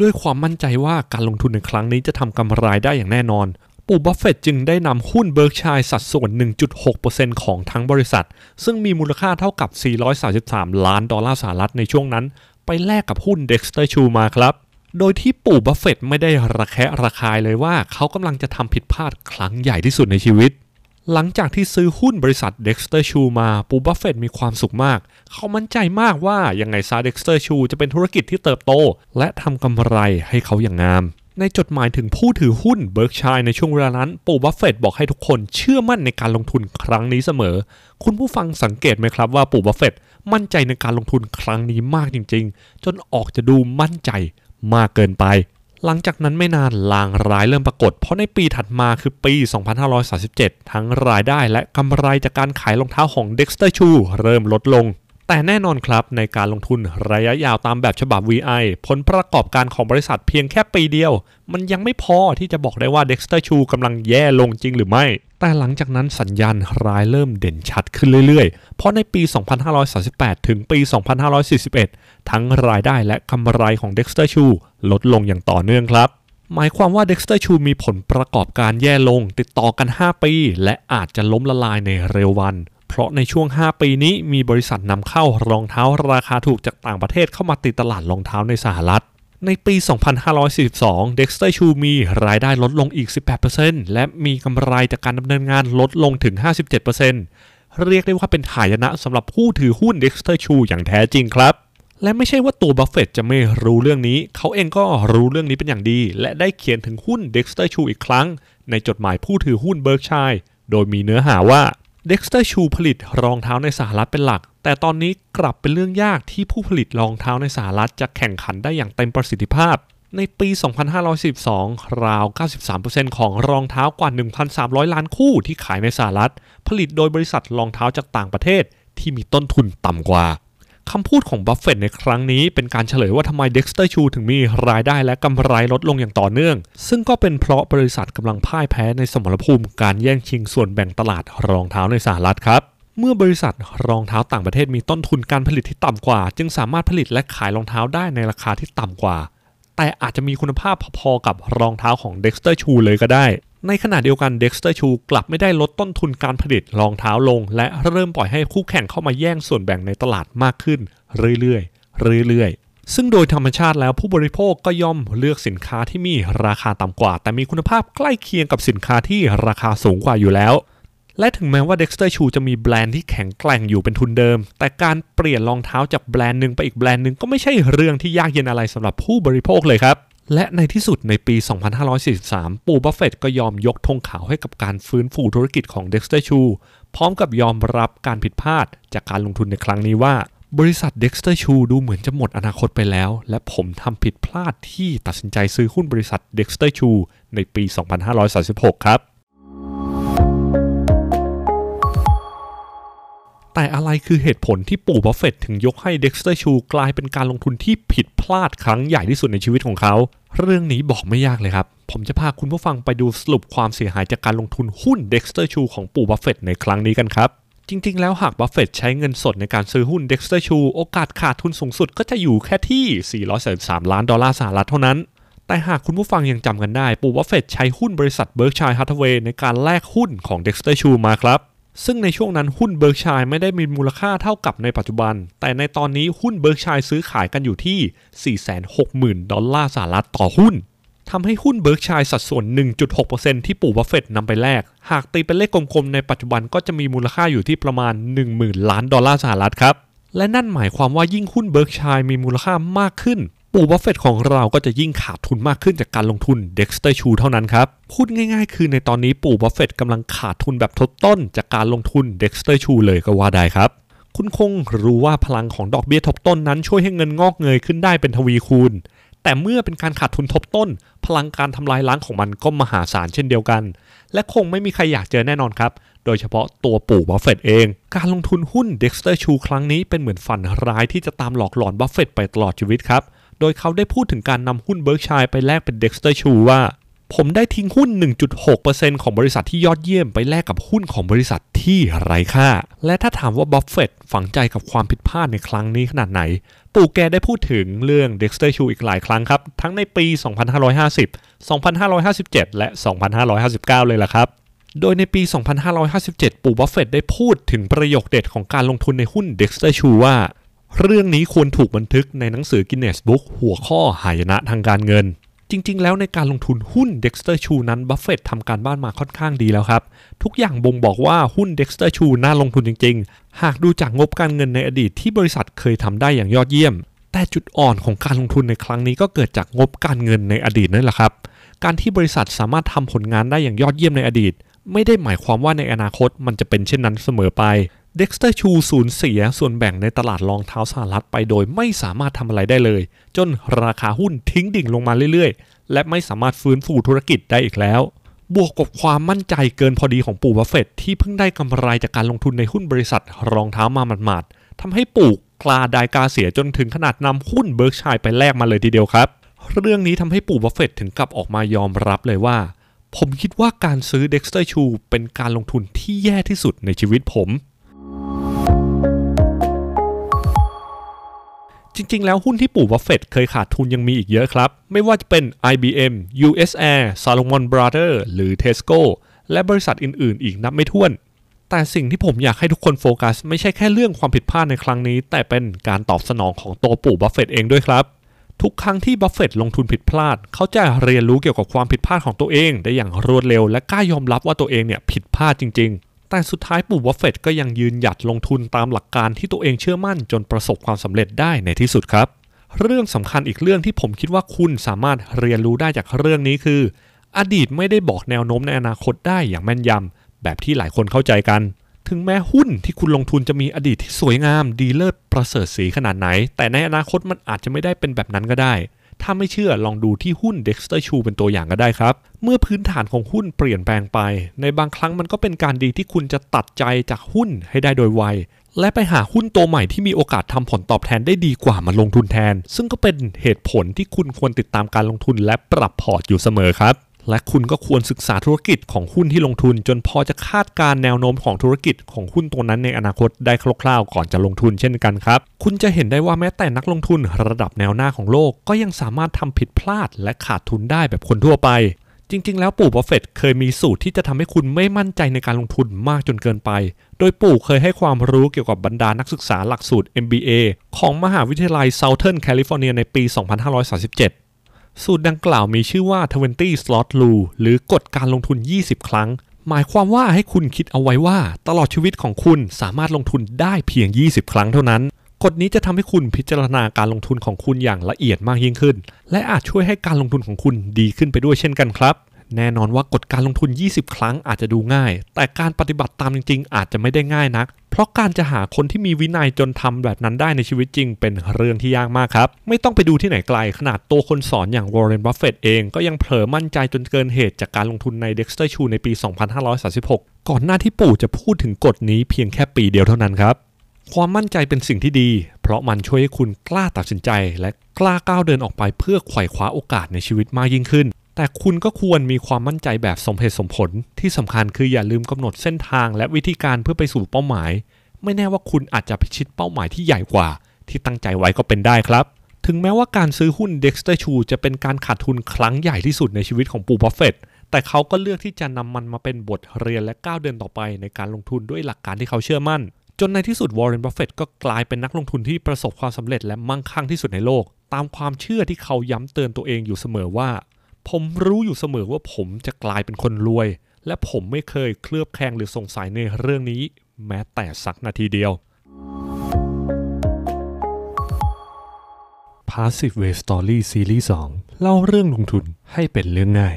ด้วยความมั่นใจว่าการลงทุนในครั้งนี้จะทำกำไรได้อย่างแน่นอนปู่บัฟเฟตต์จึงได้นำหุ้น Berkshire สัดส่วน 1.6% ของทั้งบริษัทซึ่งมีมูลค่าเท่ากับ$433 ล้านในช่วงนั้นไปแลกกับหุ้น Dexter Shoe มาครับโดยที่ปู่บัฟเฟตต์ไม่ได้ระแคะระคายเลยว่าเขากำลังจะทำผิดพลาดครั้งใหญ่ที่สุดในชีวิตหลังจากที่ซื้อหุ้นบริษัท Dexter Shoe มาปู่บัฟเฟตต์มีความสุขมากเขามั่นใจมากว่ายังไงซะ Dexter Shoe จะเป็นธุรกิจที่เติบโตและทำกำไรให้เขาอย่างงามในจดหมายถึงผู้ถือหุ้น Berkshire ในช่วงเวลานั้นปู่บัฟเฟตต์บอกให้ทุกคนเชื่อมั่นในการลงทุนครั้งนี้เสมอคุณผู้ฟังสังเกตไหมครับว่าปู่บัฟเฟตต์มั่นใจในการลงทุนครั้งนี้มากจริงๆจนออกจะดูมั่นใจมากเกินไปหลังจากนั้นไม่นานลางร้ายเริ่มปรากฏเพราะในปีถัดมาคือปี 2537 ทั้งรายได้และกำไรจากการขายรองเท้าของ Dexter Shoe เริ่มลดลงแต่แน่นอนครับในการลงทุนระยะยาวตามแบบฉบับ VI ผลประกอบการของบริษัทเพียงแค่ปีเดียวมันยังไม่พอที่จะบอกได้ว่า Dexter Shoe กำลังแย่ลงจริงหรือไม่แต่หลังจากนั้นสัญญาณร้ายเริ่มเด่นชัดขึ้นเรื่อยๆเพราะในปี 2538 ถึงปี 2541 ทั้งรายได้และกำไรของ Dexter Shoe ลดลงอย่างต่อเนื่องครับหมายความว่า Dexter Shoe มีผลประกอบการแย่ลงติดต่อกัน5 ปีและอาจจะล้มละลายในเร็ววันเพราะในช่วง5 ปีนี้มีบริษัทนำเข้ารองเท้าราคาถูกจากต่างประเทศเข้ามาติดตลาดรองเท้าในสหรัฐในปี 2542 Dexter Shoe มีรายได้ลดลงอีก 18% และมีกำไรจากการดำเนินงานลดลงถึง 57% เรียกได้ว่าเป็นหายนะสำหรับผู้ถือหุ้น Dexter Shoe อย่างแท้จริงครับและไม่ใช่ว่าตัว Buffett จะไม่รู้เรื่องนี้เขาเองก็รู้เรื่องนี้เป็นอย่างดีและได้เขียนถึงหุ้น Dexter Shoe อีกครั้งในจดหมายผู้ถือหุ้น Berkshire โดยมีเนื้อหาว่า Dexter Shoe ผลิตรองเท้าในสหรัฐเป็นหลักแต่ตอนนี้กลับเป็นเรื่องยากที่ผู้ผลิตรองเท้าในสหรัฐจะแข่งขันได้อย่างเต็มประสิทธิภาพในปี 2512 ราว 93% ของรองเท้ากว่า 1,300 ล้านคู่ที่ขายในสหรัฐผลิตโดยบริษัทรองเท้าจากต่างประเทศที่มีต้นทุนต่ำกว่า คำพูดของบัฟเฟตต์ในครั้งนี้เป็นการเฉลยว่าทำไม Dexter Shoe ถึงมีรายได้และกำไรลดลงอย่างต่อเนื่องซึ่งก็เป็นเพราะบริษัทกำลังพ่ายแพ้ในสมรภูมิการแย่งชิงส่วนแบ่งตลาดรองเท้าในสหรัฐครับเมื่อบริษัทรองเท้าต่างประเทศมีต้นทุนการผลิตที่ต่ำกว่าจึงสามารถผลิตและขายรองเท้าได้ในราคาที่ต่ำกว่าแต่อาจจะมีคุณภาพพอๆกับรองเท้าของ Dexter Shoe เลยก็ได้ในขณะเดียวกัน Dexter Shoe กลับไม่ได้ลดต้นทุนการผลิตรองเท้าลงและเริ่มปล่อยให้คู่แข่งเข้ามาแย่งส่วนแบ่งในตลาดมากขึ้นเรื่อยๆซึ่งโดยธรรมชาติแล้วผู้บริโภคก็ย่อมเลือกสินค้าที่มีราคาต่ำกว่าแต่มีคุณภาพใกล้เคียงกับสินค้าที่ราคาสูงกว่าอยู่แล้วและถึงแม้ว่า Dexter Shoe จะมีแบรนด์ที่แข็งแกร่งอยู่เป็นทุนเดิมแต่การเปลี่ยนรองเท้าจากแบรนด์หนึ่งไปอีกแบรนด์หนึ่งก็ไม่ใช่เรื่องที่ยากเย็นอะไรสำหรับผู้บริโภคเลยครับและในที่สุดในปี 2543 ปู่บัฟเฟตต์ก็ยอมยกธงขาวให้กับการฟื้นฟูธุรกิจของ Dexter Shoe พร้อมกับยอมรับการผิดพลาดจากการลงทุนในครั้งนี้ว่าบริษัท Dexter Shoe ดูเหมือนจะหมดอนาคตไปแล้วและผมทำผิดพลาดที่ตัดสินใจซื้อหุ้นบริษัท Dexter Shoe ในปี 2536 ครับแต่อะไรคือเหตุผลที่ปู่บัฟเฟตต์ถึงยกให้ Dexter Shoe กลายเป็นการลงทุนที่ผิดพลาดครั้งใหญ่ที่สุดในชีวิตของเขาเรื่องนี้บอกไม่ยากเลยครับผมจะพาคุณผู้ฟังไปดูสรุปความเสียหายจากการลงทุนหุ้น Dexter Shoe ของปู่บัฟเฟตต์ในครั้งนี้กันครับจริงๆแล้วหากบัฟเฟตต์ใช้เงินสดในการซื้อหุ้น Dexter Shoe โอกาสขาดทุนสูงสุดก็จะอยู่แค่ที่$433 ล้านเท่านั้นแต่หากคุณผู้ฟังยังจำกันได้ปู่บัฟเฟตต์ใช้หุ้นบริษัท Berkshire Hathaway ในการแลกหุ้นของ Dexter Shoe มาครับซึ่งในช่วงนั้นหุ้น Berkshire ไม่ได้มีมูลค่าเท่ากับในปัจจุบันแต่ในตอนนี้หุ้น Berkshire ซื้อขายกันอยู่ที่ 460,000 ดอลลาร์สหรัฐต่อหุ้นทำให้หุ้น Berkshire สัดส่วน 1.6% ที่ปู่บัฟเฟตต์นำไปแลกหากตีเป็นเลขกลมๆในปัจจุบันก็จะมีมูลค่าอยู่ที่ประมาณ 10,000 ล้านดอลลาร์สหรัฐครับและนั่นหมายความว่ายิ่งหุ้น Berkshire มีมูลค่ามากขึ้นปู่บัฟเฟตต์ของเราก็จะยิ่งขาดทุนมากขึ้นจากการลงทุน Dexter Shoe เท่านั้นครับพูดง่ายๆคือในตอนนี้ปู่บัฟเฟตต์กำลังขาดทุนแบบทบต้นจากการลงทุน Dexter Shoe เลยก็ว่าได้ครับคุณคงรู้ว่าพลังของดอกเบี้ยทบต้นนั้นช่วยให้เงินงอกเงยขึ้นได้เป็นทวีคูณแต่เมื่อเป็นการขาดทุนทบต้นพลังการทำลายล้างของมันก็มหาศาลเช่นเดียวกันและคงไม่มีใครอยากเจอแน่นอนครับโดยเฉพาะตัวปู่บัฟเฟตต์เองการลงทุนหุ้น Dexter Shoe ครั้งนี้เป็นเหมือนฝันร้ายที่จะตามหลอกหลอนบัฟเฟตต์ไปตลอดชีวิตครับโดยเขาได้พูดถึงการนำหุ้น Berkshire ไปแลกเป็น Dexter Shoe ว่าผมได้ทิ้งหุ้น 1.6% ของบริษัทที่ยอดเยี่ยมไปแลกกับหุ้นของบริษัทที่ไร้ค่าและถ้าถามว่าบัฟเฟตต์ฝังใจกับความผิดพลาดในครั้งนี้ขนาดไหนปู่แกได้พูดถึงเรื่อง Dexter Shoe อีกหลายครั้งครับทั้งในปี 2550 2557 และ 2559 เลยล่ะครับโดยในปี 2557 ปู่บัฟเฟตต์ได้พูดถึงประโยคเด็ดของการลงทุนในหุ้น Dexter Shoe ว่าเรื่องนี้ควรถูกบันทึกในหนังสือ Guinness Book หัวข้อหายนะทางการเงินจริงๆแล้วในการลงทุนหุ้น Dexter Shoe นั้นบัฟเฟตต์ทำการบ้านมาค่อนข้างดีแล้วครับทุกอย่างบ่งบอกว่าหุ้น Dexter Shoe น่าลงทุนจริงๆหากดูจากงบการเงินในอดีตที่บริษัทเคยทำได้อย่างยอดเยี่ยมแต่จุดอ่อนของการลงทุนในครั้งนี้ก็เกิดจากงบการเงินในอดีตนั่นแหละครับการที่บริษัทสามารถทำผลงานได้อย่างยอดเยี่ยมในอดีตไม่ได้หมายความว่าในอนาคตมันจะเป็นเช่นนั้นเสมอไปDexter Shoe สูญเสียส่วนแบ่งในตลาดรองเท้าสหรัฐไปโดยไม่สามารถทำอะไรได้เลยจนราคาหุ้นทิ้งดิ่งลงมาเรื่อยๆและไม่สามารถฟื้นฟูธุรกิจได้อีกแล้วบวกกับความมั่นใจเกินพอดีของปู่บัฟเฟตต์ที่เพิ่งได้กำไรจากการลงทุนในหุ้นบริษัทรองเท้ามาหมาดๆทำให้ปู่กล้าดายกาเสียจนถึงขนาดนำหุ้น Berkshire ไปแลกมาเลยทีเดียวครับเรื่องนี้ทำให้ปู่บัฟเฟตต์ถึงกับออกมายอมรับเลยว่าผมคิดว่าการซื้อ Dexter Shoe เป็นการลงทุนที่แย่ที่สุดในชีวิตผมจริงๆแล้วหุ้นที่ปู่บัฟเฟตต์เคยขาดทุนยังมีอีกเยอะครับไม่ว่าจะเป็น IBM US Air Salomon Brothers หรือ Tesco และบริษัทอื่นๆอีกนับไม่ถ้วนแต่สิ่งที่ผมอยากให้ทุกคนโฟกัสไม่ใช่แค่เรื่องความผิดพลาดในครั้งนี้แต่เป็นการตอบสนองของตัวปู่บัฟเฟตต์เองด้วยครับทุกครั้งที่บัฟเฟตต์ลงทุนผิดพลาดเขาจะเรียนรู้เกี่ยวกับความผิดพลาดของตัวเองได้อย่างรวดเร็วและกล้ายอมรับว่าตัวเองเนี่ยผิดพลาดจริงๆแต่สุดท้ายปู่บัฟเฟตต์ก็ยังยืนหยัดลงทุนตามหลักการที่ตัวเองเชื่อมั่นจนประสบความสำเร็จได้ในที่สุดครับเรื่องสำคัญอีกเรื่องที่ผมคิดว่าคุณสามารถเรียนรู้ได้จากเรื่องนี้คืออดีตไม่ได้บอกแนวโน้มในอนาคตได้อย่างแม่นยำแบบที่หลายคนเข้าใจกันถึงแม้หุ้นที่คุณลงทุนจะมีอดีตที่สวยงามดีเลิศประเสริฐศรีขนาดไหนแต่ในอนาคตมันอาจจะไม่ได้เป็นแบบนั้นก็ได้ถ้าไม่เชื่อลองดูที่หุ้น Dexter Shoe เป็นตัวอย่างก็ได้ครับเมื่อพื้นฐานของหุ้นเปลี่ยนแปลงไปในบางครั้งมันก็เป็นการดีที่คุณจะตัดใจจากหุ้นให้ได้โดยไว และไปหาหุ้นตัวใหม่ที่มีโอกาสทำผลตอบแทนได้ดีกว่ามาลงทุนแทนซึ่งก็เป็นเหตุผลที่คุณควรติดตามการลงทุนและปรับพอร์ตอยู่เสมอครับและคุณก็ควรศึกษาธุรกิจของหุ้นที่ลงทุนจนพอจะคาดการแนวโน้มของธุรกิจของหุ้นตัวนั้นในอนาคตได้คร่าวๆก่อนจะลงทุนเช่นกันครับคุณจะเห็นได้ว่าแม้แต่นักลงทุนระดับแนวหน้าของโลกก็ยังสามารถทำผิดพลาดและขาดทุนได้แบบคนทั่วไปจริงๆแล้วปู่บัฟเฟตต์เคยมีสูตรที่จะทำให้คุณไม่มั่นใจในการลงทุนมากจนเกินไปโดยปู่เคยให้ความรู้เกี่ยวกับบรรดานักศึกษาหลักสูตร MBA ของมหาวิทยาลัย Southern California ในปี 2537สูตรดังกล่าวมีชื่อว่า 20 slot rule หรือกฎการลงทุน20ครั้งหมายความว่าให้คุณคิดเอาไว้ว่าตลอดชีวิตของคุณสามารถลงทุนได้เพียง20ครั้งเท่านั้นกฎนี้จะทำให้คุณพิจารณาการลงทุนของคุณอย่างละเอียดมากยิ่งขึ้นและอาจช่วยให้การลงทุนของคุณดีขึ้นไปด้วยเช่นกันครับแน่นอนว่ากฎการลงทุน20ครั้งอาจจะดูง่ายแต่การปฏิบัติตามจริงๆอาจจะไม่ได้ง่ายนักเพราะการจะหาคนที่มีวินัยจนทำแบบนั้นได้ในชีวิตจริงเป็นเรื่องที่ยากมากครับไม่ต้องไปดูที่ไหนไกลขนาดตัวคนสอนอย่าง Warren Buffett เองก็ยังเผลอมั่นใจจนเกินเหตุจากการลงทุนใน Dexter Shoe ในปี 2536 ก่อนหน้าที่ปู่จะพูดถึงกฎนี้เพียงแค่ปีเดียวเท่านั้นครับความมั่นใจเป็นสิ่งที่ดีเพราะมันช่วยให้คุณกล้าตัดสินใจและกล้าก้าวเดินออกไปเพื่อไขว่คว้าโอกาสในชีวิตมากยิ่งขึ้นแต่คุณก็ควรมีความมั่นใจแบบสมเหตุสมผลที่สำคัญคืออย่าลืมกำหนดเส้นทางและวิธีการเพื่อไปสู่เป้าหมายไม่แน่ว่าคุณอาจจะพิชิตเป้าหมายที่ใหญ่กว่าที่ตั้งใจไว้ก็เป็นได้ครับถึงแม้ว่าการซื้อหุ้น Dexter Shoe จะเป็นการขาดทุนครั้งใหญ่ที่สุดในชีวิตของปู่บัฟเฟตต์แต่เขาก็เลือกที่จะนำมันมาเป็นบทเรียนและก้าวเดินต่อไปในการลงทุนด้วยหลักการที่เขาเชื่อมั่นจนในที่สุด Warren Buffett ก็กลายเป็นนักลงทุนที่ประสบความสำเร็จและมั่งคั่งที่สุดในโลกตามความเชื่อที่เขาย้ำเตือนตัวเองอยู่เสมอว่าผมรู้อยู่เสมอว่าผมจะกลายเป็นคนรวยและผมไม่เคยเคลือบแคลงหรือสงสัยในเรื่องนี้แม้แต่สักนาทีเดียว Passive Way Story ซีรีส์ 2 เล่าเรื่องลงทุนให้เป็นเรื่องง่าย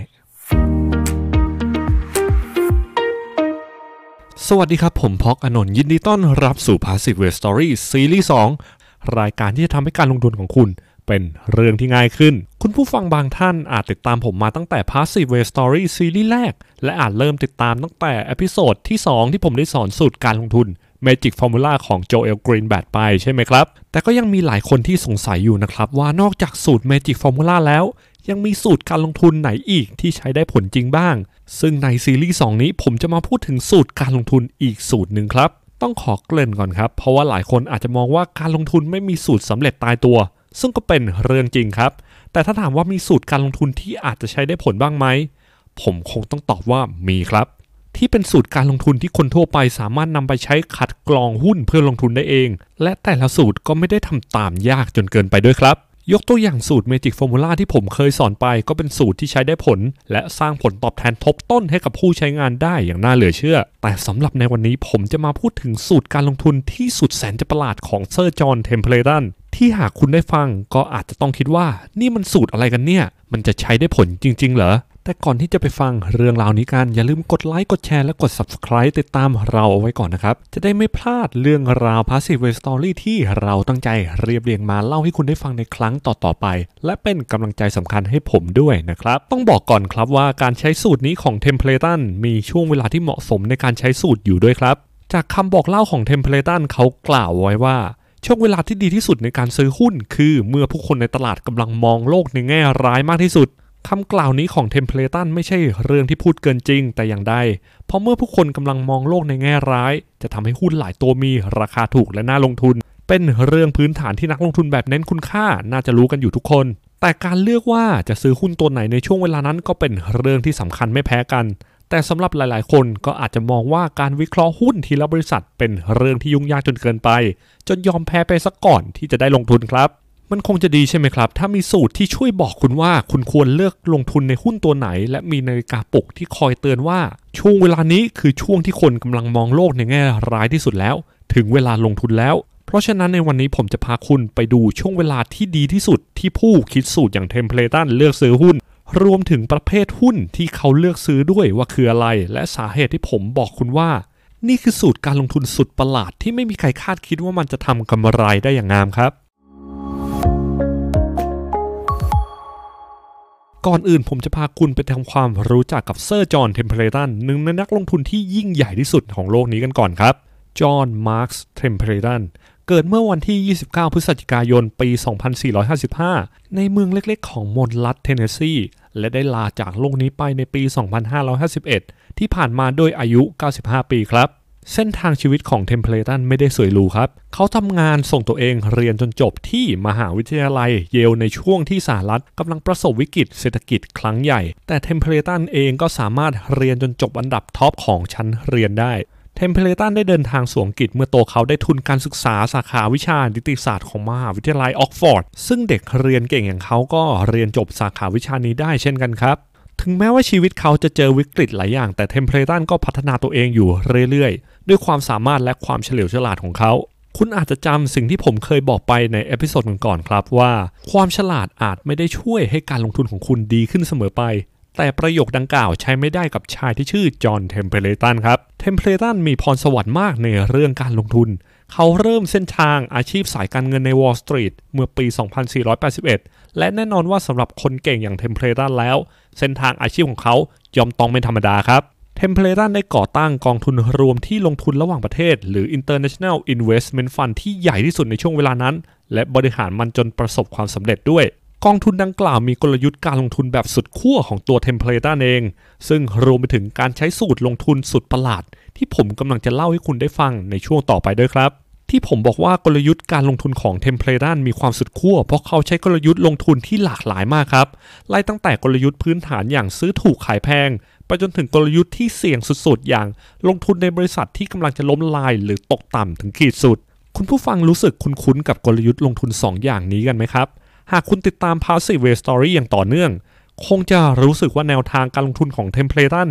สวัสดีครับผมพ็อก อนนท์ยินดีต้อนรับสู่ Passive Way Story ซีรีส์ 2 รายการที่จะทำให้การลงทุนของคุณเป็นเรื่องที่ง่ายขึ้นคุณผู้ฟังบางท่านอาจติดตามผมมาตั้งแต่ Passive Way Story ซีรีส์แรกและอาจเริ่มติดตามตั้งแต่เอพิโซดที่2ที่ผมได้สอนสูตรการลงทุน Magic Formula ของโจเอลกรีนแบทไปใช่ไหมครับแต่ก็ยังมีหลายคนที่สงสัยอยู่นะครับว่านอกจากสูตร Magic Formula แล้วยังมีสูตรการลงทุนไหนอีกที่ใช้ได้ผลจริงบ้างซึ่งในซีรีส์2นี้ผมจะมาพูดถึงสูตรการลงทุนอีกสูตรหนึ่งครับต้องขอเกริ่นก่อนครับเพราะว่าหลายคนอาจจะมองว่าการลงทุนไม่มีสูตรสำเร็จตายตัวซึ่งก็เป็นเรื่องจริงครับแต่ถ้าถามว่ามีสูตรการลงทุนที่อาจจะใช้ได้ผลบ้างไหมผมคงต้องตอบว่ามีครับที่เป็นสูตรการลงทุนที่คนทั่วไปสามารถนำไปใช้คัดกรองหุ้นเพื่อลงทุนได้เองและแต่ละสูตรก็ไม่ได้ทำตามยากจนเกินไปด้วยครับยกตัวอย่างสูตร Magic Formula ที่ผมเคยสอนไปก็เป็นสูตรที่ใช้ได้ผลและสร้างผลตอบแทนทบต้นให้กับผู้ใช้งานได้อย่างน่าเหลือเชื่อแต่สำหรับในวันนี้ผมจะมาพูดถึงสูตรการลงทุนที่สุดแสนจะประหลาดของเซอร์จอห์นเทมเพลตันที่หากคุณได้ฟังก็อาจจะต้องคิดว่านี่มันสูตรอะไรกันเนี่ยมันจะใช้ได้ผลจริงๆเหรอแต่ก่อนที่จะไปฟังเรื่องราวนี้กันอย่าลืมกดไลค์กดแชร์และกด Subscribe ติดตามเราเอาไว้ก่อนนะครับจะได้ไม่พลาดเรื่องราว Passive Way Story ที่เราตั้งใจเรียบเรียงมาเล่าให้คุณได้ฟังในครั้งต่อๆไปและเป็นกำลังใจสำคัญให้ผมด้วยนะครับต้องบอกก่อนครับว่าการใช้สูตรนี้ของเทมเพลตันมีช่วงเวลาที่เหมาะสมในการใช้สูตรอยู่ด้วยครับจากคำบอกเล่าของเทมเพลตันเขากล่าวไว้ว่าช่วงเวลาที่ดีที่สุดในการซื้อหุ้นคือเมื่อผู้คนในตลาดกำลังมองโลกในแง่ร้ายมากที่สุดคำกล่าวนี้ของเทมเพลตันไม่ใช่เรื่องที่พูดเกินจริงแต่อย่างใดเพราะเมื่อผู้คนกำลังมองโลกในแง่ร้ายจะทำให้หุ้นหลายตัวมีราคาถูกและน่าลงทุนเป็นเรื่องพื้นฐานที่นักลงทุนแบบเน้นคุณค่าน่าจะรู้กันอยู่ทุกคนแต่การเลือกว่าจะซื้อหุ้นตัวไหนในช่วงเวลานั้นก็เป็นเรื่องที่สำคัญไม่แพ้กันแต่สำหรับหลายๆคนก็อาจจะมองว่าการวิเคราะห์หุ้นทีละบริษัทเป็นเรื่องที่ยุ่งยากจนเกินไปจนยอมแพ้ไปซะก่อนที่จะได้ลงทุนครับมันคงจะดีใช่ไหมครับถ้ามีสูตรที่ช่วยบอกคุณว่าคุณควรเลือกลงทุนในหุ้นตัวไหนและมีนาฬิกาปลุกที่คอยเตือนว่าช่วงเวลานี้คือช่วงที่คนกำลังมองโลกในแง่ร้ายที่สุดแล้วถึงเวลาลงทุนแล้วเพราะฉะนั้นในวันนี้ผมจะพาคุณไปดูช่วงเวลาที่ดีที่สุดที่ผู้คิดสูตรอย่างเทมเพลตันเลือกซื้อหุ้นรวมถึงประเภทหุ้นที่เขาเลือกซื้อด้วยว่าคืออะไรและสาเหตุที่ผมบอกคุณว่านี่คือสูตรการลงทุนสุดประหลาดที่ไม่มีใครคาดคิดว่ามันจะทำกำไรได้อย่างงามครับก่อนอื่นผมจะพาคุณไปทำความรู้จักกับเซอร์จอห์นเทมเพลตันหนึ่งในนักลงทุนที่ยิ่งใหญ่ที่สุดของโลกนี้กันก่อนครับ จอห์นมาร์คส์เทมเพลตันเกิดเมื่อวันที่29พฤศจิกายนปี2455ในเมืองเล็กๆของมอนรัตเทนเนสซีและได้ลาจากโลกนี้ไปในปี2551ที่ผ่านมาด้วยอายุ95ปีครับเส้นทางชีวิตของเทมเพลตันไม่ได้สวยหรูครับเขาทำงานส่งตัวเองเรียนจนจบที่มหาวิทยาลัยเยลในช่วงที่สหรัฐกำลังประสบวิกฤตเศรษฐกิจครั้งใหญ่แต่เทมเพลตันเองก็สามารถเรียนจนจบอันดับท็อปของชั้นเรียนได้เทมเพลตันได้เดินทางสู่อังกฤษเมื่อโตเขาได้ทุนการศึกษาสาขาวิชานิติศาสตร์ของมหาวิทยาลัยออกฟอร์ดซึ่งเด็กเรียนเก่งอย่างเขาก็เรียนจบสาขาวิชานี้ได้เช่นกันครับถึงแม้ว่าชีวิตเขาจะเจอวิกฤตหลายอย่างแต่เทมเพลตันก็พัฒนาตัวเองอยู่เรื่อยๆด้วยความสามารถและความเฉลียวฉลาดของเขาคุณอาจจะจำสิ่งที่ผมเคยบอกไปในเอพิโซดก่อนๆครับว่าความฉลาดอาจไม่ได้ช่วยให้การลงทุนของคุณดีขึ้นเสมอไปแต่ประโยคดังกล่าวใช้ไม่ได้กับชายที่ชื่อจอห์นเทมเพลตันครับเทมเพลตันมีพรสวรรค์มากในเรื่องการลงทุนเขาเริ่มเส้นทางอาชีพสายการเงินใน Wall Street เมื่อปี 2481 และแน่นอนว่าสำหรับคนเก่งอย่างเทมเพลตันแล้วเส้นทางอาชีพของเขายอมต้องไม่ธรรมดาครับเทมเพลตันได้ก่อตั้งกองทุนรวมที่ลงทุนระหว่างประเทศหรือ International Investment Fund ที่ใหญ่ที่สุดในช่วงเวลานั้นและบริหารมันจนประสบความสำเร็จด้วยกองทุนดังกล่าวมีกลยุทธ์การลงทุนแบบสุดขั้วของตัวเทมเพลตันเองซึ่งรวมไปถึงการใช้สูตรลงทุนสุดประหลาดที่ผมกำลังจะเล่าให้คุณได้ฟังในช่วงต่อไปด้วยครับที่ผมบอกว่ากลยุทธ์การลงทุนของเทมเพลตันมีความสุดขั้วเพราะเขาใช้กลยุทธ์ลงทุนที่หลากหลายมากครับไล่ตั้งแต่กลยุทธ์พื้นฐานอย่างซื้อถูกขายแพงไปจนถึงกลยุทธ์ที่เสี่ยงสุดๆอย่างลงทุนในบริษัทที่กำลังจะล้มละลายหรือตกต่ำถึงขีดสุดคุณผู้ฟังรู้สึกคุ้นๆกับกลยุทธ์ลงทุน2 อย่างนี้กันไหมครับหากคุณติดตาม Passive Way Story อย่างต่อเนื่องคงจะรู้สึกว่าแนวทางการลงทุนของเทมเพลตัน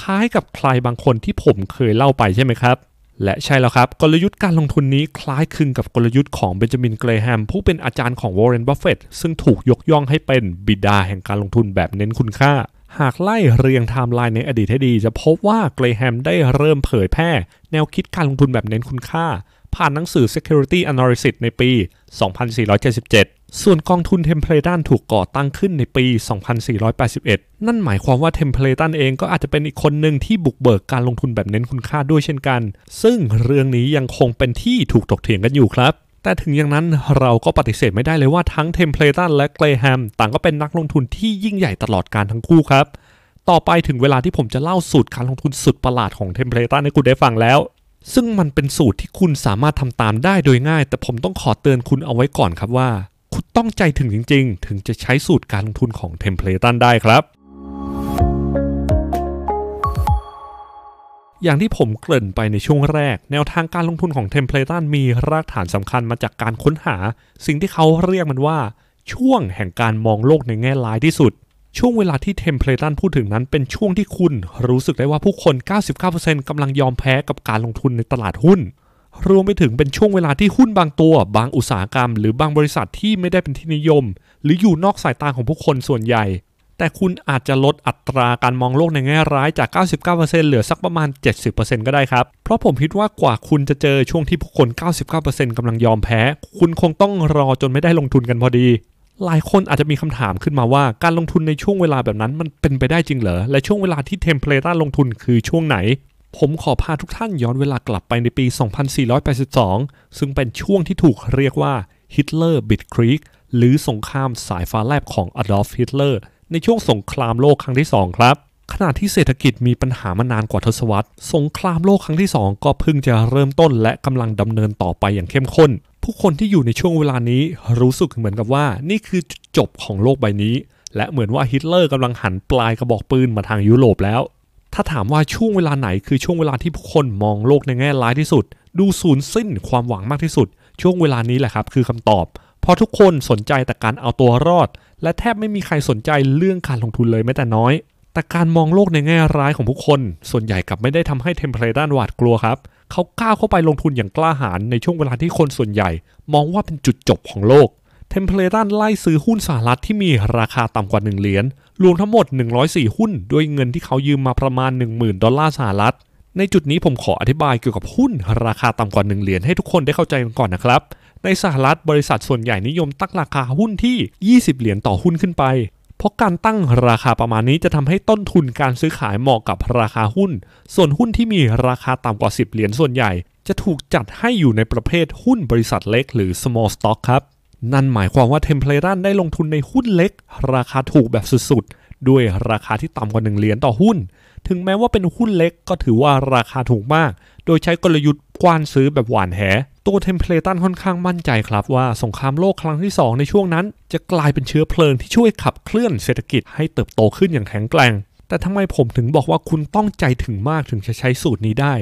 คล้ายกับใครบางคนที่ผมเคยเล่าไปใช่ไหมครับและใช่แล้วครับกลยุทธ์การลงทุนนี้คล้ายคลึงกับกลยุทธ์ของเบนจามินเกรแฮมผู้เป็นอาจารย์ของ Warren Buffett ซึ่งถูกยกย่องให้เป็นบิดาแห่งการลงทุนแบบเน้นคุณค่าหากไล่เรียงไทม์ไลน์ในอดีตให้ดีจะพบว่าเกรแฮมได้เริ่มเผยแพร่แนวคิดการลงทุนแบบเน้นคุณค่าผ่านหนังสือ Security Analysis ในปี 2477ส่วนกองทุนเทมเพลตันถูกก่อตั้งขึ้นในปี 2481 นั่นหมายความว่าเทมเพลตันเองก็อาจจะเป็นอีกคนหนึ่งที่บุกเบิกการลงทุนแบบเน้นคุณค่าด้วยเช่นกันซึ่งเรื่องนี้ยังคงเป็นที่ถูกถกเถียงกันอยู่ครับแต่ถึงอย่างนั้นเราก็ปฏิเสธไม่ได้เลยว่าทั้งเทมเพลตันและเกรแฮมต่างก็เป็นนักลงทุนที่ยิ่งใหญ่ตลอดการทั้งคู่ครับต่อไปถึงเวลาที่ผมจะเล่าสูตรการลงทุนสุดประหลาดของเทมเพลตันให้คุณได้ฟังแล้วซึ่งมันเป็นสูตรที่คุณสามารถทำตามได้โดยง่ายแต่ผมต้องขอเตือนคุณเอาไว้ก่อนครับว่าคุณต้องใจถึงจริงๆถึงจะใช้สูตรการลงทุนของเทมเพลตันได้ครับอย่างที่ผมเกริ่นไปในช่วงแรกแนวทางการลงทุนของเทมเพลตันมีรากฐานสำคัญมาจากการค้นหาสิ่งที่เขาเรียกมันว่าช่วงแห่งการมองโลกในแง่ร้ายที่สุดช่วงเวลาที่เทมเพลตันพูดถึงนั้นเป็นช่วงที่คุณรู้สึกได้ว่าผู้คน 99% กำลังยอมแพ้กับการลงทุนในตลาดหุ้นรวมไปถึงเป็นช่วงเวลาที่หุ้นบางตัวบางอุตสาหกรรมหรือบางบริษัทที่ไม่ได้เป็นที่นิยมหรืออยู่นอกสายตาของผู้คนส่วนใหญ่แต่คุณอาจจะลดอัตราการมองโลกในแง่ร้ายจาก 99% เหลือสักประมาณ 70% ก็ได้ครับเพราะผมคิดว่ากว่าคุณจะเจอช่วงที่ผู้คน 99% กำลังยอมแพ้คุณคงต้องรอจนไม่ได้ลงทุนกันพอดีหลายคนอาจจะมีคำถามขึ้นมาว่าการลงทุนในช่วงเวลาแบบนั้นมันเป็นไปได้จริงเหรอและช่วงเวลาที่เทมเพลตันลงทุนคือช่วงไหนผมขอพาทุกท่านย้อนเวลากลับไปในปี 2482 ซึ่งเป็นช่วงที่ถูกเรียกว่าฮิตเลอร์บิดครีกหรือสงครามสายฟ้าแลบของอดอล์ฟฮิตเลอร์ในช่วงสงครามโลกครั้งที่ 2 ครับขณะที่เศรษฐกิจมีปัญหามานานกว่าทศวรรษสงครามโลกครั้งที่ 2 ก็เพิ่งจะเริ่มต้นและกำลังดำเนินต่อไปอย่างเข้มข้นผู้คนที่อยู่ในช่วงเวลานี้รู้สึกเหมือนกับว่านี่คือจุดจบของโลกใบนี้และเหมือนว่าฮิตเลอร์กำลังหันปลายกระบอกปืนมาทางยุโรปแล้วถ้าถามว่าช่วงเวลาไหนคือช่วงเวลาที่ผู้คนมองโลกในแง่ร้ายที่สุดดูสูญสิ้นความหวังมากที่สุดช่วงเวลานี้แหละครับคือคำตอบเพราะทุกคนสนใจแต่การเอาตัวรอดและแทบไม่มีใครสนใจเรื่องการลงทุนเลยแม้แต่น้อยแต่การมองโลกในแง่ร้ายของผู้คนส่วนใหญ่กลับไม่ได้ทำให้เทมเพลตันหวาดกลัวครับเขาก้าวเข้าไปลงทุนอย่างกล้าหาญในช่วงเวลาที่คนส่วนใหญ่มองว่าเป็นจุดจบของโลกเทมเพลตันไล่ซื้อหุ้นสหรัฐที่มีราคาต่ำกว่า1เหรียญรวมทั้งหมด104หุ้นด้วยเงินที่เขายืมมาประมาณ$10,000สหรัฐในจุดนี้ผมขออธิบายเกี่ยวกับหุ้นราคาต่ำกว่า1เหรียญให้ทุกคนได้เข้าใจกันก่อนนะครับในสหรัฐบริษัทส่วนใหญ่นิยมตั้งราคาหุ้นที่20เหรียญต่อหุ้นขึ้นไปเพราะการตั้งราคาประมาณนี้จะทำให้ต้นทุนการซื้อขายเหมาะกับราคาหุ้นส่วนหุ้นที่มีราคาต่ำกว่า10เหรียญส่วนใหญ่ จะถูกจัดให้อยู่ในประเภทหุ้นบริษัทเล็กหรือ small stock ครับนั่นหมายความว่าเทมเพลตันได้ลงทุนในหุ้นเล็กราคาถูกแบบสุดๆด้วยราคาที่ต่ำกว่า1เหรียญต่อหุ้นถึงแม้ว่าเป็นหุ้นเล็กก็ถือว่าราคาถูกมากโดยใช้กลยุทธ์กว้านซื้อแบบหว่านแหตัวเทมเพลตันค่อนข้างมั่นใจครับว่าสงครามโลกครั้งที่2ในช่วงนั้นจะกลายเป็นเชื้อเพลิงที่ช่วยขับเคลื่อนเศรษฐกิจให้เติบโตขึ้นอย่างแข็งแกร่งแต่ทำไมผมถึงบอกว่าคุณต้องใจถึงมากถึงจะใช้สูตรนี้ได้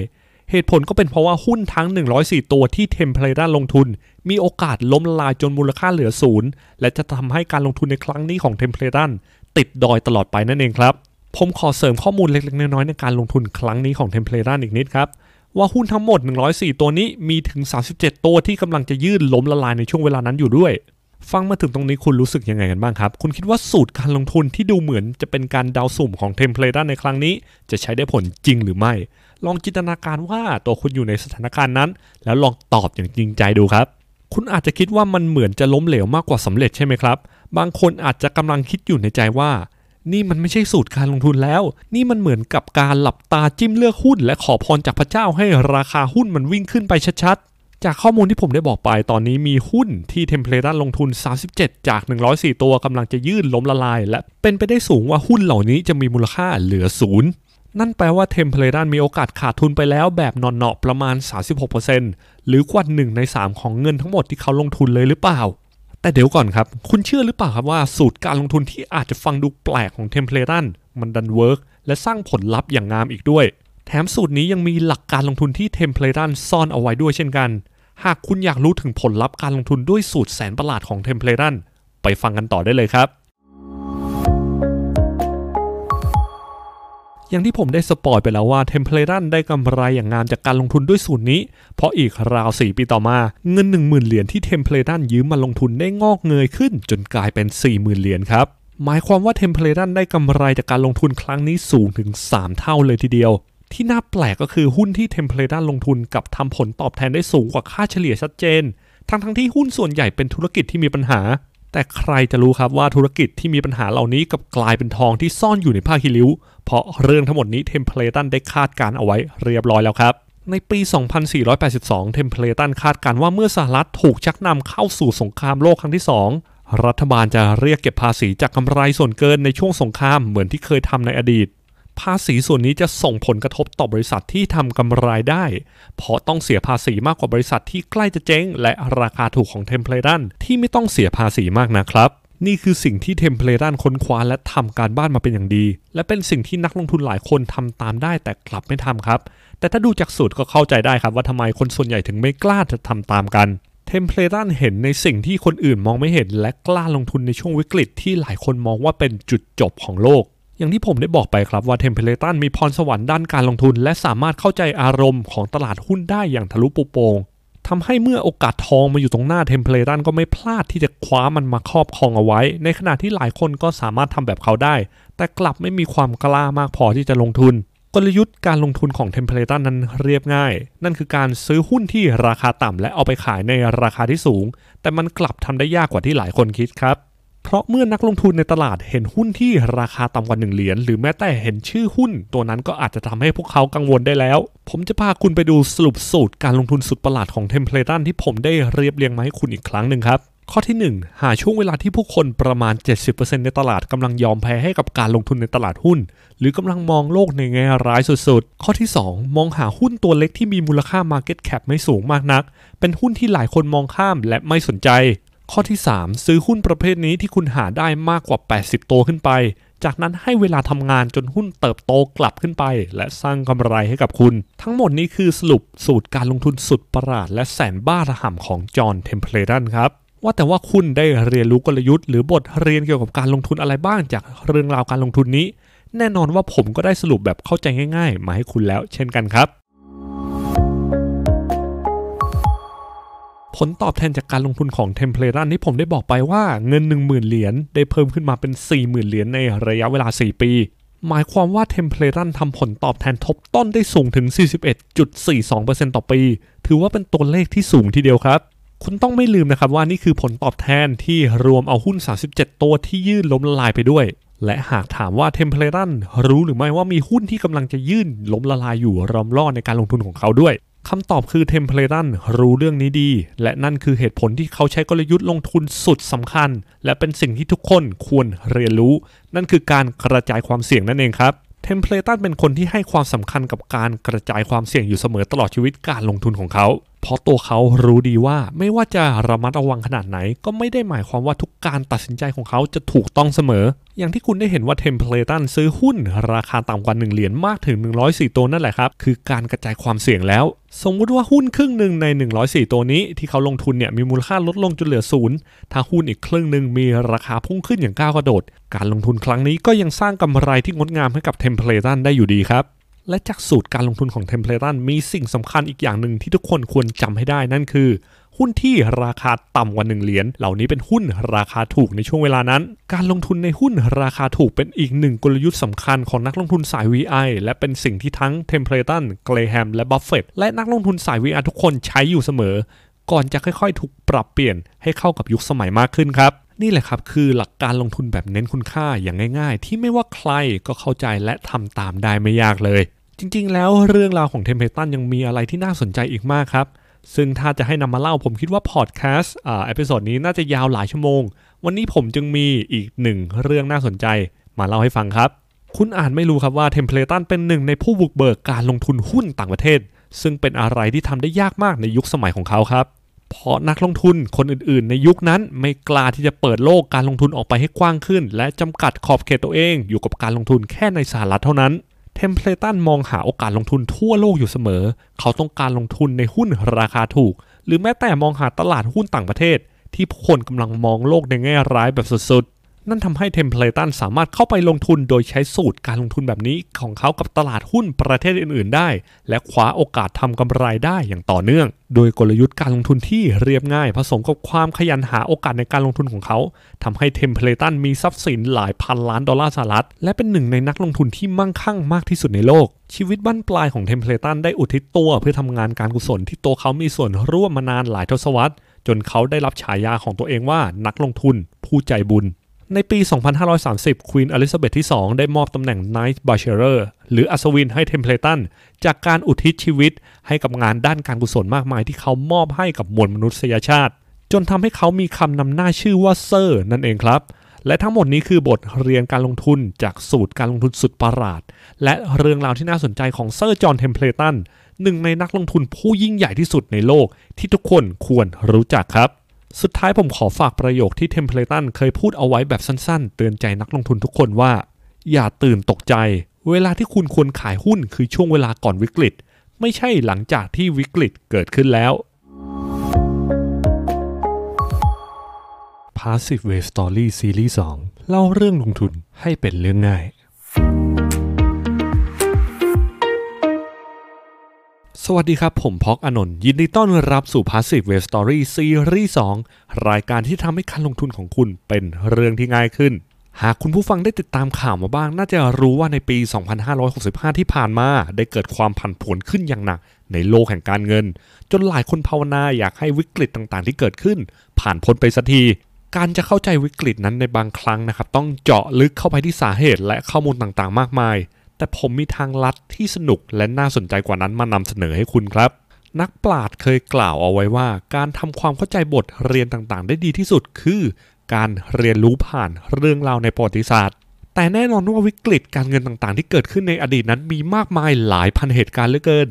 เหตุผลก็เป็นเพราะว่าหุ้นทั้ง104ตัวที่เทมเพลตันลงทุนมีโอกาสล้มละลายจนมูลค่าเหลือศูนย์และจะทำให้การลงทุนในครั้งนี้ของเทมเพลตันติดดอยตลอดไปนั่นเองครับผมขอเสริมข้อมูลเล็กๆน้อยๆในการลงทุนครั้งนี้ของเทมเพลตันอีกนิดครับว่าหุ้นทั้งหมด104ตัวนี้มีถึง37ตัวที่กำลังจะยื่นล้มละลายในช่วงเวลานั้นอยู่ด้วยฟังมาถึงตรงนี้คุณรู้สึกยังไงกันบ้างครับคุณคิดว่าสูตรการลงทุนที่ดูเหมือนจะเป็นการเดาสุ่มของเทมเพลตันในครั้งนี้จะใช้ได้ผลจริงหรือไม่ลองจินตนาการว่าตัวคุณอยู่ในสถานการณ์นั้นแล้วลองตอบอย่างจริงใจดูครับคุณอาจจะคิดว่ามันเหมือนจะล้มเหลวมากกว่าสำเร็จใช่ไหมครับบางคนอาจจะกำลังคิดอยู่ในใจว่านี่มันไม่ใช่สูตรการลงทุนแล้วนี่มันเหมือนกับการหลับตาจิ้มเลือกหุ้นและขอพรจากพระเจ้าให้ราคาหุ้นมันวิ่งขึ้นไปชัดๆจากข้อมูลที่ผมได้บอกไปตอนนี้มีหุ้นที่เทมเพลตันลงทุน37จาก104ตัวกำลังจะยื่นล้มละลายและเป็นไปได้สูงว่าหุ้นเหล่านี้จะมีมูลค่าเหลือศูนย์นั่นแปลว่าเทมเพลตันมีโอกาสขาดทุนไปแล้วแบบหน่อๆประมาณ 36% หรือกว่า1ใน3ของเงินทั้งหมดที่เขาลงทุนเลยหรือเปล่าแต่เดี๋ยวก่อนครับคุณเชื่อหรือเปล่าครับว่าสูตรการลงทุนที่อาจจะฟังดูแปลกของเทมเพลตันมันดันเวิร์กและสร้างผลลัพธ์อย่างงามอีกด้วยแถมสูตรนี้ยังมีหลักการลงทุนที่เทมเพลตันซ่อนเอาไว้ด้วยเช่นกันหากคุณอยากรู้ถึงผลลัพธ์การลงทุนด้วยสูตรแสนประหลาดของเทมเพลตันไปฟังกันต่อได้เลยครับอย่างที่ผมได้สปอยไปแล้วว่าเทมเพลตันได้กำไรอย่างงามจากการลงทุนด้วยสูตรนี้เพราะอีกราว4ปีต่อมาเงิน 10,000 เหรียญที่เทมเพลตันยืมมาลงทุนได้งอกเงยขึ้นจนกลายเป็น 40,000 เหรียญครับหมายความว่าเทมเพลตันได้กำไรจากการลงทุนครั้งนี้สูงถึง3เท่าเลยทีเดียวที่น่าแปลกก็คือหุ้นที่เทมเพลตันลงทุนกับทำผลตอบแทนได้สูงกว่าค่าเฉลี่ยชัดเจนทั้งที่หุ้นส่วนใหญ่เป็นธุรกิจที่มีปัญหาแต่ใครจะรู้ครับว่าธุรกิจที่มีปัญหาเหล่านี้กับกลายเป็นทองที่ซ่อนอยู่ในผ้าขี้ริ้วเพราะเรื่องทั้งหมดนี้เทมเพลตันได้คาดการเอาไว้เรียบร้อยแล้วครับในปี 2482 เทมเพลตันคาดการว่าเมื่อสหรัฐถูกชักนำเข้าสู่สงครามโลกครั้งที่2รัฐบาลจะเรียกเก็บภาษีจากกำไรส่วนเกินในช่วงสงครามเหมือนที่เคยทำในอดีตภาษีส่วนนี้จะส่งผลกระทบต่อบริษัทที่ทำกำไรได้เพราะต้องเสียภาษีมากกว่าบริษัทที่ใกล้จะเจ๊งและราคาถูกของเทมเพลตันที่ไม่ต้องเสียภาษีมากนะครับนี่คือสิ่งที่เทมเพลตันค้นคว้าและทำการบ้านมาเป็นอย่างดีและเป็นสิ่งที่นักลงทุนหลายคนทำตามได้แต่กลับไม่ทำครับแต่ถ้าดูจากสูตรก็เข้าใจได้ครับว่าทำไมคนส่วนใหญ่ถึงไม่กล้าจะทำตามกันเทมเพลตันเห็นในสิ่งที่คนอื่นมองไม่เห็นและกล้าลงทุนในช่วงวิกฤตที่หลายคนมองว่าเป็นจุดจบของโลกอย่างที่ผมได้บอกไปครับว่าเทมเพลตันมีพรสวรรค์ด้านการลงทุนและสามารถเข้าใจอารมณ์ของตลาดหุ้นได้อย่างทะลุปุโปร่งทำให้เมื่อโอกาสทองมาอยู่ตรงหน้าเทมเพลตันก็ไม่พลาดที่จะคว้ามันมาครอบครองเอาไว้ในขณะที่หลายคนก็สามารถทำแบบเขาได้แต่กลับไม่มีความกล้ามากพอที่จะลงทุนกลยุทธ์การลงทุนของเทมเพลตันนั้นเรียบง่ายนั่นคือการซื้อหุ้นที่ราคาต่ำและเอาไปขายในราคาที่สูงแต่มันกลับทำได้ยากกว่าที่หลายคนคิดครับเพราะเมื่อนักลงทุนในตลาดเห็นหุ้นที่ราคาต่ำกว่า1เหรียญหรือแม้แต่เห็นชื่อหุ้นตัวนั้นก็อาจจะทำให้พวกเขากังวลได้แล้วผมจะพาคุณไปดูสรุปสูตรการลงทุนสุดประหลาดของเทมเพลตันที่ผมได้เรียบเรียงมาให้คุณอีกครั้งหนึ่งครับข้อที่1หาช่วงเวลาที่ผู้คนประมาณ 70% ในตลาดกำลังยอมแพ้ให้กับการลงทุนในตลาดหุ้นหรือกำลังมองโลกในแง่ร้ายสุดๆข้อที่2มองหาหุ้นตัวเล็กที่มีมูลค่า Market Cap ไม่สูงมากนักเป็นหุ้นที่หลายคนมองข้ามและไม่สนใจข้อที่3ซื้อหุ้นประเภทนี้ที่คุณหาได้มากกว่า80ตัวขึ้นไปจากนั้นให้เวลาทำงานจนหุ้นเติบโตกลับขึ้นไปและสร้างกำไรให้กับคุณทั้งหมดนี้คือสรุปสูตรการลงทุนสุดประหลาดและแสนบ้าระห่ำของจอห์นเทมเพลตันครับว่าแต่ว่าคุณได้เรียนรู้กลยุทธ์หรือบทเรียนเกี่ยวกับการลงทุนอะไรบ้างจากเรื่องราวการลงทุนนี้แน่นอนว่าผมก็ได้สรุปแบบเข้าใจง่ายๆมาให้คุณแล้วเช่นกันครับผลตอบแทนจากการลงทุนของเทมเพลตันที่ผมได้บอกไปว่าเงิน 10,000 เหรียญได้เพิ่มขึ้นมาเป็น 40,000 เหรียญในระยะเวลา4ปีหมายความว่าเทมเพลตันทำผลตอบแทนทบต้นได้สูงถึง 41.42% ต่อปีถือว่าเป็นตัวเลขที่สูงทีเดียวครับคุณต้องไม่ลืมนะครับว่านี่คือผลตอบแทนที่รวมเอาหุ้น37ตัวที่ยื่นล้มละลายไปด้วยและหากถามว่าเทมเพลตันรู้หรือไม่ว่ามีหุ้นที่กำลังจะยื่นล้มละลายอยู่รอมรอดในการลงทุนของเขาด้วย คำตอบคือเทมเพลตันรู้เรื่องนี้ดีและนั่นคือเหตุผลที่เขาใช้กลยุทธ์ลงทุนสุดสำคัญและเป็นสิ่งที่ทุกคนควรเรียนรู้นั่นคือการกระจายความเสี่ยงนั่นเองครับเทมเพลตันเป็นคนที่ให้ความสำคัญกับการกระจายความเสี่ยงอยู่เสมอตลอดชีวิตการลงทุนของเขาเพราะตัวเขารู้ดีว่าไม่ว่าจะระมัดระวังขนาดไหนก็ไม่ได้หมายความว่าทุกการตัดสินใจของเขาจะถูกต้องเสมออย่างที่คุณได้เห็นว่าเทมเพลตันซื้อหุ้นราคาต่ำกว่า1เหรียญมากถึง104ตัวนั่นแหละครับคือการกระจายความเสี่ยงแล้วสมมุติว่าหุ้นครึ่งนึงใน104ตัวนี้ที่เขาลงทุนเนี่ยมีมูลค่าลดลงจนเหลือ0ถ้าหุ้นอีกครึ่งนึงมีราคาพุ่งขึ้นอย่างก้าวกระโดดการลงทุนครั้งนี้ก็ยังสร้างกำไรที่งดงามให้กับเทมเพลตันได้อยู่ดีครับและจากสูตรการลงทุนของเทมเพลตันมีสิ่งสำคัญอีกอย่างหนึ่งที่ทุกคนควรจำให้ได้นั่นคือหุ้นที่ราคาต่ำกว่า1เหรียญเหล่านี้เป็นหุ้นราคาถูกในช่วงเวลานั้นการลงทุนในหุ้นราคาถูกเป็นอีกหนึ่งกลยุทธ์สำคัญของนักลงทุนสาย VI และเป็นสิ่งที่ทั้งเทมเพลตันเกรแฮมและบัฟเฟตต์และนักลงทุนสาย VR ทุกคนใช้อยู่เสมอก่อนจะค่อยๆถูกปรับเปลี่ยนให้เข้ากับยุคสมัยมากขึ้นครับนี่แหละครับคือหลักการลงทุนแบบเน้นคุณค่าอย่างง่ายๆที่ไม่ว่าใครก็เข้าใจและทำตามได้ไม่ยากเลยจริงๆแล้วเรื่องราวของเทมเพลตันยังมีอะไรที่น่าสนใจอีกมากครับซึ่งถ้าจะให้นำมาเล่าผมคิดว่าพอดแคสต์เอพิโซดนี้น่าจะยาวหลายชั่วโมงวันนี้ผมจึงมีอีกหนึ่งเรื่องน่าสนใจมาเล่าให้ฟังครับคุณอาจไม่รู้ครับว่าเทมเพลตันเป็นหนึ่งในผู้บุกเบิกการลงทุนหุ้นต่างประเทศซึ่งเป็นอะไรที่ทำได้ยากมากในยุคสมัยของเขาครับเพราะนักลงทุนคนอื่นๆในยุคนั้นไม่กล้าที่จะเปิดโลกการลงทุนออกไปให้กว้างขึ้นและจำกัดขอบเขตตัวเองอยู่กับการลงทุนแค่ในสหรัฐเท่านั้นเทมเพลตันมองหาโอกาสลงทุนทั่วโลกอยู่เสมอเขาต้องการลงทุนในหุ้นราคาถูกหรือแม้แต่มองหาตลาดหุ้นต่างประเทศที่ผู้คนกำลังมองโลกในแง่ร้ายแบบสุดๆนั่นทำให้เทมเพลตันสามารถเข้าไปลงทุนโดยใช้สูตรการลงทุนแบบนี้ของเขากับตลาดหุ้นประเทศอื่นๆได้และคว้าโอกาสทำกำไรได้อย่างต่อเนื่องโดยกลยุทธ์การลงทุนที่เรียบง่ายผสมกับความขยันหาโอกาสในการลงทุนของเขาทำให้เทมเพลตันมีทรัพย์สินหลายพันล้านดอลลาร์สหรัฐและเป็นหนึ่งในนักลงทุนที่มั่งคั่งมากที่สุดในโลกชีวิตบั้นปลายของเทมเพลตันได้อุทิศตัวเพื่อทำงานการกุศลที่ตัวเขามีส่วนร่วมมานานหลายทศวรรษจนเขาได้รับฉายาของตัวเองว่านักลงทุนผู้ใจบุญในปี 2530 ควีนอลิซาเบธที่ 2 ได้มอบตำแหน่ง Knight Bachelor หรืออัศวินให้เทมเพลตันจากการอุทิศชีวิตให้กับงานด้านการกุศลมากมายที่เขามอบให้กับมวลมนุษยชาติจนทำให้เขามีคำนำหน้าชื่อว่าเซอร์นั่นเองครับและทั้งหมดนี้คือบทเรียนการลงทุนจากสูตรการลงทุนสุดประหลาดและเรื่องราวที่น่าสนใจของเซอร์จอห์นเทมเพลตันหนึ่งในนักลงทุนผู้ยิ่งใหญ่ที่สุดในโลกที่ทุกคนควรรู้จักครับสุดท้ายผมขอฝากประโยคที่เทมเพลตันเคยพูดเอาไว้แบบสั้นๆเตือนใจนักลงทุนทุกคนว่าอย่าตื่นตกใจเวลาที่คุณควรขายหุ้นคือช่วงเวลาก่อนวิกฤตไม่ใช่หลังจากที่วิกฤตเกิดขึ้นแล้ว Passive Way Story ซีรีส์ 2 เล่าเรื่องลงทุนให้เป็นเรื่องง่ายสวัสดีครับผมพอกอนนท์ยินดีต้อนรับสู่ Passive Way Story ซีรีส์ 2 รายการที่ทำให้การลงทุนของคุณเป็นเรื่องที่ง่ายขึ้นหากคุณผู้ฟังได้ติดตามข่าวมาบ้างน่าจะรู้ว่าในปี 2565 ที่ผ่านมาได้เกิดความผันผวนขึ้นอย่างหนักในโลกแห่งการเงินจนหลายคนภาวนาอยากให้วิกฤตต่างๆที่เกิดขึ้นผ่านพ้นไปสักทีการจะเข้าใจวิกฤตนั้นในบางครั้งนะครับต้องเจาะลึกเข้าไปที่สาเหตุและข้อมูลต่างๆมากมายแต่ผมมีทางลัดที่สนุกและน่าสนใจกว่านั้นมานำเสนอให้คุณครับนักปราชญ์เคยกล่าวเอาไว้ว่าการทำความเข้าใจบทเรียนต่างๆได้ดีที่สุดคือการเรียนรู้ผ่านเรื่องราวในประวัติศาสตร์แต่แน่นอนว่าวิกฤตการเงินต่างๆที่เกิดขึ้นในอดีตนั้นมีมากมายหลายพันเหตุการณ์เหลือเกิน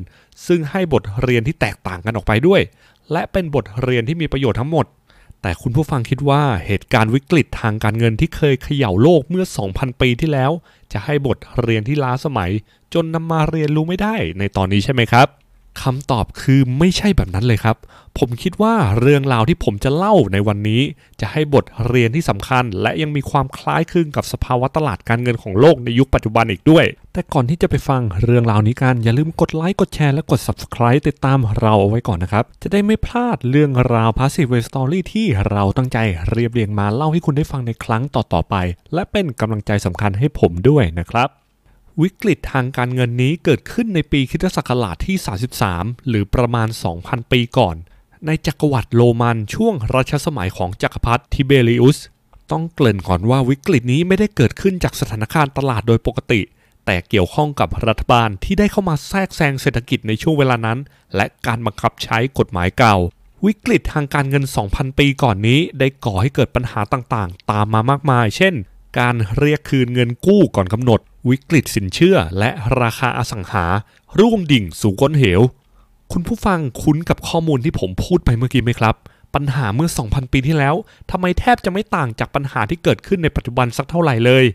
ซึ่งให้บทเรียนที่แตกต่างกันออกไปด้วยและเป็นบทเรียนที่มีประโยชน์ทั้งหมดแต่คุณผู้ฟังคิดว่าเหตุการณ์วิกฤตทางการเงินที่เคยเขย่าโลกเมื่อ 2,000 ปีที่แล้วจะให้บทเรียนที่ล้าสมัยจนนำมาเรียนรู้ไม่ได้ในตอนนี้ใช่ไหมครับคำตอบคือไม่ใช่แบบนั้นเลยครับผมคิดว่าเรื่องราวที่ผมจะเล่าในวันนี้จะให้บทเรียนที่สำคัญและยังมีความคล้ายคลึงกับสภาวะตลาดการเงินของโลกในยุคปัจจุบันอีกด้วยแต่ก่อนที่จะไปฟังเรื่องราวนี้กันอย่าลืมกดไลค์กดแชร์และกด Subscribe ติดตามเราเอาไว้ก่อนนะครับจะได้ไม่พลาดเรื่องราว Passive Way Story ที่เราตั้งใจเรียบเรียงมาเล่าให้คุณได้ฟังในครั้งต่อๆไปและเป็นกำลังใจสำคัญให้ผมด้วยนะครับวิกฤตทางการเงินนี้เกิดขึ้นในปีคริสตศักราชที่ 33 หรือประมาณ 2,000 ปีก่อนในจักรวรรดิโรมันช่วงรัชสมัยของจักรพรรดิทิเบริอุสต้องเกริ่นก่อนว่าวิกฤตนี้ไม่ได้เกิดขึ้นจากสถานการณ์ตลาดโดยปกติ แต่เกี่ยวข้องกับรัฐบาลที่ได้เข้ามาแทรกแซงเศรษฐกิจในช่วงเวลานั้นและการบังคับใช้กฎหมายเก่าวิกฤตทางการเงิน 2,000 ปีก่อนนี้ได้ก่อให้เกิดปัญหาต่างๆตามมามากมายเช่นการเรียกคืนเงินกู้ก่อนกำหนดวิกฤตสินเชื่อและราคาอสังหาร่วงดิ่งสู่ก้นเหวคุณผู้ฟังคุ้นกับข้อมูลที่ผมพูดไปเมื่อกี้ไหมครับปัญหาเมื่อ 2,000 ปีที่แล้วทำไมแทบจะไม่ต่างจากปัญหาที่เกิดขึ้นในปัจจุบันสักเท่าไหร่เลย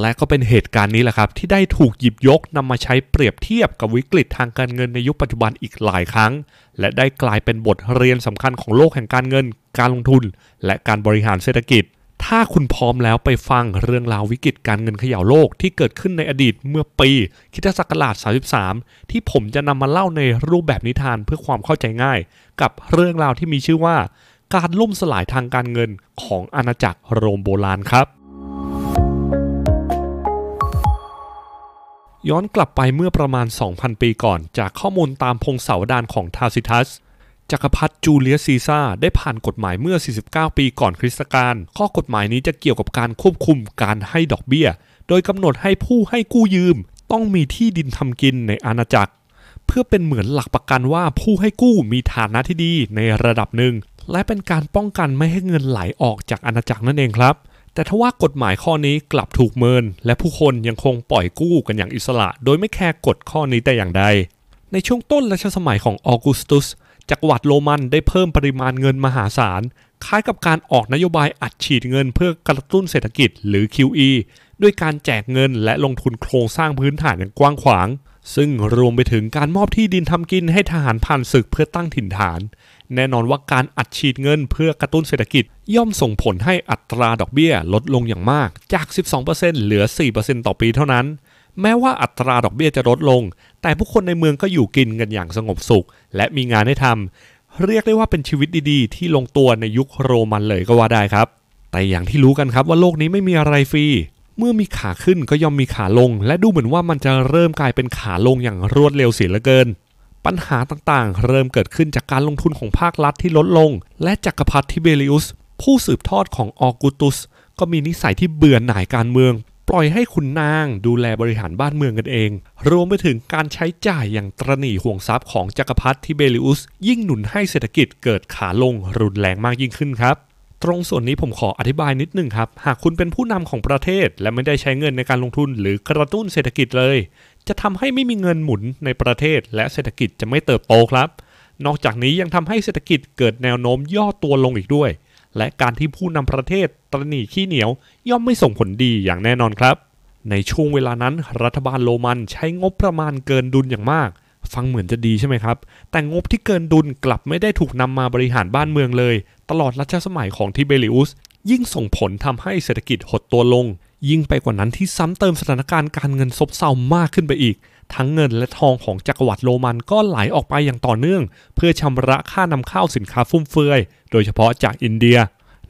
และก็เป็นเหตุการณ์นี้แหละครับที่ได้ถูกหยิบยกนำมาใช้เปรียบเทียบกับวิกฤตทางการเงินในยุคปัจจุบันอีกหลายครั้งและได้กลายเป็นบทเรียนสำคัญของโลกแห่งการเงินการลงทุนและการบริหารเศรษฐกิจถ้าคุณพร้อมแล้วไปฟังเรื่องราววิกฤตการเงินเขย่าโลกที่เกิดขึ้นในอดีตเมื่อปีคริสตศักราช 33ที่ผมจะนำมาเล่าในรูปแบบนิทานเพื่อความเข้าใจง่ายกับเรื่องราวที่มีชื่อว่าการล่มสลายทางการเงินของอาณาจักรโรมโบราณครับย้อนกลับไปเมื่อประมาณ 2,000 ปีก่อนจากข้อมูลตามพงศาวดารของทาซิทัสจักรพรรดิจูเลียสซีซ่าร์ได้ผ่านกฎหมายเมื่อ49ปีก่อนคริสตกาลข้อกฎหมายนี้จะเกี่ยวกับการควบคุมการให้ดอกเบี้ยโดยกำหนดให้ผู้ให้กู้ยืมต้องมีที่ดินทำกินในอาณาจักรเพื่อเป็นเหมือนหลักประกันว่าผู้ให้กู้มีฐานะที่ดีในระดับหนึ่งและเป็นการป้องกันไม่ให้เงินไหลออกจากอาณาจักรนั่นเองครับแต่ทว่ากฎหมายข้อนี้กลับถูกเมินและผู้คนยังคงปล่อยกู้กันอย่างอิสระโดยไม่แคร์กฎข้อนี้แต่อย่างใดในช่วงต้นรัชสมัยของออกูสตุสจักรวรรดิโรมันได้เพิ่มปริมาณเงินมหาศาลคล้ายกับการออกนโยบายอัดฉีดเงินเพื่อกระตุ้นเศรษฐกิจหรือ QE ด้วยการแจกเงินและลงทุนโครงสร้างพื้นฐานอย่างกว้างขวางซึ่งรวมไปถึงการมอบที่ดินทำกินให้ทหารผ่านศึกเพื่อตั้งถิ่นฐานแน่นอนว่าการอัดฉีดเงินเพื่อกระตุ้นเศรษฐกิจย่อมส่งผลให้อัตราดอกเบี้ยลดลงอย่างมากจาก 12% เหลือ 4% ต่อปีเท่านั้นแม้ว่าอัตราดอกเบี้ยจะลดลงแต่ผู้คนในเมืองก็อยู่กินกันอย่างสงบสุขและมีงานให้ทำเรียกได้ว่าเป็นชีวิตดีๆที่ลงตัวในยุคโรมันเลยก็ว่าได้ครับแต่อย่างที่รู้กันครับว่าโลกนี้ไม่มีอะไรฟรีเมื่อมีขาขึ้นก็ย่อมมีขาลงและดูเหมือนว่ามันจะเริ่มกลายเป็นขาลงอย่างรวดเร็วเสียเหลือเกินปัญหาต่างๆเริ่มเกิดขึ้นจากการลงทุนของภาครัฐที่ลดลงและจักรพรรดิทิเบริอุสผู้สืบทอดของออกูสตุสก็มีนิสัยที่เบื่อหน่ายการเมืองปล่อยให้ขุนนางดูแลบริหารบ้านเมืองกันเองรวมไปถึงการใช้จ่ายอย่างตระหนี่ห่วงทรัพย์ของจักรพรรดิทิเบริอุสยิ่งหนุนให้เศรษฐกิจเกิดขาลงรุนแรงมากยิ่งขึ้นครับตรงส่วนนี้ผมขออธิบายนิดนึงครับหากคุณเป็นผู้นำของประเทศและไม่ได้ใช้เงินในการลงทุนหรือกระตุ้นเศรษฐกิจเลยจะทำให้ไม่มีเงินหมุนในประเทศและเศรษฐกิจจะไม่เติบโตครับนอกจากนี้ยังทำให้เศรษฐกิจเกิดแนวโน้มย่อตัวลงอีกด้วยและการที่ผู้นำประเทศตระหนี่ขี้เหนียวย่อมไม่ส่งผลดีอย่างแน่นอนครับในช่วงเวลานั้นรัฐบาลโรมันใช้งบประมาณเกินดุลอย่างมากฟังเหมือนจะดีใช่ไหมครับแต่งบที่เกินดุลกลับไม่ได้ถูกนำมาบริหารบ้านเมืองเลยตลอดรัชสมัยของทิเบริอุสยิ่งส่งผลทำให้เศรษฐกิจหดตัวลงยิ่งไปกว่านั้นที่ซ้ำเติมสถานการณ์การเงินซบเซามากขึ้นไปอีกทั้งเงินและทองของจักรวรรดิโรมันก็ไหลออกไปอย่างต่อเนื่องเพื่อชำระค่านำเข้าสินค้าฟุ่มเฟือยโดยเฉพาะจากอินเดีย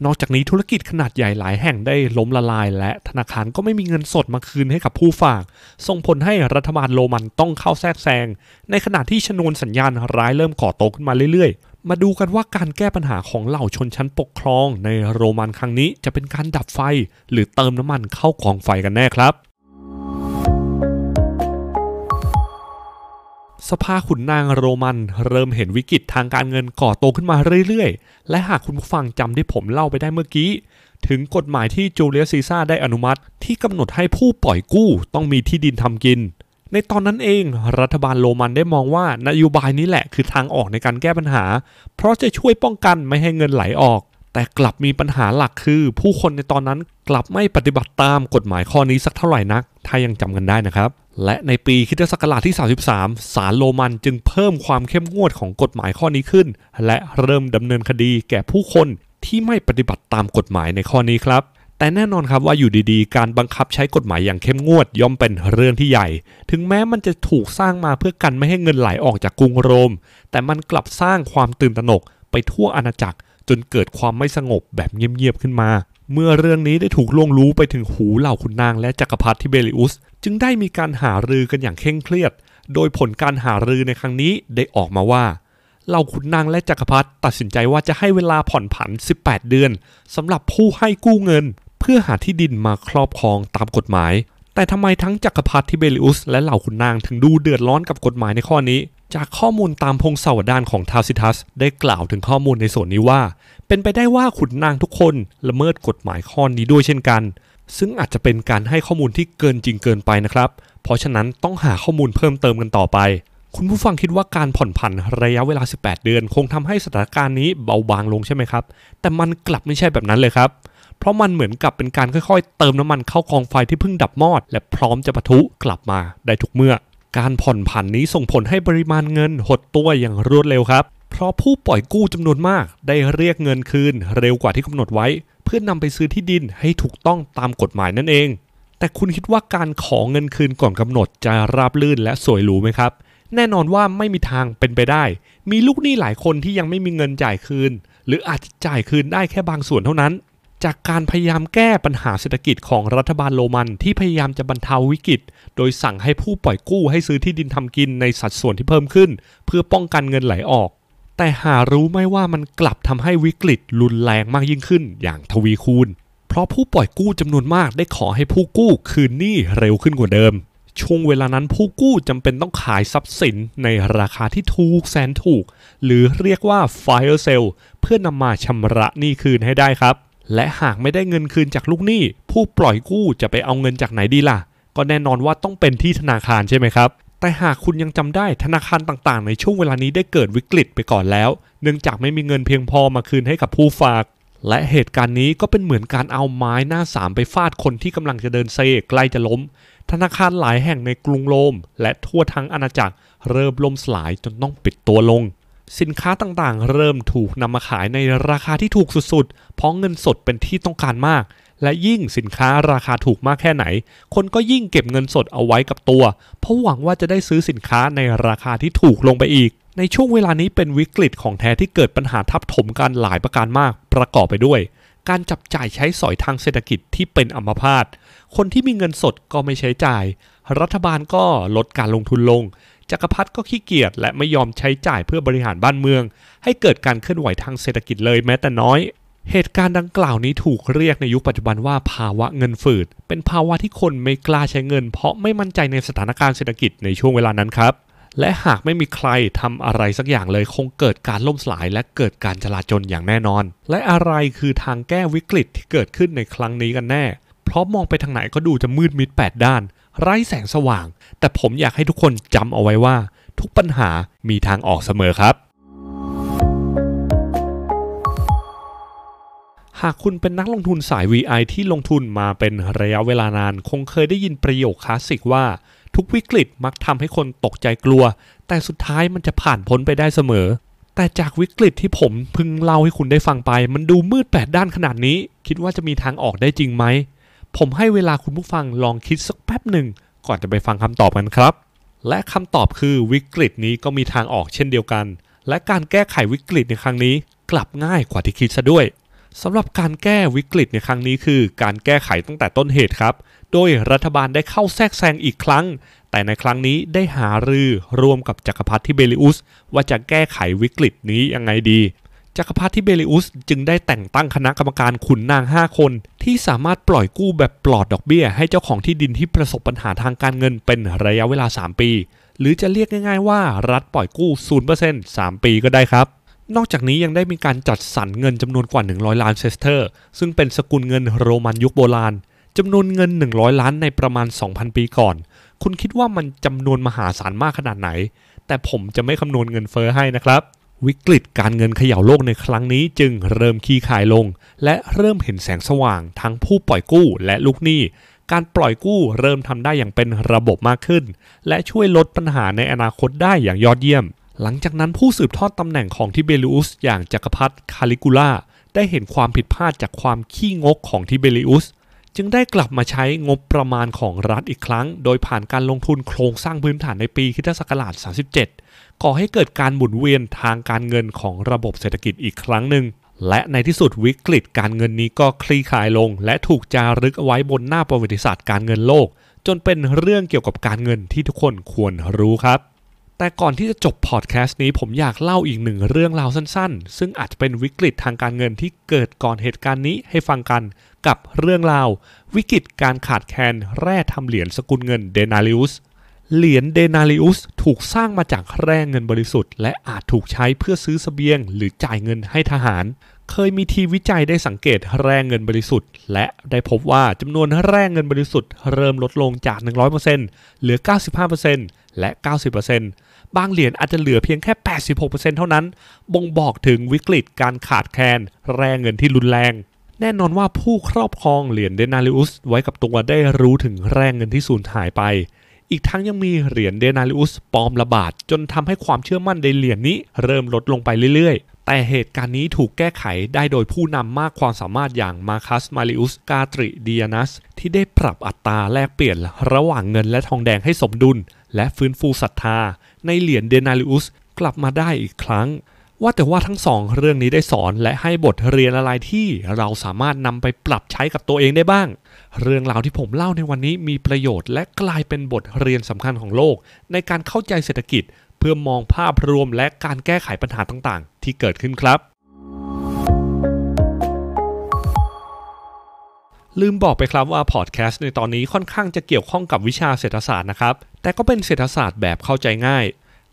นอกจากนี้ธุรกิจขนาดใหญ่หลายแห่งได้ล้มละลายและธนาคารก็ไม่มีเงินสดมาคืนให้กับผู้ฝากส่งผลให้รัฐบาลโรมันต้องเข้าแทรกแซงในขณะที่ชนวนสัญญาณร้ายเริ่มก่อตัวขึ้นมาเรื่อยๆมาดูกันว่าการแก้ปัญหาของเหล่าชนชั้นปกครองในโรมันครั้งนี้จะเป็นการดับไฟหรือเติมน้ำมันเข้ากองไฟกันแน่ครับสภาขุนนางโรมันเริ่มเห็นวิกฤตทางการเงินก่อตัวขึ้นมาเรื่อยๆและหากคุณผู้ฟังจำที่ผมเล่าไปได้เมื่อกี้ถึงกฎหมายที่จูเลียสซีซ่าร์ได้อนุมัติที่กำหนดให้ผู้ปล่อยกู้ต้องมีที่ดินทำกินในตอนนั้นเองรัฐบาลโรมันได้มองว่านโยบายนี้แหละคือทางออกในการแก้ปัญหาเพราะจะช่วยป้องกันไม่ให้เงินไหลออกแต่กลับมีปัญหาหลักคือผู้คนในตอนนั้นกลับไม่ปฏิบัติตามกฎหมายข้อนี้สักเท่าไหร่นักถ้ายังจำกันได้นะครับและในปีคริสตศักราชที่33ศาลโรมันจึงเพิ่มความเข้มงวดของกฎหมายข้อนี้ขึ้นและเริ่มดำเนินคดีแก่ผู้คนที่ไม่ปฏิบัติตามกฎหมายในข้อนี้ครับแต่แน่นอนครับว่าอยู่ดีๆการบังคับใช้กฎหมายอย่างเข้มงวดย่อมเป็นเรื่องที่ใหญ่ถึงแม้มันจะถูกสร้างมาเพื่อกันไม่ให้เงินไหลออกจากกรุงโรมแต่มันกลับสร้างความตื่นตระหนกไปทั่วอาณาจักรจนเกิดความไม่สงบแบบเงียบๆขึ้นมาเมื่อเรื่องนี้ได้ถูกล่วงรู้ไปถึงหูเหล่าขุนนางและจักรพรรดิทิเบริอุสจึงได้มีการหารือกันอย่างเคร่งเครียดโดยผลการหารือในครั้งนี้ได้ออกมาว่าเหล่าขุนนางและจักรพรรดิตัดสินใจว่าจะให้เวลาผ่อนผัน18 เดือนสำหรับผู้ให้กู้เงินเพื่อหาที่ดินมาครอบครองตามกฎหมาย แต่ทำไมทั้งจักรพรรดิทิเบริอุสและเหล่าขุนนางถึงดูเดือดร้อนกับกฎหมายในข้อนี้จากข้อมูลตามพงศาวดารของทาซิทัสได้กล่าวถึงข้อมูลในส่วนนี้ว่าเป็นไปได้ว่าขุนนางทุกคนละเมิดกฎหมายข้อนี้ด้วยเช่นกันซึ่งอาจจะเป็นการให้ข้อมูลที่เกินจริงเกินไปนะครับเพราะฉะนั้นต้องหาข้อมูลเพิ่มเติมกันต่อไปคุณผู้ฟังคิดว่าการผ่อนผันระยะเวลา18เดือนคงทำให้สถานการณ์นี้เบาบางลงใช่ไหมครับแต่มันกลับไม่ใช่แบบนั้นเลยครับเพราะมันเหมือนกับเป็นการค่อยๆเติมน้ำมันเข้ากองไฟที่เพิ่งดับมอดและพร้อมจะปะทุกลับมาได้ทุกเมื่อการผ่อนผันนี้ส่งผลให้ปริมาณเงินหดตัวอย่างรวดเร็วครับเพราะผู้ปล่อยกู้จำนวนมากได้เรียกเงินคืนเร็วกว่าที่กำหนดไว้เพื่อนำไปซื้อที่ดินให้ถูกต้องตามกฎหมายนั่นเองแต่คุณคิดว่าการขอเงินคืนก่อนกำหนดจะราบรื่นและสวยหรูไหมครับแน่นอนว่าไม่มีทางเป็นไปได้มีลูกหนี้หลายคนที่ยังไม่มีเงินจ่ายคืนหรืออาจจะจ่ายคืนได้แค่บางส่วนเท่านั้นจากการพยายามแก้ปัญหาเศรษฐกิจของรัฐบาลโรมันที่พยายามจะบรรเทาวิกฤตโดยสั่งให้ผู้ปล่อยกู้ให้ซื้อที่ดินทำกินในสัดส่วนที่เพิ่มขึ้นเพื่อป้องกันเงินไหลออกแต่หารู้ไหมว่ามันกลับทำให้วิกฤตรุนแรงมากยิ่งขึ้นอย่างทวีคูณเพราะผู้ปล่อยกู้จำนวนมากได้ขอให้ผู้กู้คืนหนี้เร็วขึ้นกว่าเดิมช่วงเวลานั้นผู้กู้จำเป็นต้องขายทรัพย์สินในราคาที่ถูกแสนถูกหรือเรียกว่า fire sale เพื่อนำมาชำระหนี้คืนให้ได้ครับและหากไม่ได้เงินคืนจากลูกหนี้ผู้ปล่อยกู้จะไปเอาเงินจากไหนดีล่ะก็แน่นอนว่าต้องเป็นที่ธนาคารใช่ไหมครับแต่หากคุณยังจำได้ธนาคารต่างๆในช่วงเวลานี้ได้เกิดวิกฤตไปก่อนแล้วเนื่องจากไม่มีเงินเพียงพอมาคืนให้กับผู้ฝากและเหตุการณ์นี้ก็เป็นเหมือนการเอาไม้หน้าสามไปฟาดคนที่กำลังจะเดินเซใกล้จะล้มธนาคารหลายแห่งในกรุงโรมและทั่วทั้งอาณาจักรเริ่มล่มสลายจนต้องปิดตัวลงสินค้าต่างๆเริ่มถูกนำมาขายในราคาที่ถูกสุดๆเพราะเงินสดเป็นที่ต้องการมากและยิ่งสินค้าราคาถูกมากแค่ไหนคนก็ยิ่งเก็บเงินสดเอาไว้กับตัวเพราะหวังว่าจะได้ซื้อสินค้าในราคาที่ถูกลงไปอีกในช่วงเวลานี้เป็นวิกฤตของแท้ที่เกิดปัญหาทับถมกันหลายประการมากประกอบไปด้วยการจับจ่ายใช้สอยทางเศรษฐกิจที่เป็นอัมพาตคนที่มีเงินสดก็ไม่ใช้จ่ายรัฐบาลก็ลดการลงทุนลงจักรพรรดิก็ขี้เกียจและไม่ยอมใช้จ่ายเพื่อบริหารบ้านเมืองให้เกิดการเคลื่อนไหวทางเศรษฐกิจเลยแม้แต่น้อยเหตุการณ์ดังกล่าวนี้ถูกเรียกในยุคปัจจุบันว่าภาวะเงินฝืดเป็นภาวะที่คนไม่กล้าใช้เงินเพราะไม่มั่นใจในสถานการณ์เศรษฐกิจในช่วงเวลานั้นครับและหากไม่มีใครทำอะไรสักอย่างเลยคงเกิดการล่มสลายและเกิดการจลาจลอย่างแน่นอนและอะไรคือทางแก้วิกฤตที่เกิดขึ้นในครั้งนี้กันแน่เพราะมองไปทางไหนก็ดูจะมืดมิด8ด้านไร้แสงสว่างแต่ผมอยากให้ทุกคนจำเอาไว้ว่าทุกปัญหามีทางออกเสมอครับหากคุณเป็นนักลงทุนสาย VI ที่ลงทุนมาเป็นระยะเวลานานคงเคยได้ยินประโยคคลาสสิกว่าทุกวิกฤตมักทำให้คนตกใจกลัวแต่สุดท้ายมันจะผ่านพ้นไปได้เสมอแต่จากวิกฤตที่ผมพึงเล่าให้คุณได้ฟังไปมันดูมืดแปดด้านขนาดนี้คิดว่าจะมีทางออกได้จริงไหมผมให้เวลาคุณผู้ฟังลองคิดสักแป๊บหนึ่งก่อนจะไปฟังคำตอบกันครับและคำตอบคือวิกฤตนี้ก็มีทางออกเช่นเดียวกันและการแก้ไขวิกฤตในครั้งนี้กลับง่ายกว่าที่คิดซะด้วยสำหรับการแก้วิกฤตในครั้งนี้คือการแก้ไขตั้งแต่ต้นเหตุครับโดยรัฐบาลได้เข้าแทรกแซงอีกครั้งแต่ในครั้งนี้ได้หารือร่วมกับจักรพรรดิทิเบริอุสว่าจะแก้ไขวิกฤตนี้ยังไงดีจักรพรรดิทิเบริอุสจึงได้แต่งตั้งคณะกรรมการขุนนาง5คนที่สามารถปล่อยกู้แบบปลอดดอกเบี้ยให้เจ้าของที่ดินที่ประสบปัญหาทางการเงินเป็นระยะเวลา3ปีหรือจะเรียกง่ายๆว่ารัฐปล่อยกู้ 0% 3 ปีก็ได้ครับนอกจากนี้ยังได้มีการจัดสรรเงินจำนวนกว่า100ล้านเซสเตอร์ซึ่งเป็นสกุลเงินโรมันยุคโบราณจำนวนเงิน100ล้านในประมาณ 2,000 ปีก่อนคุณคิดว่ามันจำนวนมหาศาลมากขนาดไหนแต่ผมจะไม่คำนวณเงินเฟ้อให้นะครับวิกฤตการเงินเขย่าโลกในครั้งนี้จึงเริ่มคลี่คลายลงและเริ่มเห็นแสงสว่างทั้งผู้ปล่อยกู้และลูกหนี้การปล่อยกู้เริ่มทำได้อย่างเป็นระบบมากขึ้นและช่วยลดปัญหาในอนาคตได้อย่างยอดเยี่ยมหลังจากนั้นผู้สืบทอดตำแหน่งของทิเบริอุสอย่างจักรพรรดิคาลิกูล่าได้เห็นความผิดพลาดจากความขี้งกของทิเบริอุสจึงได้กลับมาใช้งบประมาณของรัฐอีกครั้งโดยผ่านการลงทุนโครงสร้างพื้นฐานในปีค.ศ.37 ก่อให้เกิดการหมุนเวียนทางการเงินของระบบเศรษฐกิจอีกครั้งหนึ่งและในที่สุดวิกฤตการเงินนี้ก็คลี่คลายลงและถูกจารึกเอาไว้บนหน้าประวัติศาสตร์การเงินโลกจนเป็นเรื่องเกี่ยวกับการเงินที่ทุกคนควรรู้ครับ แต่ก่อนที่จะจบพอดแคสต์นี้ผมอยากเล่าอีกหนึ่งเรื่องราวสั้นๆซึ่งอาจจะเป็นวิกฤตทางการเงินที่เกิดก่อนเหตุการณ์นี้ให้ฟังกันกับเรื่องราววิกฤตการขาดแคลนแร่ทำเหรียญสกุลเงินเดนาริอุสเหรียญเดนาริอุสถูกสร้างมาจากแร่เงินบริสุทธิ์และอาจถูกใช้เพื่อซื้อเสบียงหรือจ่ายเงินให้ทหารเคยมีทีมวิจัยได้สังเกตแร่เงินบริสุทธิ์และได้พบว่าจำนวนแร่เงินบริสุทธิ์เริ่มลดลงจาก 100% เหลือ 95% และ 90% บางเหรียญอาจจะเหลือเพียงแค่ 86% เท่านั้นบ่งบอกถึงวิกฤตการขาดแคลนแร่เงินที่รุนแรงแน่นอนว่าผู้ครอบครองเหรียญเดนาริอุสไว้กับตัวได้รู้ถึงแร่เงินที่สูญหายไปอีกทั้งยังมีเหรียญเดนาริอุสปลอมระบาดจนทำให้ความเชื่อมั่นในเหรียญนี้เริ่มลดลงไปเรื่อยๆแต่เหตุการณ์นี้ถูกแก้ไขได้โดยผู้นำมากความสามารถอย่างมาคัสมาริอุสกาตริดิอานัสที่ได้ปรับอัตราแลกเปลี่ยนระหว่างเงินและทองแดงให้สมดุลและฟื้นฟูศรัทธาในเหรียญเดนาริอุสกลับมาได้อีกครั้งว่าแต่ว่าทั้งสองเรื่องนี้ได้สอนและให้บทเรียนอะไรที่เราสามารถนำไปปรับใช้กับตัวเองได้บ้างเรื่องราวที่ผมเล่าในวันนี้มีประโยชน์และกลายเป็นบทเรียนสำคัญของโลกในการเข้าใจเศรษฐกิจเพื่อมองภาพรวมและการแก้ไขปัญหาต่างๆที่เกิดขึ้นครับลืมบอกไปครับว่าพอดแคสต์ในตอนนี้ค่อนข้างจะเกี่ยวข้องกับวิชาเศรษฐศาสตร์นะครับแต่ก็เป็นเศรษฐศาสตร์แบบเข้าใจง่าย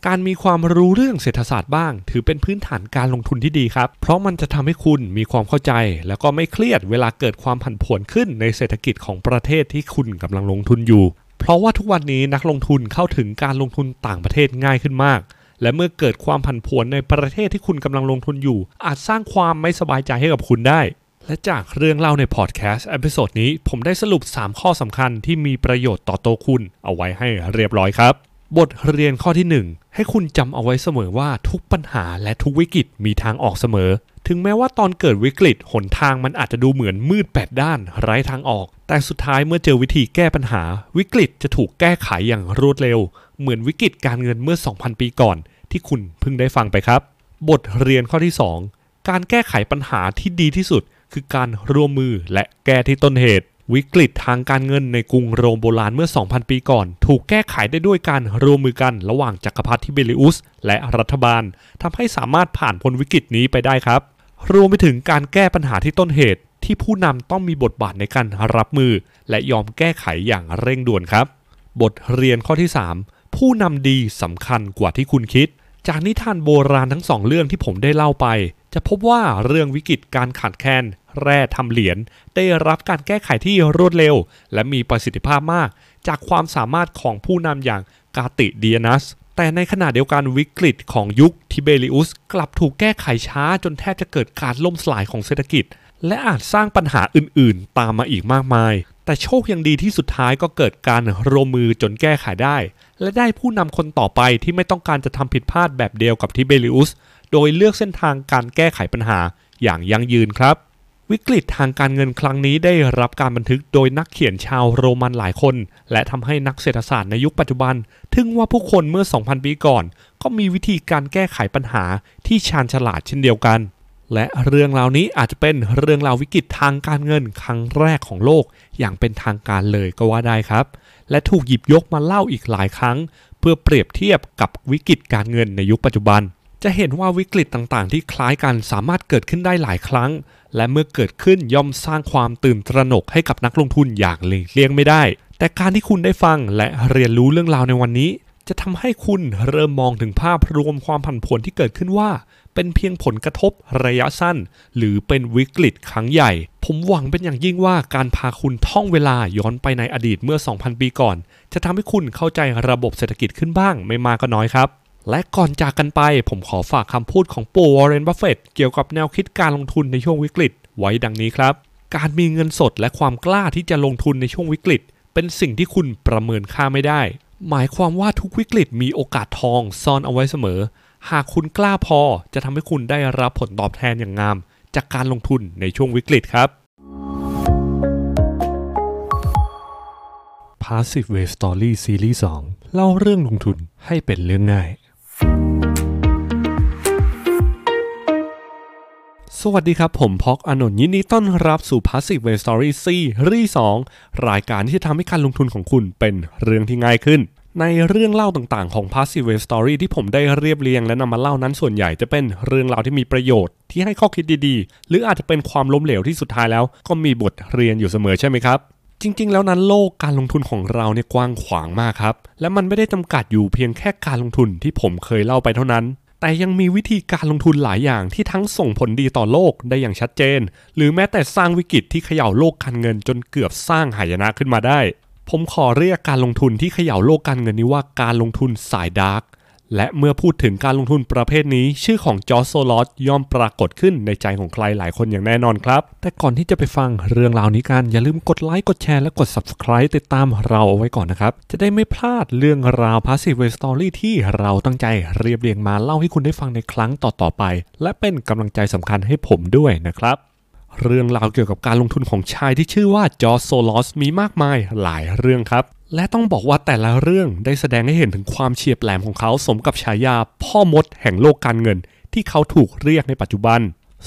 การมีความรู้เรื่องเศรษฐศาสตร์บ้างถือเป็นพื้นฐานการลงทุนที่ดีครับเพราะมันจะทำให้คุณมีความเข้าใจแล้วก็ไม่เครียดเวลาเกิดความผันผวนขึ้นในเศรษฐกิจของประเทศที่คุณกำลังลงทุนอยู่เพราะว่าทุกวันนี้นักลงทุนเข้าถึงการลงทุนต่างประเทศง่ายขึ้นมากและเมื่อเกิดความผันผวนในประเทศที่คุณกำลังลงทุนอยู่อาจสร้างความไม่สบายใจให้กับคุณได้และจากเรื่องเล่าในพอดแคสต์เอพิโซดนี้ผมได้สรุป3ข้อสำคัญที่มีประโยชน์ต่อตัวคุณเอาไว้ให้เรียบร้อยครับบทเรียนข้อที่1ให้คุณจำเอาไว้เสมอว่าทุกปัญหาและทุกวิกฤตมีทางออกเสมอถึงแม้ว่าตอนเกิดวิกฤตหนทางมันอาจจะดูเหมือนมืดแปดด้านไร้ทางออกแต่สุดท้ายเมื่อเจอวิธีแก้ปัญหาวิกฤตจะถูกแก้ไขอย่างรวดเร็วเหมือนวิกฤตการเงินเมื่อ 2,000 ปีก่อนที่คุณเพิ่งได้ฟังไปครับบทเรียนข้อที่2การแก้ไขปัญหาที่ดีที่สุดคือการร่วมมือและแก้ที่ต้นเหตุวิกฤตทางการเงินในกรุงโรมโบราณเมื่อ 2,000 ปีก่อนถูกแก้ไขได้ด้วยการร่วมมือกันระหว่างจักรพรรดิทิเบริอุสและรัฐบาลทำให้สามารถผ่านพ้นวิกฤตนี้ไปได้ครับรวมไปถึงการแก้ปัญหาที่ต้นเหตุที่ผู้นำต้องมีบทบาทในการรับมือและยอมแก้ไขอย่างเร่งด่วนครับบทเรียนข้อที่3ผู้นำดีสำคัญกว่าที่คุณคิดจากนิทานโบราณทั้ง2เรื่องที่ผมได้เล่าไปจะพบว่าเรื่องวิกฤตการขาดแคลนแร่ทำเหรียญได้รับการแก้ไขที่รวดเร็วและมีประสิทธิภาพมากจากความสามารถของผู้นำอย่างกาติดิอานัสแต่ในขณะเดียวกันวิกฤตของยุคทิเบริอุสกลับถูกแก้ไขช้าจนแทบจะเกิดการล่มสลายของเศรษฐกิจและอาจสร้างปัญหาอื่นๆตามมาอีกมากมายแต่โชคยังดีที่สุดท้ายก็เกิดการร่วมมือจนแก้ไขได้และได้ผู้นำคนต่อไปที่ไม่ต้องการจะทำผิดพลาดแบบเดียวกับทิเบริอุสโดยเลือกเส้นทางการแก้ไขปัญหาอย่างยั่งยืนครับวิกฤตทางการเงินครั้งนี้ได้รับการบันทึกโดยนักเขียนชาวโรมันหลายคนและทำให้นักเศรษฐศาสตร์ในยุคปัจจุบันทึ่งว่าผู้คนเมื่อ 2,000 ปีก่อนก็มีวิธีการแก้ไขปัญหาที่ชาญฉลาดเช่นเดียวกันและเรื่องราวนี้อาจจะเป็นเรื่องราววิกฤตทางการเงินครั้งแรกของโลกอย่างเป็นทางการเลยก็ว่าได้ครับและถูกหยิบยกมาเล่าอีกหลายครั้งเพื่อเปรียบเทียบกับวิกฤตการเงินในยุคปัจจุบันจะเห็นว่าวิกฤตต่างๆที่คล้ายกันสามารถเกิดขึ้นได้หลายครั้งและเมื่อเกิดขึ้นย่อมสร้างความตื่นตระหนกให้กับนักลงทุนอย่างหลีกเลี่ยงไม่ได้แต่การที่คุณได้ฟังและเรียนรู้เรื่องราวในวันนี้จะทำให้คุณเริ่มมองถึงภาพรวมความผันผวนที่เกิดขึ้นว่าเป็นเพียงผลกระทบระยะสั้นหรือเป็นวิกฤตครั้งใหญ่ผมหวังเป็นอย่างยิ่งว่าการพาคุณท่องเวลาย้อนไปในอดีตเมื่อ 2,000 ปีก่อนจะทำให้คุณเข้าใจระบบเศรษฐกิจขึ้นบ้างไม่มากก็น้อยครับและก่อนจากกันไปผมขอฝากคำพูดของปู่ Warren Buffett เกี่ยวกับแนวคิดการลงทุนในช่วงวิกฤตไว้ดังนี้ครับการมีเงินสดและความกล้าที่จะลงทุนในช่วงวิกฤตเป็นสิ่งที่คุณประเมินค่าไม่ได้หมายความว่าทุกวิกฤตมีโอกาสทองซ่อนเอาไว้เสมอหากคุณกล้าพอจะทำให้คุณได้รับผลตอบแทนอย่างงามจากการลงทุนในช่วงวิกฤตครับ Passive Way Story ซีรีส์ 2 เล่าเรื่องลงทุนให้เป็นเรื่องง่ายสวัสดีครับผมพอกอานนท์ยินดีต้อนรับสู่ Passive Way Story ซีรีส์ 2 รายการที่จะทำให้การลงทุนของคุณเป็นเรื่องที่ง่ายขึ้น ในเรื่องเล่าต่างๆของ Passive Way Story ที่ผมได้เรียบเรียงและนำมาเล่านั้นส่วนใหญ่จะเป็นเรื่องราวที่มีประโยชน์ที่ให้ข้อคิดดีๆหรืออาจจะเป็นความล้มเหลวที่สุดท้ายแล้วก็มีบทเรียนอยู่เสมอใช่ไหมครับจริงๆแล้วนั้นโลกการลงทุนของเราเนี่ยกว้างขวางมากครับและมันไม่ได้จำกัดอยู่เพียงแค่การลงทุนที่ผมเคยเล่าไปเท่านั้นแต่ยังมีวิธีการลงทุนหลายอย่างที่ทั้งส่งผลดีต่อโลกได้อย่างชัดเจนหรือแม้แต่สร้างวิกฤตที่เขย่าโลกการเงินจนเกือบสร้างหายนะขึ้นมาได้ผมขอเรียกการลงทุนที่เขย่าโลกการเงินนี้ว่าการลงทุนสายดาร์กและเมื่อพูดถึงการลงทุนประเภทนี้ชื่อของจอร์จโซลอสย่อมปรากฏขึ้นในใจของใครหลายคนอย่างแน่นอนครับแต่ก่อนที่จะไปฟังเรื่องราวนี้กันอย่าลืมกดไลค์กดแชร์และกด Subscribe ติดตามเราเอาไว้ก่อนนะครับจะได้ไม่พลาดเรื่องราว Passive Way Story ที่เราตั้งใจเรียบเรียงมาเล่าให้คุณได้ฟังในครั้งต่อๆไปและเป็นกำลังใจสำคัญให้ผมด้วยนะครับเรื่องราวเกี่ยวกับการลงทุนของชายที่ชื่อว่าจอร์จโซลอสมีมากมายหลายเรื่องครับและต้องบอกว่าแต่ละเรื่องได้แสดงให้เห็นถึงความเฉียบแหลมของเขาสมกับฉายาพ่อมดแห่งโลกการเงินที่เขาถูกเรียกในปัจจุบัน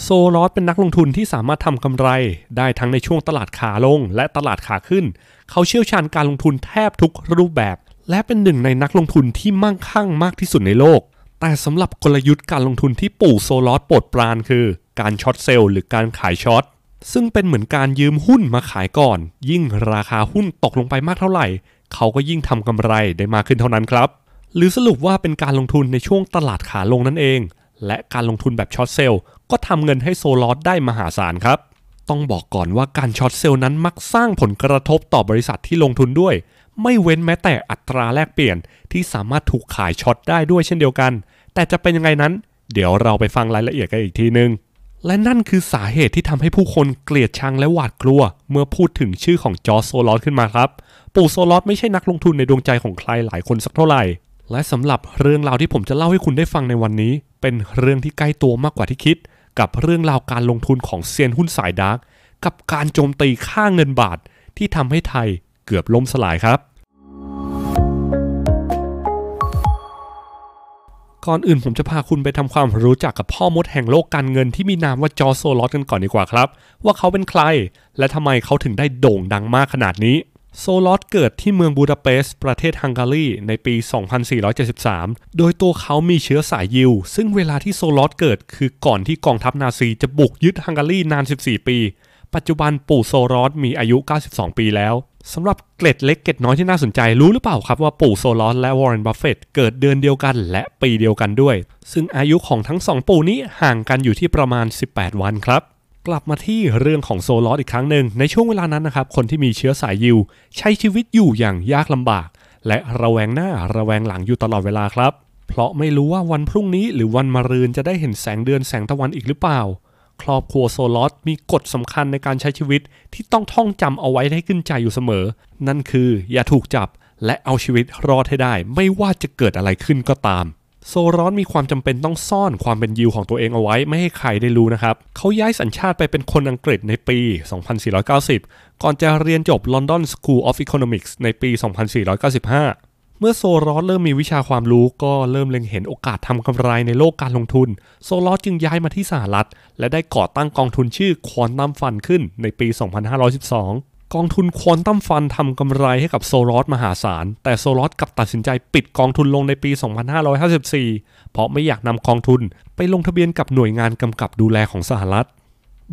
โซลอสเป็นนักลงทุนที่สามารถทำกำไรได้ทั้งในช่วงตลาดขาลงและตลาดขาขึ้นเขาเชี่ยวชาญการลงทุนแทบทุกรูปแบบและเป็นหนึ่งในนักลงทุนที่มั่งคั่งมากที่สุดในโลกแต่สำหรับกลยุทธ์การลงทุนที่ปู่โซลอสโปรดปรานคือการช็อตเซลล์หรือการขายช็อตซึ่งเป็นเหมือนการยืมหุ้นมาขายก่อนยิ่งราคาหุ้นตกลงไปมากเท่าไหร่เขาก็ยิ่งทำกำไรได้มากขึ้นเท่านั้นครับหรือสรุปว่าเป็นการลงทุนในช่วงตลาดขาลงนั่นเองและการลงทุนแบบช็อตเซลล์ก็ทำเงินให้โซลอสได้มหาศาลครับต้องบอกก่อนว่าการช็อตเซลล์นั้นมักสร้างผลกระทบต่อบริษัทที่ลงทุนด้วยไม่เว้นแม้แต่อัตราแลกเปลี่ยนที่สามารถถูกขายช็อตได้ด้วยเช่นเดียวกันแต่จะเป็นยังไงนั้นเดี๋ยวเราไปฟังรายละเอียดกันอีกทีนึงและนั่นคือสาเหตุที่ทำให้ผู้คนเกลียดชังและหวาดกลัวเมื่อพูดถึงชื่อของจอร์จโซลอสขึ้นมาครับปู่โซลอสไม่ใช่นักลงทุนในดวงใจของใครหลายคนสักเท่าไหร่และสำหรับเรื่องราวที่ผมจะเล่าให้คุณได้ฟังในวันนี้เป็นเรื่องที่ใกล้ตัวมากกว่าที่คิดกับเรื่องราวการลงทุนของเซียนหุ้นสายดาร์กกับการโจมตีค่าเงินบาทที่ทำให้ไทยเกือบล่มสลายครับก่อนอื่นผมจะพาคุณไปทำความรู้จักกับพ่อมดแห่งโลกการเงินที่มีนามว่าจอร์จ โซลอสกันก่อนดีกว่าครับว่าเขาเป็นใครและทำไมเขาถึงได้โด่งดังมากขนาดนี้โซลอสเกิดที่เมืองบูดาเปสต์ประเทศฮังการีในปี 2473 โดยตัวเขามีเชื้อสายยิวซึ่งเวลาที่โซลอสเกิดคือก่อนที่กองทัพนาซีจะบุกยึดฮังการีนาน 14 ปีปัจจุบันปู่โซลอสมีอายุ 92 ปีแล้วสำหรับเกร็ดเล็กเกร็ดน้อยที่น่าสนใจรู้หรือเปล่าครับว่าปู่โซลอสและ Warren Buffett เกิดเดือนเดียวกันและปีเดียวกันด้วยซึ่งอายุของทั้ง2ปู่นี้ห่างกันอยู่ที่ประมาณ18วันครับกลับมาที่เรื่องของโซลอสอีกครั้งหนึ่งในช่วงเวลานั้นนะครับคนที่มีเชื้อสายยิวใช้ชีวิตอยู่อย่างยากลำบากและระแวงหน้าระแวงหลังอยู่ตลอดเวลาครับเพราะไม่รู้ว่าวันพรุ่งนี้หรือวันมะรืนจะได้เห็นแสงเดือนแสงตะวันอีกหรือเปล่าครอบครัวโซลอสมีกฎสำคัญในการใช้ชีวิตที่ต้องท่องจำเอาไว้ให้ขึ้นใจอยู่เสมอนั่นคืออย่าถูกจับและเอาชีวิตรอดให้ได้ไม่ว่าจะเกิดอะไรขึ้นก็ตามโซลอสมีความจำเป็นต้องซ่อนความเป็นยิวของตัวเองเอาไว้ไม่ให้ใครได้รู้นะครับเขาย้ายสัญชาติไปเป็นคนอังกฤษในปี 2490 ก่อนจะเรียนจบ London School of Economics ในปี 2495เมื่อโซลอสเริ่มมีวิชาความรู้ก็เริ่มเล็งเห็นโอกาสทำกำไรในโลกการลงทุนโซลอสจึงย้ายมาที่สหรัฐและได้ก่อตั้งกองทุนชื่อควอนตัมฟันขึ้นในปี 2512 กองทุนควอนตัมฟันทำกำไรให้กับโซลอสมหาศาลแต่โซลอสกลับตัดสินใจปิดกองทุนลงในปี 2554 เพราะไม่อยากนำกองทุนไปลงทะเบียนกับหน่วยงานกำกับดูแลของสหรัฐ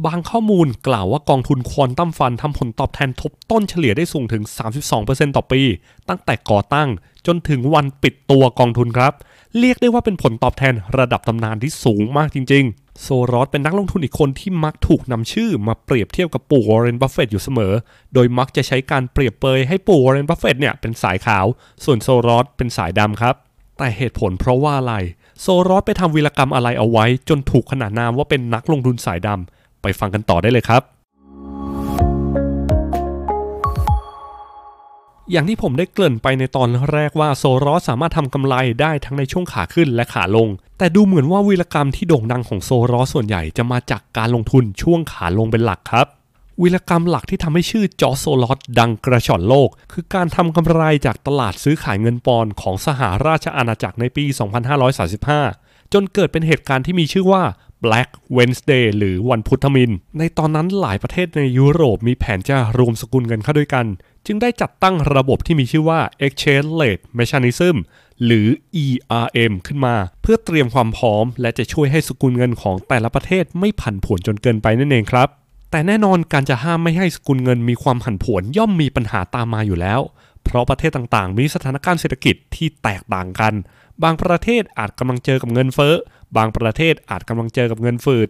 บางข้อมูลกล่าวว่ากองทุนควอนตัมฟันทำผลตอบแทนทบต้นเฉลี่ยได้สูงถึง 32% ต่อปีตั้งแต่ก่อตั้งจนถึงวันปิดตัวกองทุนครับเรียกได้ว่าเป็นผลตอบแทนระดับตำนานที่สูงมากจริงๆโซลอสเป็นนักลงทุนอีกคนที่มักถูกนำชื่อมาเปรียบเทียบกับปู่วอร์เรนบัฟเฟตต์อยู่เสมอโดยมักจะใช้การเปรียบเปยให้ปู่วอร์เรนบัฟเฟตต์เนี่ยเป็นสายขาวส่วนโซลอสเป็นสายดำครับแต่เหตุผลเพราะว่าอะไรโซลอสไปทำวีรกรรมอะไรเอาไว้จนถูกขนานนามว่าเป็นนักลงทุนสายดำไปฟังกันต่อได้เลยครับอย่างที่ผมได้เกริ่นไปในตอนแรกว่าโซลอสสามารถทำกำไรได้ทั้งในช่วงขาขึ้นและขาลงแต่ดูเหมือนว่าวีรกรรมที่โด่งดังของโซลอสส่วนใหญ่จะมาจากการลงทุนช่วงขาลงเป็นหลักครับวีรกรรมหลักที่ทำให้ชื่อจอร์จ โซลอสดังกระฉ่อนโลกคือการทำกำไรจากตลาดซื้อขายเงินปอนด์ของสหราชอาณาจักรในปี 2535 จนเกิดเป็นเหตุการณ์ที่มีชื่อว่าBlack Wednesday หรือวันพุธมิฬในตอนนั้นหลายประเทศในยุโรปมีแผนจะรวมสกุลเงินเข้าด้วยกัน จึงได้จัดตั้งระบบที่มีชื่อว่า Exchange Rate Mechanism หรือ ERM ขึ้นมาเพื่อเตรียมความพร้อมและจะช่วยให้สกุลเงินของแต่ละประเทศไม่ผันผวนจนเกินไปนั่นเองครับแต่แน่นอนการจะห้ามไม่ให้สกุลเงินมีความผันผวนย่อมมีปัญหาตามมาอยู่แล้วเพราะประเทศต่างๆมีสถานการณ์เศรษฐกิจที่แตกต่างกันบางประเทศอาจกำลังเจอกับเงินเฟ้อบางประเทศอาจกำลังเจอกับเงินฝืด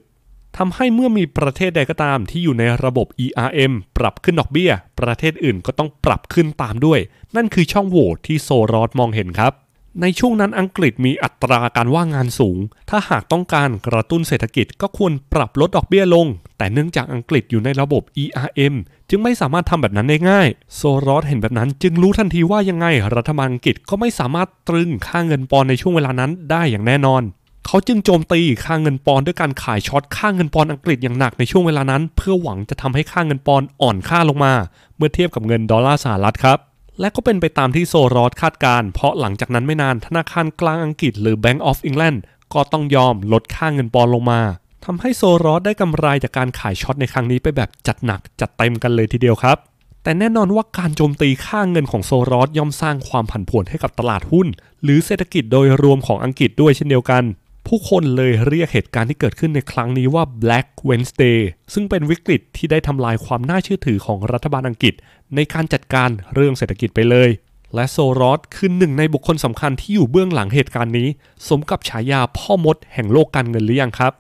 ทำให้เมื่อมีประเทศใดก็ตามที่อยู่ในระบบ ERM ปรับขึ้นดอกเบี้ยประเทศอื่นก็ต้องปรับขึ้นตามด้วยนั่นคือช่องโหว่ที่โซรอสมองเห็นครับในช่วงนั้นอังกฤษมีอัตราการว่างงานสูงถ้าหากต้องการกระตุ้นเศรษฐกิจก็ควรปรับลดดอกเบี้ยลงแต่เนื่องจากอังกฤษอยู่ในระบบ ERM จึงไม่สามารถทำแบบนั้นได้ง่ายโซรอสเห็นแบบนั้นจึงรู้ทันทีว่ายังไงรัฐบาลอังกฤษก็ไม่สามารถตรึงค่าเงินปอนด์ในช่วงเวลานั้นได้อย่างแน่นอนเขาจึงโจมตีค่าเงินปอนด์ด้วยการขายช็อตค่าเงินปอนด์อังกฤษอย่างหนักในช่วงเวลานั้นเพื่อหวังจะทำให้ค่าเงินปอนด์อ่อนค่าลงมาเมื่อเทียบกับเงินดอลลาร์สหรัฐครับและก็เป็นไปตามที่โซรอสคาดการเพราะหลังจากนั้นไม่นานธนาคารกลางอังกฤษหรือ Bank of England ก็ต้องยอมลดค่าเงินปอนด์ลงมาทำให้โซรอสได้กำไรจากการขายช็อตในครั้งนี้ไปแบบจัดหนักจัดเต็มกันเลยทีเดียวครับแต่แน่นอนว่าการโจมตีค่าเงินของโซรอสย่อมสร้างความผันผวนให้กับตลาดหุ้นหรือเศรษฐกิจโดยรวมของอังกฤษด้วยเช่นเดียวกันผู้คนเลยเรียกเหตุการณ์ที่เกิดขึ้นในครั้งนี้ว่า Black Wednesday ซึ่งเป็นวิกฤตที่ได้ทำลายความน่าเชื่อถือของรัฐบาลอังกฤษในการจัดการเรื่องเศรษฐกิจไปเลยและโซรอสคือหนึ่งในบุคคลสำคัญที่อยู่เบื้องหลังเหตุการณ์นี้สมกับฉายาพ่อมดแห่งโลกการเงินหรือยังครับ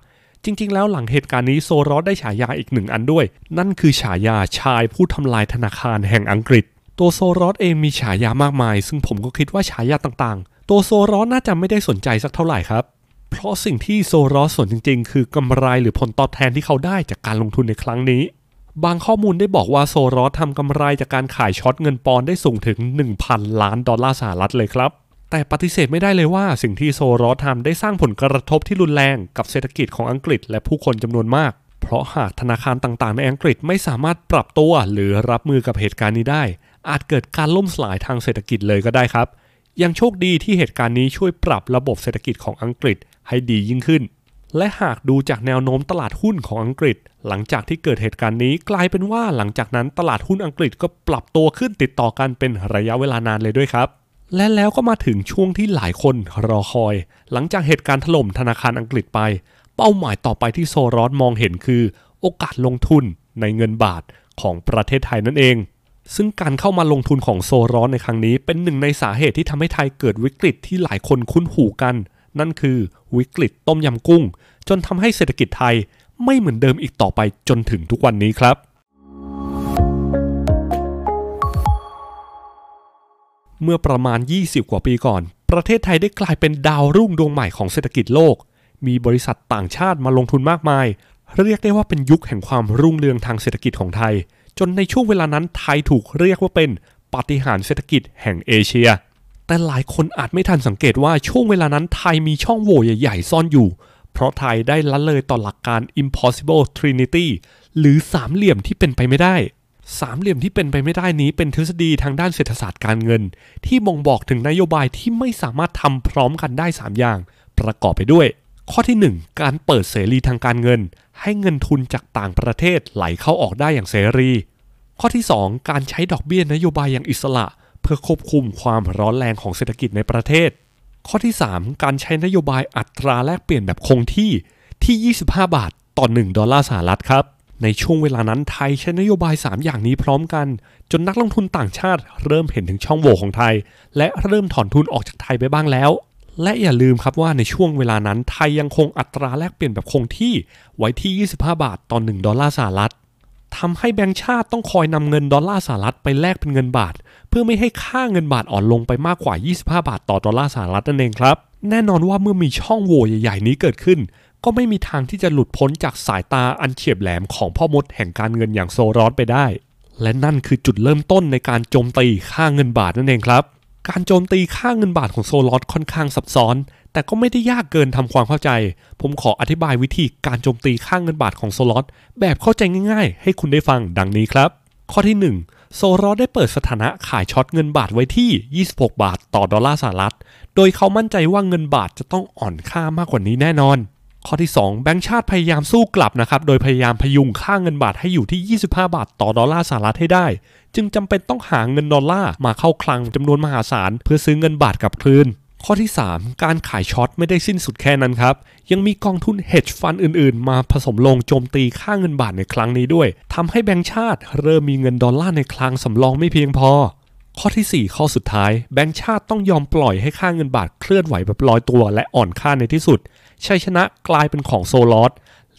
จริงๆแล้วหลังเหตุการณ์นี้โซรอสได้ฉายาอีกหนึ่งอันด้วยนั่นคือฉายาชายผู้ทำลายธนาคารแห่งอังกฤษตัวโซรอสเองมีฉายามากมายซึ่งผมก็คิดว่าฉายาต่างๆตัวโซรอสน่าจะไม่ได้สนใจสักเท่าไหร่ครับเพราะสิ่งที่โซรอสสนจริงๆคือกำไรหรือผลตอบแทนที่เขาได้จากการลงทุนในครั้งนี้บางข้อมูลได้บอกว่าโซรอสทำกำไรจากการขายช็อตเงินปอนด์ได้สูงถึง 1,000 ล้านดอลลาร์สหรัฐเลยครับแต่ปฏิเสธไม่ได้เลยว่าสิ่งที่โซรอสทำได้สร้างผลกระทบที่รุนแรงกับเศรษฐกิจของอังกฤษและผู้คนจำนวนมากเพราะหากธนาคารต่างๆในอังกฤษไม่สามารถปรับตัวหรือรับมือกับเหตุการณ์นี้ได้อาจเกิดการล่มสลายทางเศรษฐกิจเลยก็ได้ครับยังโชคดีที่เหตุการณ์นี้ช่วยปรับระบบเศรษฐกิจของอังกฤษให้ดียิ่งขึ้นและหากดูจากแนวโน้มตลาดหุ้นของอังกฤษหลังจากที่เกิดเหตุการณ์นี้กลายเป็นว่าหลังจากนั้นตลาดหุ้นอังกฤษก็ปรับตัวขึ้นติดต่อกันเป็นระยะเวลานานเลยด้วยครับและแล้วก็มาถึงช่วงที่หลายคนรอคอยหลังจากเหตุการณ์ถล่มธนาคารอังกฤษไปเป้าหมายต่อไปที่โซรอสมองเห็นคือโอกาสลงทุนในเงินบาทของประเทศไทยนั่นเองซึ่งการเข้ามาลงทุนของโซรอสในครั้งนี้เป็นหนึ่งในสาเหตุที่ทำให้ไทยเกิดวิกฤตที่หลายคนคุ้นหูกันนั่นคือวิกฤตต้มยำกุ้งจนทำให้เศรษฐกิจไทยไม่เหมือนเดิมอีกต่อไปจนถึงทุกวันนี้ครับเมื่อประมาณ20กว่าปีก่อนประเทศไทยได้กลายเป็นดาวรุ่งดวงใหม่ของเศรษฐกิจโลกมีบริษัทต่างชาติมาลงทุนมากมายเรียกได้ว่าเป็นยุคแห่งความรุ่งเรืองทางเศรษฐกิจของไทยจนในช่วงเวลานั้นไทยถูกเรียกว่าเป็นปาฏิหาริย์เศรษฐกิจแห่งเอเชียแต่หลายคนอาจไม่ทันสังเกตว่าช่วงเวลานั้นไทยมีช่องโหว่ใหญ่ๆซ่อนอยู่เพราะไทยได้ละเลยต่อหลักการ Impossible Trinity หรือสามเหลี่ยมที่เป็นไปไม่ได้สามเหลี่ยมที่เป็นไปไม่ได้นี้เป็นทฤษฎีทางด้านเศรษฐศาสตร์การเงินที่บ่งบอกถึงนโยบายที่ไม่สามารถทำพร้อมกันได้3อย่างประกอบไปด้วยข้อที่1การเปิดเสรีทางการเงินให้เงินทุนจากต่างประเทศไหลเข้าออกได้อย่างเสรีข้อที่2การใช้ดอกเบี้ยนโยบายอย่างอิสระเพื่อควบคุมความร้อนแรงของเศรษฐกิจในประเทศข้อที่3การใช้นโยบายอัตราแลกเปลี่ยนแบบคงที่ที่25บาทต่อ1ดอลลาร์สหรัฐครับในช่วงเวลานั้นไทยใช้นโยบาย3อย่างนี้พร้อมกันจนนักลงทุนต่างชาติเริ่มเห็นถึงช่องโหว่ของไทยและเริ่มถอนทุนออกจากไทยไปบ้างแล้วและอย่าลืมครับว่าในช่วงเวลานั้นไทยยังคงอัตราแลกเปลี่ยนแบบคงที่ไว้ที่25บาทต่อ1ดอลลาร์สหรัฐทำให้แบงก์ชาติต้องคอยนำเงินดอลลาร์สหรัฐไปแลกเป็นเงินบาทเพื่อไม่ให้ค่าเงินบาทอ่อนลงไปมากกว่า25บาทต่อดอลลาร์สหรัฐนั่นเองครับแน่นอนว่าเมื่อมีช่องโหว่ใหญ่ๆนี้เกิดขึ้นก็ไม่มีทางที่จะหลุดพ้นจากสายตาอันเฉียบแหลมของพ่อมดแห่งการเงินอย่างโซรอสไปได้และนั่นคือจุดเริ่มต้นในการโจมตีค่าเงินบาทนั่นเองครับการโจมตีค่าเงินบาทของโซรอสค่อนข้างซับซ้อนแต่ก็ไม่ได้ยากเกินทำความเข้าใจผมขออธิบายวิธีการโจมตีค่าเงินบาทของโซรอสแบบเข้าใจง่ายๆให้คุณได้ฟังดังนี้ครับข้อที่1โซรอสได้เปิดสถานะขายช็อตเงินบาทไว้ที่26บาทต่อดอลลาร์สหรัฐโดยเขามั่นใจว่าเงินบาทจะต้องอ่อนค่ามากกว่านี้แน่นอน ข้อที่2แบงก์ชาติพยายามสู้กลับนะครับโดยพยายามพยุงค่าเงินบาทให้อยู่ที่25บาทต่อดอลลาร์สหรัฐให้ได้จึงจำเป็นต้องหาเงินดอลลาร์มาเข้าคลังจำนวนมหาศาลเพื่อซื้อเงินบาทกลับคืนข้อที่3การขายช็อตไม่ได้สิ้นสุดแค่นั้นครับยังมีกองทุน Hedge Fund อื่นๆมาผสมลงโจมตีค่าเงินบาทในครั้งนี้ด้วยทำให้แบงก์ชาติเริ่มมีเงินดอลลาร์ในคลังสำรองไม่เพียงพอข้อที่4ข้อสุดท้ายแบงก์ชาติต้องยอมปล่อยให้ค่าเงินบาทเคลื่อนไหวแบบลอยตัวและอ่อนค่าในที่สุดชัยชนะกลายเป็นของโซลอส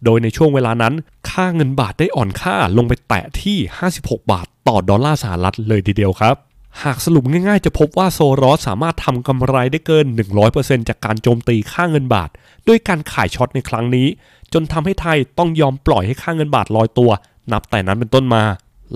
โดยในช่วงเวลานั้นค่าเงินบาทได้อ่อนค่าลงไปแตะที่56บาทต่อดอลลาร์สหรัฐเลยทีเดียวครับหากสรุปง่ายๆจะพบว่าโซลอสสามารถทำกำไรได้เกิน 100% จากการโจมตีค่าเงินบาทด้วยการขายช็อตในครั้งนี้จนทำให้ไทยต้องยอมปล่อยให้ค่าเงินบาทลอยตัวนับแต่นั้นเป็นต้นมา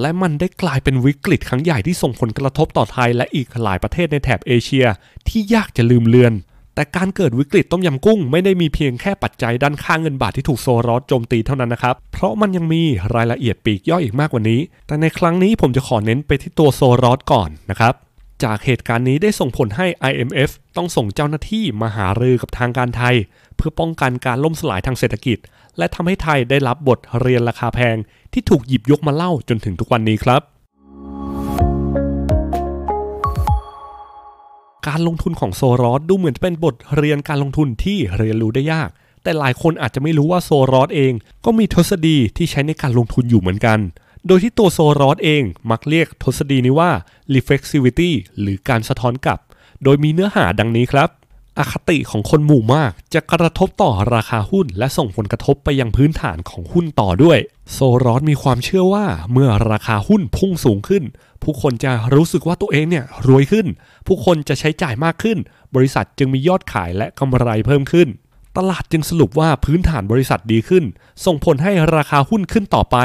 และมันได้กลายเป็นวิกฤตครั้งใหญ่ที่ส่งผลกระทบต่อไทยและอีกหลายประเทศในแถบเอเชียที่ยากจะลืมเลือนแต่การเกิดวิกฤตต้มยำกุ้งไม่ได้มีเพียงแค่ปัจจัยด้านค่าเงินบาทที่ถูกโซลอสโจมตีเท่านั้นนะครับเพราะมันยังมีรายละเอียดปลีกย่อยอีกมากกว่านี้แต่ในครั้งนี้ผมจะขอเน้นไปที่ตัวโซลอสก่อนนะครับจากเหตุการณ์นี้ได้ส่งผลให้ IMF ต้องส่งเจ้าหน้าที่มาหารือกับทางการไทยเพื่อป้องกันการล่มสลายทางเศรษฐกิจและทำให้ไทยได้รับบทเรียนราคาแพงที่ถูกหยิบยกมาเล่าจนถึงทุกวันนี้ครับการลงทุนของโซลอสดูเหมือนจะเป็นบทเรียนการลงทุนที่เรียนรู้ได้ยากแต่หลายคนอาจจะไม่รู้ว่าโซลอสเองก็มีทฤษฎีที่ใช้ในการลงทุนอยู่เหมือนกันโดยที่ตัวโซลอสเองมักเรียกทฤษฎีนี้ว่า reflexivity หรือการสะท้อนกลับโดยมีเนื้อหาดังนี้ครับอคติของคนหมู่มากจะกระทบต่อราคาหุ้นและส่งผลกระทบไปยังพื้นฐานของหุ้นต่อด้วยโซลอสมีความเชื่อว่าเมื่อราคาหุ้นพุ่งสูงขึ้นผู้คนจะรู้สึกว่าตัวเองเนี่ยรวยขึ้นผู้คนจะใช้จ่ายมากขึ้นบริษัทจึงมียอดขายและกำไรเพิ่มขึ้นตลาดจึงสรุปว่าพื้นฐานบริษัทดีขึ้นส่งผลให้ราคาหุ้นขึ้นต่อไป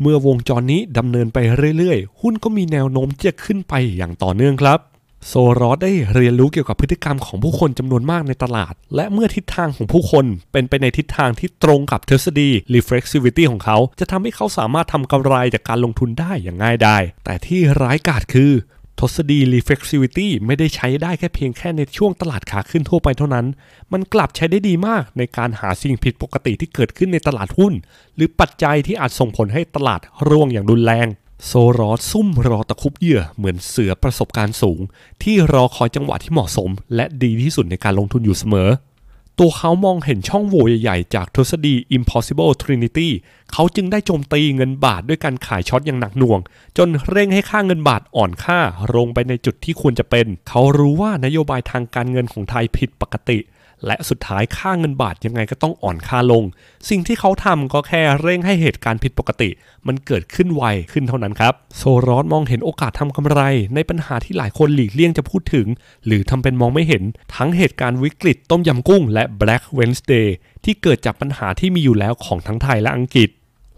เมื่อวงจรนี้ดำเนินไปเรื่อยๆหุ้นก็มีแนวโน้มจะขึ้นไปอย่างต่อเนื่องครับโซลอสได้เรียนรู้เกี่ยวกับพฤติกรรมของผู้คนจำนวนมากในตลาดและเมื่อทิศทางของผู้คนเป็นไปในทิศทางที่ตรงกับทฤษฎี reflexivity ของเขาจะทำให้เขาสามารถทำกำไรจากการลงทุนได้อย่างง่ายดายแต่ที่ร้ายกาจคือทฤษฎี reflexivity ไม่ได้ใช้ได้เพียงแค่ในช่วงตลาดขาขึ้นทั่วไปเท่านั้นมันกลับใช้ได้ดีมากในการหาสิ่งผิดปกติที่เกิดขึ้นในตลาดหุ้นหรือปัจจัยที่อาจส่งผลให้ตลาดร่วงอย่างรุนแรงโซลอสซุ่มรอตะคุบเหยื่อเหมือนเสือประสบการณ์สูงที่รอคอยจังหวะที่เหมาะสมและดีที่สุดในการลงทุนอยู่เสมอตัวเขามองเห็นช่องโหว่ใหญ่ๆจากทฤษฎี Impossible Trinity เขาจึงได้โจมตีเงินบาทด้วยการขายช็อตอย่างหนักหน่วงจนเร่งให้ค่าเงินบาทอ่อนค่าลงไปในจุดที่ควรจะเป็นเขารู้ว่านโยบายทางการเงินของไทยผิดปกติและสุดท้ายค่าเงินบาทยังไงก็ต้องอ่อนค่าลงสิ่งที่เขาทำก็แค่เร่งให้เหตุการณ์ผิดปกติมันเกิดขึ้นไวขึ้นเท่านั้นครับโซลอสมองเห็นโอกาสทำกำไรในปัญหาที่หลายคนหลีกเลี่ยงจะพูดถึงหรือทำเป็นมองไม่เห็นทั้งเหตุการณ์วิกฤตต้มยำกุ้งและ Black Wednesday ที่เกิดจากปัญหาที่มีอยู่แล้วของทั้งไทยและอังกฤษ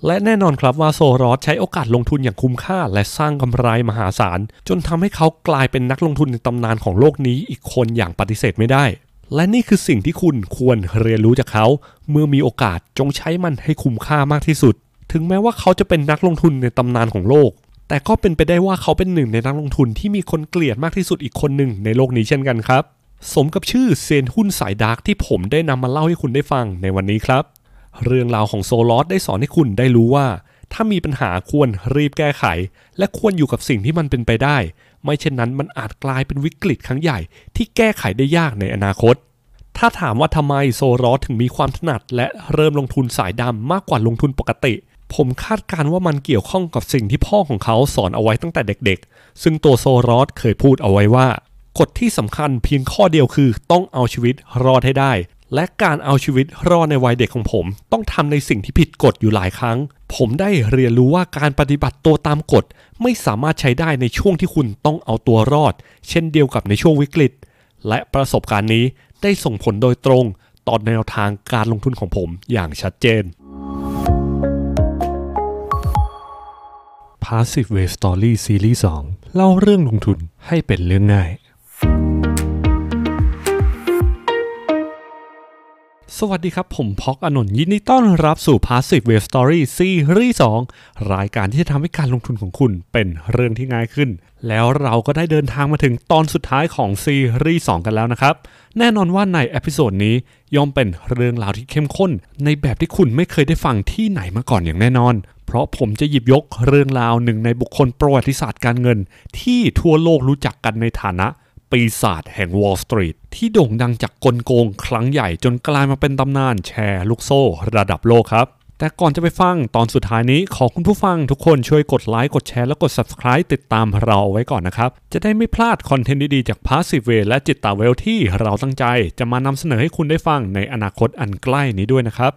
และแน่นอนครับว่าโซลอสใช้โอกาสลงทุนอย่างคุ้มค่าและสร้างกำไรมหาศาลจนทำให้เขากลายเป็นนักลงทุนในตำนานของโลกนี้อีกคนอย่างปฏิเสธไม่ได้และนี่คือสิ่งที่คุณควรเรียนรู้จากเขาเมื่อมีโอกาสจงใช้มันให้คุ้มค่ามากที่สุดถึงแม้ว่าเขาจะเป็นนักลงทุนในตำนานของโลกแต่ก็เป็นไปได้ว่าเขาเป็นหนึ่งในนักลงทุนที่มีคนเกลียดมากที่สุดอีกคนหนึ่งในโลกนี้เช่นกันครับสมกับชื่อเซียนหุ้นสายดาร์กที่ผมได้นำมาเล่าให้คุณได้ฟังในวันนี้ครับเรื่องราวของโซลอสได้สอนให้คุณได้รู้ว่าถ้ามีปัญหาควรรีบแก้ไขและควรอยู่กับสิ่งที่มันเป็นไปได้ไม่เช่นนั้นมันอาจกลายเป็นวิกฤตครั้งใหญ่ที่แก้ไขได้ยากในอนาคตถ้าถามว่าทำไมโซลอสถึงมีความถนัดและเริ่มลงทุนสายดำมากกว่าลงทุนปกติผมคาดการณ์ว่ามันเกี่ยวข้องกับสิ่งที่พ่อของเขาสอนเอาไว้ตั้งแต่เด็กๆซึ่งตัวโซลอสเคยพูดเอาไว้ว่ากฎที่สำคัญเพียงข้อเดียวคือต้องเอาชีวิตรอดให้ได้และการเอาชีวิตรอดในวัยเด็กของผมต้องทำในสิ่งที่ผิดกฎอยู่หลายครั้งผมได้เรียนรู้ว่าการปฏิบัติตัวตามกฎไม่สามารถใช้ได้ในช่วงที่คุณต้องเอาตัวรอดเช่นเดียวกับในช่วงวิกฤตและประสบการณ์นี้ได้ส่งผลโดยตรงต่อแนวทางการลงทุนของผมอย่างชัดเจน Passive Way Story ซีรีส์ 2 เล่าเรื่องลงทุนให้เป็นเรื่องง่าย สวัสดีครับผมพ็อกอานนท์ยินดีต้อนรับสู่ Passive Way Story ซีรีส์ 2 รายการที่จะทำให้การลงทุนของคุณเป็นเรื่องที่ง่ายขึ้นแล้วเราก็ได้เดินทางมาถึงตอนสุดท้ายของซีรีส์ 2 กันแล้วนะครับแน่นอนว่าในเอพิโซดนี้ย่อมเป็นเรื่องราวที่เข้มข้นในแบบที่คุณไม่เคยได้ฟังที่ไหนมาก่อนอย่างแน่นอนเพราะผมจะหยิบยกเรื่องราวหนึ่งในบุคคลประวัติศาสตร์การเงินที่ทั่วโลกรู้จักกันในฐานะปีศาจแห่ง Wall Street ที่โด่งดังจากกลโกงครั้งใหญ่จนกลายมาเป็นตำนานแชร์ลูกโซ่ระดับโลกครับแต่ก่อนจะไปฟังตอนสุดท้ายนี้ขอคุณผู้ฟังทุกคนช่วยกดไลค์กดแชร์และกด Subscribe ติดตามเราไว้ก่อนนะครับจะได้ไม่พลาดคอนเทนต์ดีๆจาก Passive Way และจิตตาเวลที่เราตั้งใจจะมานำเสนอให้คุณได้ฟังในอนาคตอันใกล้นี้ด้วยนะครับ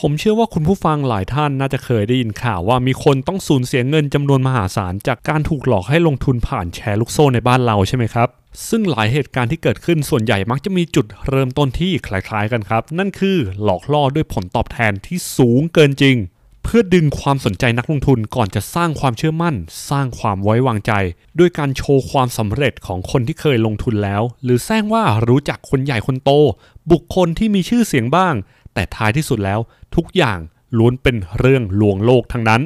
ผมเชื่อว่าคุณผู้ฟังหลายท่านน่าจะเคยได้ยินข่าวว่ามีคนต้องสูญเสียเงินจำนวนมหาศาลจากการถูกหลอกให้ลงทุนผ่านแชร์ลูกโซ่ในบ้านเราใช่ไหมครับซึ่งหลายเหตุการณ์ที่เกิดขึ้นส่วนใหญ่มักจะมีจุดเริ่มต้นที่คล้ายๆกันครับนั่นคือหลอกล่อด้วยผลตอบแทนที่สูงเกินจริงเพื่อดึงความสนใจนักลงทุนก่อนจะสร้างความเชื่อมั่นสร้างความไว้วางใจด้วยการโชว์ความสำเร็จของคนที่เคยลงทุนแล้วหรือแซงว่ารู้จักคนใหญ่คนโตบุคคลที่มีชื่อเสียงบ้างแต่ท้ายที่สุดแล้วทุกอย่างล้วนเป็นเรื่องลวงโลกทั้งนั้น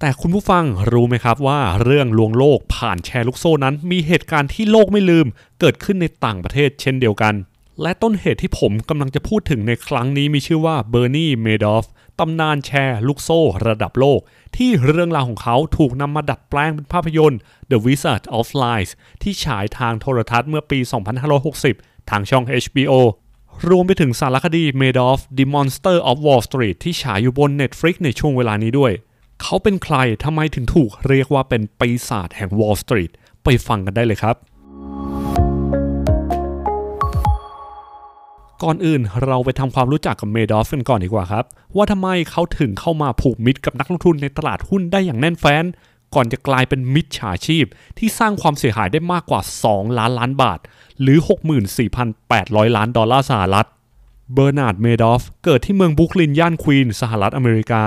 แต่คุณผู้ฟังรู้ไหมครับว่าเรื่องลวงโลกผ่านแชร์ลูกโซ่นั้นมีเหตุการณ์ที่โลกไม่ลืมเกิดขึ้นในต่างประเทศเช่นเดียวกันและต้นเหตุที่ผมกำลังจะพูดถึงในครั้งนี้มีชื่อว่าเบอร์นีเมดอฟตำนานแชร์ลูกโซ่ระดับโลกที่เรื่องราวของเขาถูกนำมาดัดแปลงเป็นภาพยนตร์ The Wizard of Lies ที่ฉายทางโทรทัศน์เมื่อปี 2560 ทางช่อง HBOรวมไปถึงสารคดี Madoff The Monster of Wall Street ที่ฉายอยู่บน Netflix ในช่วงเวลานี้ด้วยเขาเป็นใครทำไมถึงถูกเรียกว่าเป็นปีศาจแห่ง Wall Street ไปฟังกันได้เลยครับก่อนอื่นเราไปทำความรู้จักกับ Madoff กันก่อนดีกว่าครับว่าทำไมเขาถึงเข้ามาผูกมิตรกับนักลงทุนในตลาดหุ้นได้อย่างแน่นแฟ้นก่อนจะกลายเป็นมิจฉาชีพที่สร้างความเสียหายได้มากกว่า2ล้านล้านบาทหรือ 64,800 ล้านดอลลาร์สหรัฐเบอร์นาร์ดเมดอฟเกิดที่เมืองบรุกลินย่านควีนส์สหรัฐอเมริกา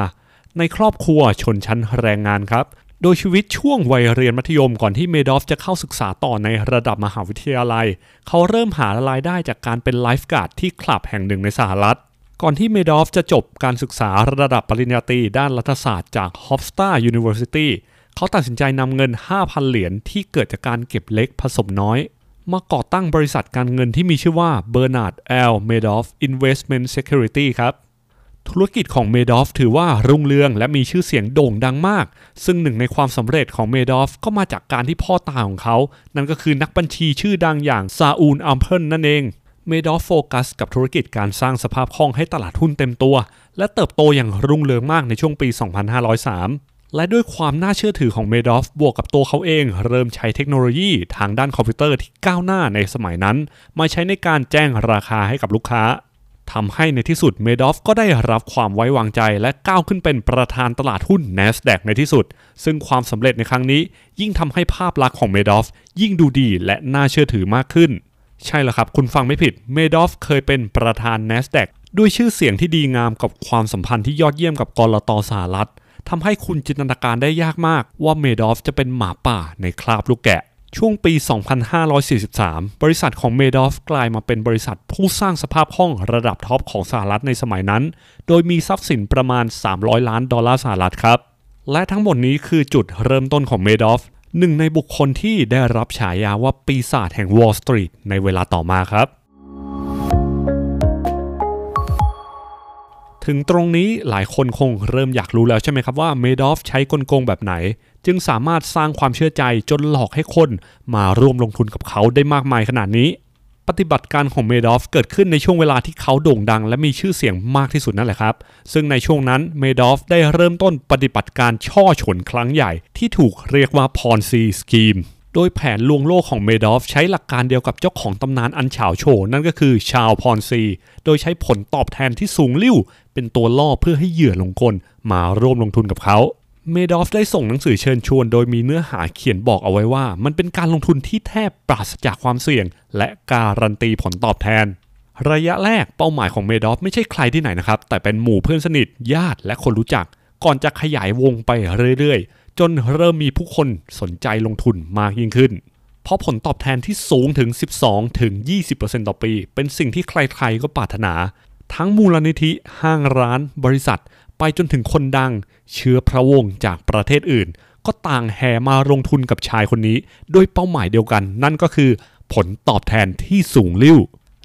ในครอบครัวชนชั้นแรงงานครับโดยชีวิตช่วงวัยเรียนมัธยมก่อนที่เมดอฟจะเข้าศึกษาต่อในระดับมหาวิทยาลัยเขาเริ่มหารายได้จากการเป็นไลฟ์การ์ดที่คลับแห่งหนึ่งในสหรัฐก่อนที่เมดอฟจะจบการศึกษาระดับปริญญาตรีด้านรัฐศาสตร์จากฮอฟสตาร์ยูนิเวอร์ซิตี้เขาตัดสินใจนำเงิน 5,000 เหรียญที่เกิดจากการเก็บเล็กผสมน้อยมาก่อตั้งบริษัทการเงินที่มีชื่อว่า Bernard L. Madoff Investment Security ครับธุรกิจของ Madoff ถือว่ารุ่งเรืองและมีชื่อเสียงโด่งดังมากซึ่งหนึ่งในความสำเร็จของ Madoff ก็มาจากการที่พ่อตาของเขานั่นก็คือนักบัญชีชื่อดังอย่างซาอูล อัมเพิลนั่นเอง Madoff โฟกัสกับธุรกิจการสร้างสภาพคล่องให้ตลาดหุ้นเต็มตัวและเติบโตอย่างรุ่งเรืองมากในช่วงปี 2503และด้วยความน่าเชื่อถือของเมดอฟบวกกับตัวเขาเองเริ่มใช้เทคโนโลยีทางด้านคอมพิวเตอร์ที่ก้าวหน้าในสมัยนั้นมาใช้ในการแจ้งราคาให้กับลูกค้าทำให้ในที่สุดเมดอฟก็ได้รับความไว้วางใจและก้าวขึ้นเป็นประธานตลาดหุ้น Nasdaq ในที่สุดซึ่งความสำเร็จในครั้งนี้ยิ่งทำให้ภาพลักษณ์ของเมดอฟยิ่งดูดีและน่าเชื่อถือมากขึ้นใช่แล้วครับคุณฟังไม่ผิดเมดอฟเคยเป็นประธาน Nasdaq ด้วยชื่อเสียงที่ดีงามกับความสัมพันธ์ที่ยอดเยี่ยมกับกลต.สหรัฐทำให้คุณจินตนาการได้ยากมากว่าเมดอฟจะเป็นหมาป่าในคราบลูกแกะช่วงปี 2543 บริษัทของเมดอฟกลายมาเป็นบริษัทผู้สร้างสภาพคล่องระดับท็อปของสหรัฐในสมัยนั้นโดยมีทรัพย์สินประมาณ300ล้านดอลลาร์สหรัฐครับและทั้งหมดนี้คือจุดเริ่มต้นของเมดอฟหนึ่งในบุคคลที่ได้รับฉายาว่าปีศาจแห่ง Wall Street ในเวลาต่อมาครับถึงตรงนี้หลายคนคงเริ่มอยากรู้แล้วใช่ไหมครับว่าเมดอฟใช้กลโกงแบบไหนจึงสามารถสร้างความเชื่อใจจนหลอกให้คนมาร่วมลงทุนกับเขาได้มากมายขนาดนี้ปฏิบัติการของเมดอฟเกิดขึ้นในช่วงเวลาที่เขาโด่งดังและมีชื่อเสียงมากที่สุดนั่นแหละครับซึ่งในช่วงนั้นเมดอฟได้เริ่มต้นปฏิบัติการช่อฉนครั้งใหญ่ที่ถูกเรียกว่าพอนซีสกีมโดยแผนลวงโลกของเมดอฟใช้หลักการเดียวกับเจ้าของตำนานอันเฉาโฉนั่นก็คือชาวพอนซีโดยใช้ผลตอบแทนที่สูงลิ่วเป็นตัวล่อเพื่อให้เหยื่อหลงกลมาร่วมลงทุนกับเขาเมดอฟได้ส่งหนังสือเชิญชวนโดยมีเนื้อหาเขียนบอกเอาไว้ว่ามันเป็นการลงทุนที่แทบปราศจากความเสี่ยงและการันตีผลตอบแทนระยะแรกเป้าหมายของเมดอฟไม่ใช่ใครที่ไหนนะครับแต่เป็นหมู่เพื่อนสนิทญาติและคนรู้จักก่อนจะขยายวงไปเรื่อยๆจนเริ่มมีผู้คนสนใจลงทุนมากยิ่งขึ้นเพราะผลตอบแทนที่สูงถึง 12-20% ต่อปีเป็นสิ่งที่ใครๆก็ปรารถนา ทั้งมูลนิธิห้างร้านบริษัทไปจนถึงคนดังเชื้อพระวงศ์จากประเทศอื่นก็ต่างแห่มาลงทุนกับชายคนนี้โดยเป้าหมายเดียวกันนั่นก็คือผลตอบแทนที่สูงลิ่ว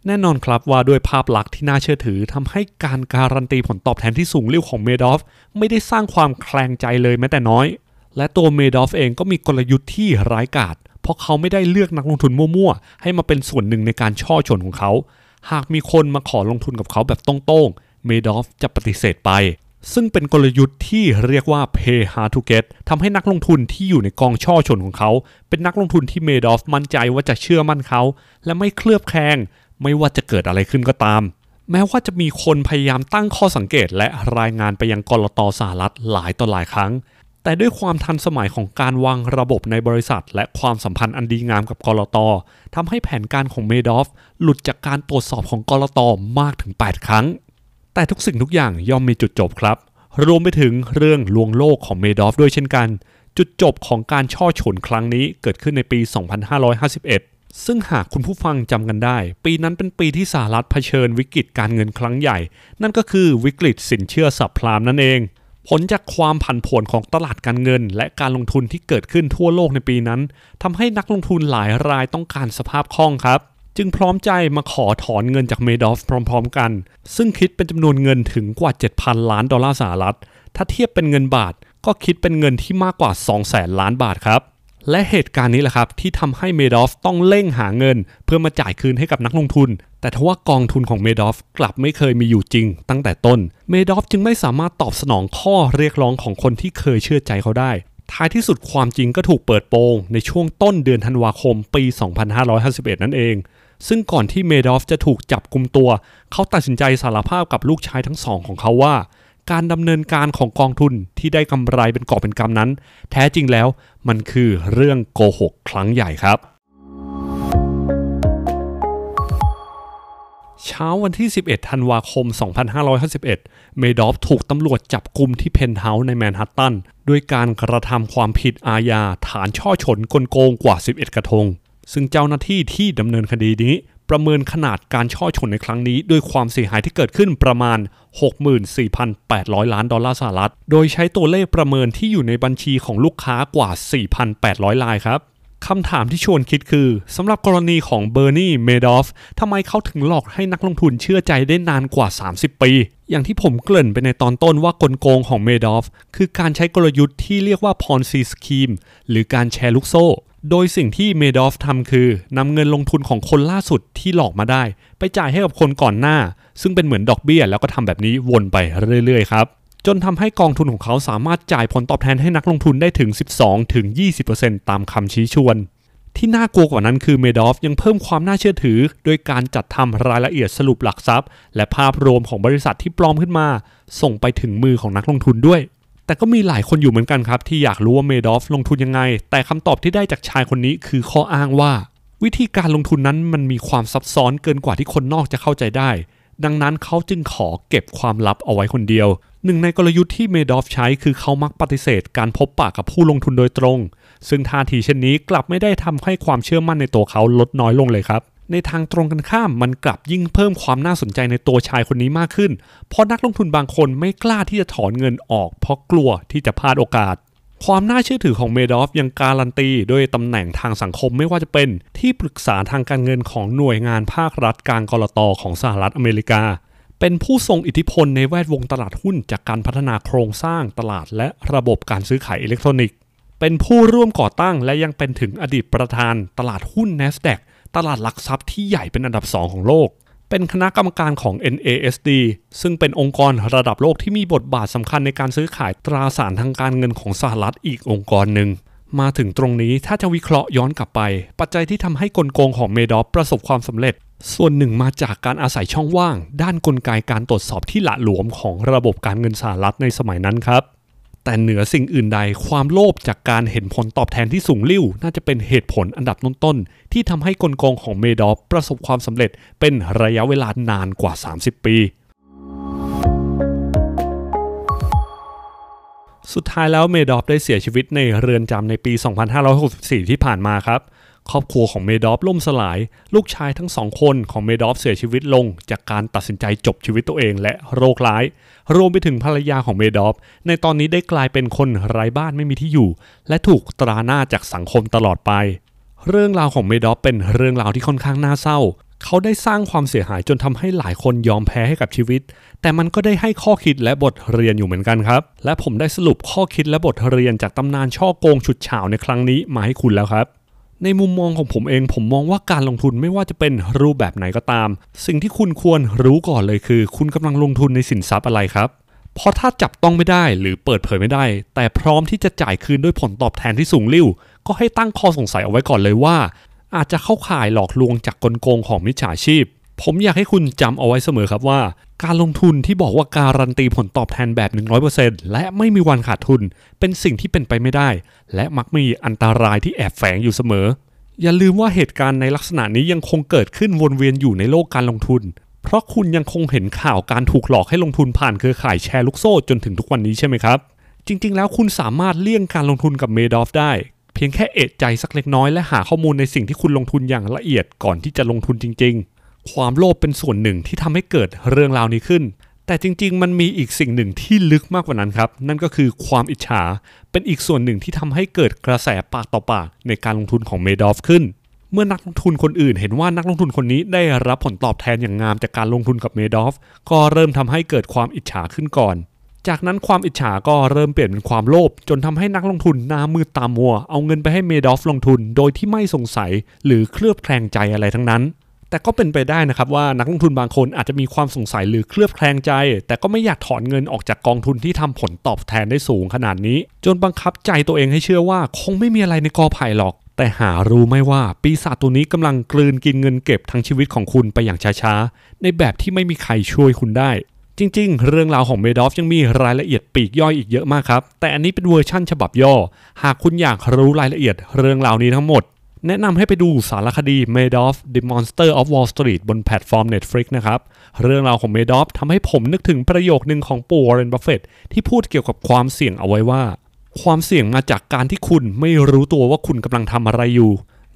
แน่นอนครับว่าด้วยภาพลักษณ์ที่น่าเชื่อถือทำให้การการันตีผลตอบแทนที่สูงลิ่วของเมดอฟไม่ได้สร้างความแคลงใจเลยแม้แต่น้อยและตัวเมดอฟเองก็มีกลยุทธ์ที่ร้ายกาจเพราะเขาไม่ได้เลือกนักลงทุนมั่วๆให้มาเป็นส่วนหนึ่งในการช่อฉนของเขาหากมีคนมาขอลงทุนกับเขาแบบตรงๆเมดอฟจะปฏิเสธไปซึ่งเป็นกลยุทธ์ที่เรียกว่า Pay Hard to Get ทำให้นักลงทุนที่อยู่ในกองช่อฉนของเขาเป็นนักลงทุนที่เมดอฟมั่นใจว่าจะเชื่อมั่นเขาและไม่เคลือบแคลงไม่ว่าจะเกิดอะไรขึ้นก็ตามแม้ว่าจะมีคนพยายามตั้งข้อสังเกตและรายงานไปยังก.ล.ต.สหรัฐหลายต่อหลายครั้งแต่ด้วยความทันสมัยของการวางระบบในบริษัทและความสัมพันธ์อันดีงามกับก.ล.ต.ทำให้แผนการของเมดอฟหลุดจากการตรวจสอบของก.ล.ต.มากถึง 8 ครั้งแต่ทุกสิ่งทุกอย่างย่อมมีจุดจบครับรวมไปถึงเรื่องลวงโลกของเมดอฟด้วยเช่นกันจุดจบของการช่อฉนครั้งนี้เกิดขึ้นในปี 2551 ซึ่งหากคุณผู้ฟังจำกันได้ปีนั้นเป็นปีที่สหรัฐเผชิญวิกฤตการเงินครั้งใหญ่นั่นก็คือวิกฤตสินเชื่อซับไพรม์นั่นเองผลจากความผันผวนของตลาดการเงินและการลงทุนที่เกิดขึ้นทั่วโลกในปีนั้นทำให้นักลงทุนหลายรายต้องการสภาพคล่องครับจึงพร้อมใจมาขอถอนเงินจากเมดอฟพร้อมๆกันซึ่งคิดเป็นจำนวนเงินถึงกว่า 7,000 ล้านดอลลาร์สหรัฐถ้าเทียบเป็นเงินบาทก็คิดเป็นเงินที่มากกว่า 200,000 ล้านบาทครับและเหตุการณ์นี้แหละครับที่ทำให้เมดอฟต้องเร่งหาเงินเพื่อมาจ่ายคืนให้กับนักลงทุนแต่ทว่ากองทุนของเมดอฟกลับไม่เคยมีอยู่จริงตั้งแต่ต้นเมดอฟจึงไม่สามารถตอบสนองข้อเรียกร้องของคนที่เคยเชื่อใจเขาได้ท้ายที่สุดความจริงก็ถูกเปิดโปงในช่วงต้นเดือนธันวาคมปี 2551 นั่นเองซึ่งก่อนที่เมดอฟจะถูกจับกุมตัวเขาตัดสินใจสารภาพกับลูกชายทั้งสองของเขาว่าการดำเนินการของกองทุนที่ได้กำไรเป็นกอบเป็นกำนั้นแท้จริงแล้วมันคือเรื่องโกหกครั้งใหญ่ครับเช้าวันที่11ธันวาคม2551เมดอฟถูกตำรวจจับกุมที่เพนท์เฮาส์ในแมนฮัตตันด้วยการกระทำความผิดอาญาฐานช่อฉนกลโกงกว่า11กระทงซึ่งเจ้าหน้าที่ที่ดำเนินคดีนี้ประเมินขนาดการช่อฉนในครั้งนี้ด้วยความเสียหายที่เกิดขึ้นประมาณ 64,800 ล้านดอลลาร์สหรัฐโดยใช้ตัวเลขประเมินที่อยู่ในบัญชีของลูกค้ากว่า 4,800 รายครับคำถามที่ชวนคิดคือสำหรับกรณีของเบอร์นีเมดอฟทำไมเขาถึงหลอกให้นักลงทุนเชื่อใจได้นานกว่า30ปีอย่างที่ผมเกริ่นไปในตอนต้นว่ากลโกงของเมดอฟคือการใช้กลยุทธ์ที่เรียกว่า Ponzi Scheme หรือการแชร์ลูกโซ่โดยสิ่งที่เมดอฟทำคือนำเงินลงทุนของคนล่าสุดที่หลอกมาได้ไปจ่ายให้กับคนก่อนหน้าซึ่งเป็นเหมือนดอกเบี้ยแล้วก็ทำแบบนี้วนไปเรื่อยๆครับจนทำให้กองทุนของเขาสามารถจ่ายผลตอบแทนให้นักลงทุนได้ถึง 12-20% ตามคำชี้ชวนที่น่ากลัวกว่านั้นคือเมดอฟยังเพิ่มความน่าเชื่อถือโดยการจัดทำรายละเอียดสรุปหลักทรัพย์และภาพรวมของบริษัทที่ปลอมขึ้นมาส่งไปถึงมือของนักลงทุนด้วยแต่ก็มีหลายคนอยู่เหมือนกันครับที่อยากรู้ว่าเมดอฟลงทุนยังไงแต่คำตอบที่ได้จากชายคนนี้คือข้ออ้างว่าวิธีการลงทุนนั้นมันมีความซับซ้อนเกินกว่าที่คนนอกจะเข้าใจได้ดังนั้นเขาจึงขอเก็บความลับเอาไว้คนเดียวหนึ่งในกลยุทธ์ที่เมดอฟใช้คือเขามักปฏิเสธการพบปะกับผู้ลงทุนโดยตรงซึ่งท่าทีเช่นนี้กลับไม่ได้ทำให้ความเชื่อมั่นในตัวเขาลดน้อยลงเลยครับในทางตรงกันข้ามมันกลับยิ่งเพิ่มความน่าสนใจในตัวชายคนนี้มากขึ้นเพราะนักลงทุนบางคนไม่กล้าที่จะถอนเงินออกเพราะกลัวที่จะพลาดโอกาสความน่าเชื่อถือของเมดอฟยังการันตีด้วยตำแหน่งทางสังคมไม่ว่าจะเป็นที่ปรึกษาทางการเงินของหน่วยงานภาครัฐกลางกลต.ของสหรัฐอเมริกาเป็นผู้ทรงอิทธิพลในแวดวงตลาดหุ้นจากการพัฒนาโครงสร้างตลาดและระบบการซื้อขายอิเล็กทรอนิกส์เป็นผู้ร่วมก่อตั้งและยังเป็นถึงอดีตประธานตลาดหุ้น Nasdaq ตลาดหลักทรัพย์ที่ใหญ่เป็นอันดับ 2 ของโลกเป็นคณะกรรมการของ NASD ซึ่งเป็นองค์กรระดับโลกที่มีบทบาทสำคัญในการซื้อขายตราสารทางการเงินของสหรัฐอีกองค์กรหนึ่งมาถึงตรงนี้ถ้าจะวิเคราะห์ย้อนกลับไปปัจจัยที่ทำให้กลโกงของเมดอฟประสบความสำเร็จส่วนหนึ่งมาจากการอาศัยช่องว่างด้านกลไกการตรวจสอบที่หละหลวมของระบบการเงินสหรัฐในสมัยนั้นครับแต่เหนือสิ่งอื่นใดความโลภจากการเห็นผลตอบแทนที่สูงลิ่วน่าจะเป็นเหตุผลอันดับต้นๆที่ทำให้กลโกงของเมดอฟประสบความสำเร็จเป็นระยะเวลานานกว่า30ปีสุดท้ายแล้วเมดอฟได้เสียชีวิตในเรือนจำในปี2564ที่ผ่านมาครับ ครอบครัวของเมดอฟล่มสลายลูกชายทั้ง2คนของเมดอฟเสียชีวิตลงจากการตัดสินใจจบชีวิตตัวเองและโรคร้ายรวมไปถึงภรรยาของเมดอฟในตอนนี้ได้กลายเป็นคนไร้บ้านไม่มีที่อยู่และถูกตราหน้าจากสังคมตลอดไปเรื่องราวของเมดอฟเป็นเรื่องราวที่ค่อนข้างน่าเศร้าเขาได้สร้างความเสียหายจนทำให้หลายคนยอมแพ้ให้กับชีวิตแต่มันก็ได้ให้ข้อคิดและบทเรียนอยู่เหมือนกันครับและผมได้สรุปข้อคิดและบทเรียนจากตำนานฉ้อโกงฉุดฉาบในครั้งนี้มาให้คุณแล้วครับในมุมมองของผมเองผมมองว่าการลงทุนไม่ว่าจะเป็นรูปแบบไหนก็ตามสิ่งที่คุณควรรู้ก่อนเลยคือคุณกำลังลงทุนในสินทรัพย์อะไรครับเพราะถ้าจับต้องไม่ได้หรือเปิดเผยไม่ได้แต่พร้อมที่จะจ่ายคืนด้วยผลตอบแทนที่สูงลิ่วก็ให้ตั้งข้อสงสัยเอาไว้ก่อนเลยว่าอาจจะเข้าข่ายหลอกลวงจากกลโกงของมิจฉาชีพผมอยากให้คุณจำเอาไว้เสมอครับว่าการลงทุนที่บอกว่าการันตีผลตอบแทนแบบ 100% และไม่มีวันขาดทุนเป็นสิ่งที่เป็นไปไม่ได้และมักมีอันตรายที่แอบแฝงอยู่เสมออย่าลืมว่าเหตุการณ์ในลักษณะนี้ยังคงเกิดขึ้นวนเวียนอยู่ในโลกการลงทุนเพราะคุณยังคงเห็นข่าวการถูกหลอกให้ลงทุนผ่านเครือข่ายแชร์ลูกโซ่จนถึงทุกวันนี้ใช่ไหมครับจริงๆแล้วคุณสามารถเลี่ยงการลงทุนกับเมดอฟได้เพียงแค่เอะใจสักเล็กน้อยและหาข้อมูลในสิ่งที่คุณลงทุนอย่างละเอียดก่อนที่จะลงทุนจริงๆความโลภเป็นส่วนหนึ่งที่ทำให้เกิดเรื่องราวนี้ขึ้นแต่จริงๆมันมีอีกสิ่งหนึ่งที่ลึกมากกว่านั้นครับนั่นก็คือความอิจฉาเป็นอีกส่วนหนึ่งที่ทำให้เกิดกระแสปากต่อปากในการลงทุนของเมดอฟขึ้นเมื่อนักลงทุนคนอื่นเห็นว่านักลงทุนคนนี้ได้รับผลตอบแทนอย่างงามจากการลงทุนกับเมดอฟก็เริ่มทำให้เกิดความอิจฉาขึ้นก่อนจากนั้นความอิจฉาก็เริ่มเปลี่ยนเป็นความโลภจนทำให้นักลงทุนหน้ามืดตามัวเอาเงินไปให้เมดอฟลงทุนโดยที่ไม่สงสัยหรือเคลือบแคลงใจอะไรทั้งนั้นแต่ก็เป็นไปได้นะครับว่านักลงทุนบางคนอาจจะมีความสงสัยหรือเคลือบแคลงใจแต่ก็ไม่อยากถอนเงินออกจากกองทุนที่ทำผลตอบแทนได้สูงขนาดนี้จนบังคับใจตัวเองให้เชื่อว่าคงไม่มีอะไรในกอไผ่หรอกแต่หารู้ไม่ว่าปีศาจตัวนี้กำลังกลืนกินเงินเก็บทั้งชีวิตของคุณไปอย่างช้าๆในแบบที่ไม่มีใครช่วยคุณได้จริงๆเรื่องราวของเมดอฟยังมีรายละเอียดปลีกย่อยอีกเยอะมากครับแต่อันนี้เป็นเวอร์ชั่นฉบับย่อหากคุณอยากรู้รายละเอียดเรื่องราวนี้ทั้งหมดแนะนำให้ไปดูสารคดี Madoff The Monster of Wall Street บนแพลตฟอร์ม Netflix นะครับเรื่องราวของ Madoff ทำให้ผมนึกถึงประโยคนึงของปู่ Warren Buffett ที่พูดเกี่ยวกับความเสี่ยงเอาไว้ว่าความเสี่ยงมาจากการที่คุณไม่รู้ตัวว่าคุณกำลังทำอะไรอยู่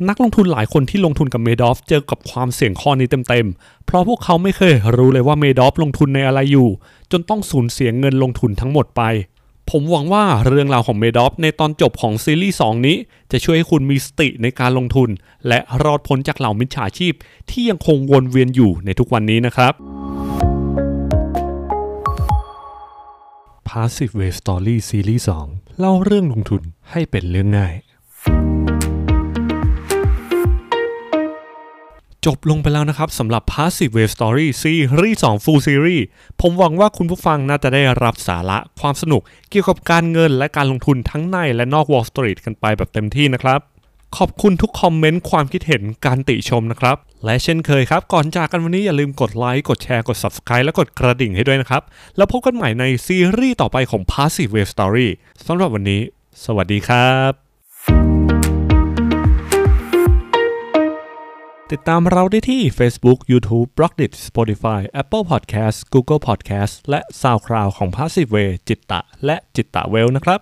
นักลงทุนหลายคนที่ลงทุนกับเมดอฟเจอกับความเสี่ยงข้อนี้เต็มๆเพราะพวกเขาไม่เคยรู้เลยว่าเมดอฟลงทุนในอะไรอยู่จนต้องสูญเสียเงินลงทุนทั้งหมดไปผมหวังว่าเรื่องราวของเมดอฟในตอนจบของซีรีส์ 2 นี้จะช่วยให้คุณมีสติในการลงทุนและรอดพ้นจากเหล่ามิจฉาชีพที่ยังคงวนเวียนอยู่ในทุกวันนี้นะครับ Passive Way Story ซีรีส์ 2 เล่าเรื่องลงทุนให้เป็นเรื่องง่ายจบลงไปแล้วนะครับสำหรับ Passive Way Story ซีรีส์ 2 Full Series ผมหวังว่าคุณผู้ฟังน่าจะได้รับสาระความสนุกเกี่ยวกับการเงินและการลงทุนทั้งในและนอก Wall Street กันไปแบบเต็มที่นะครับขอบคุณทุกคอมเมนต์ความคิดเห็นการติชมนะครับและเช่นเคยครับก่อนจากกันวันนี้อย่าลืมกดไลค์กดแชร์กด Subscribe และกดกระดิ่งให้ด้วยนะครับแล้วพบกันใหม่ในซีรีส์ต่อไปของ Passive Way Story สำหรับวันนี้สวัสดีครับติดตามเราได้ที่ Facebook, YouTube, Blogdit, Spotify, Apple Podcasts, Google Podcasts และ SoundCloud ของ Passive Way จิตตะและจิตตะเวลนะครับ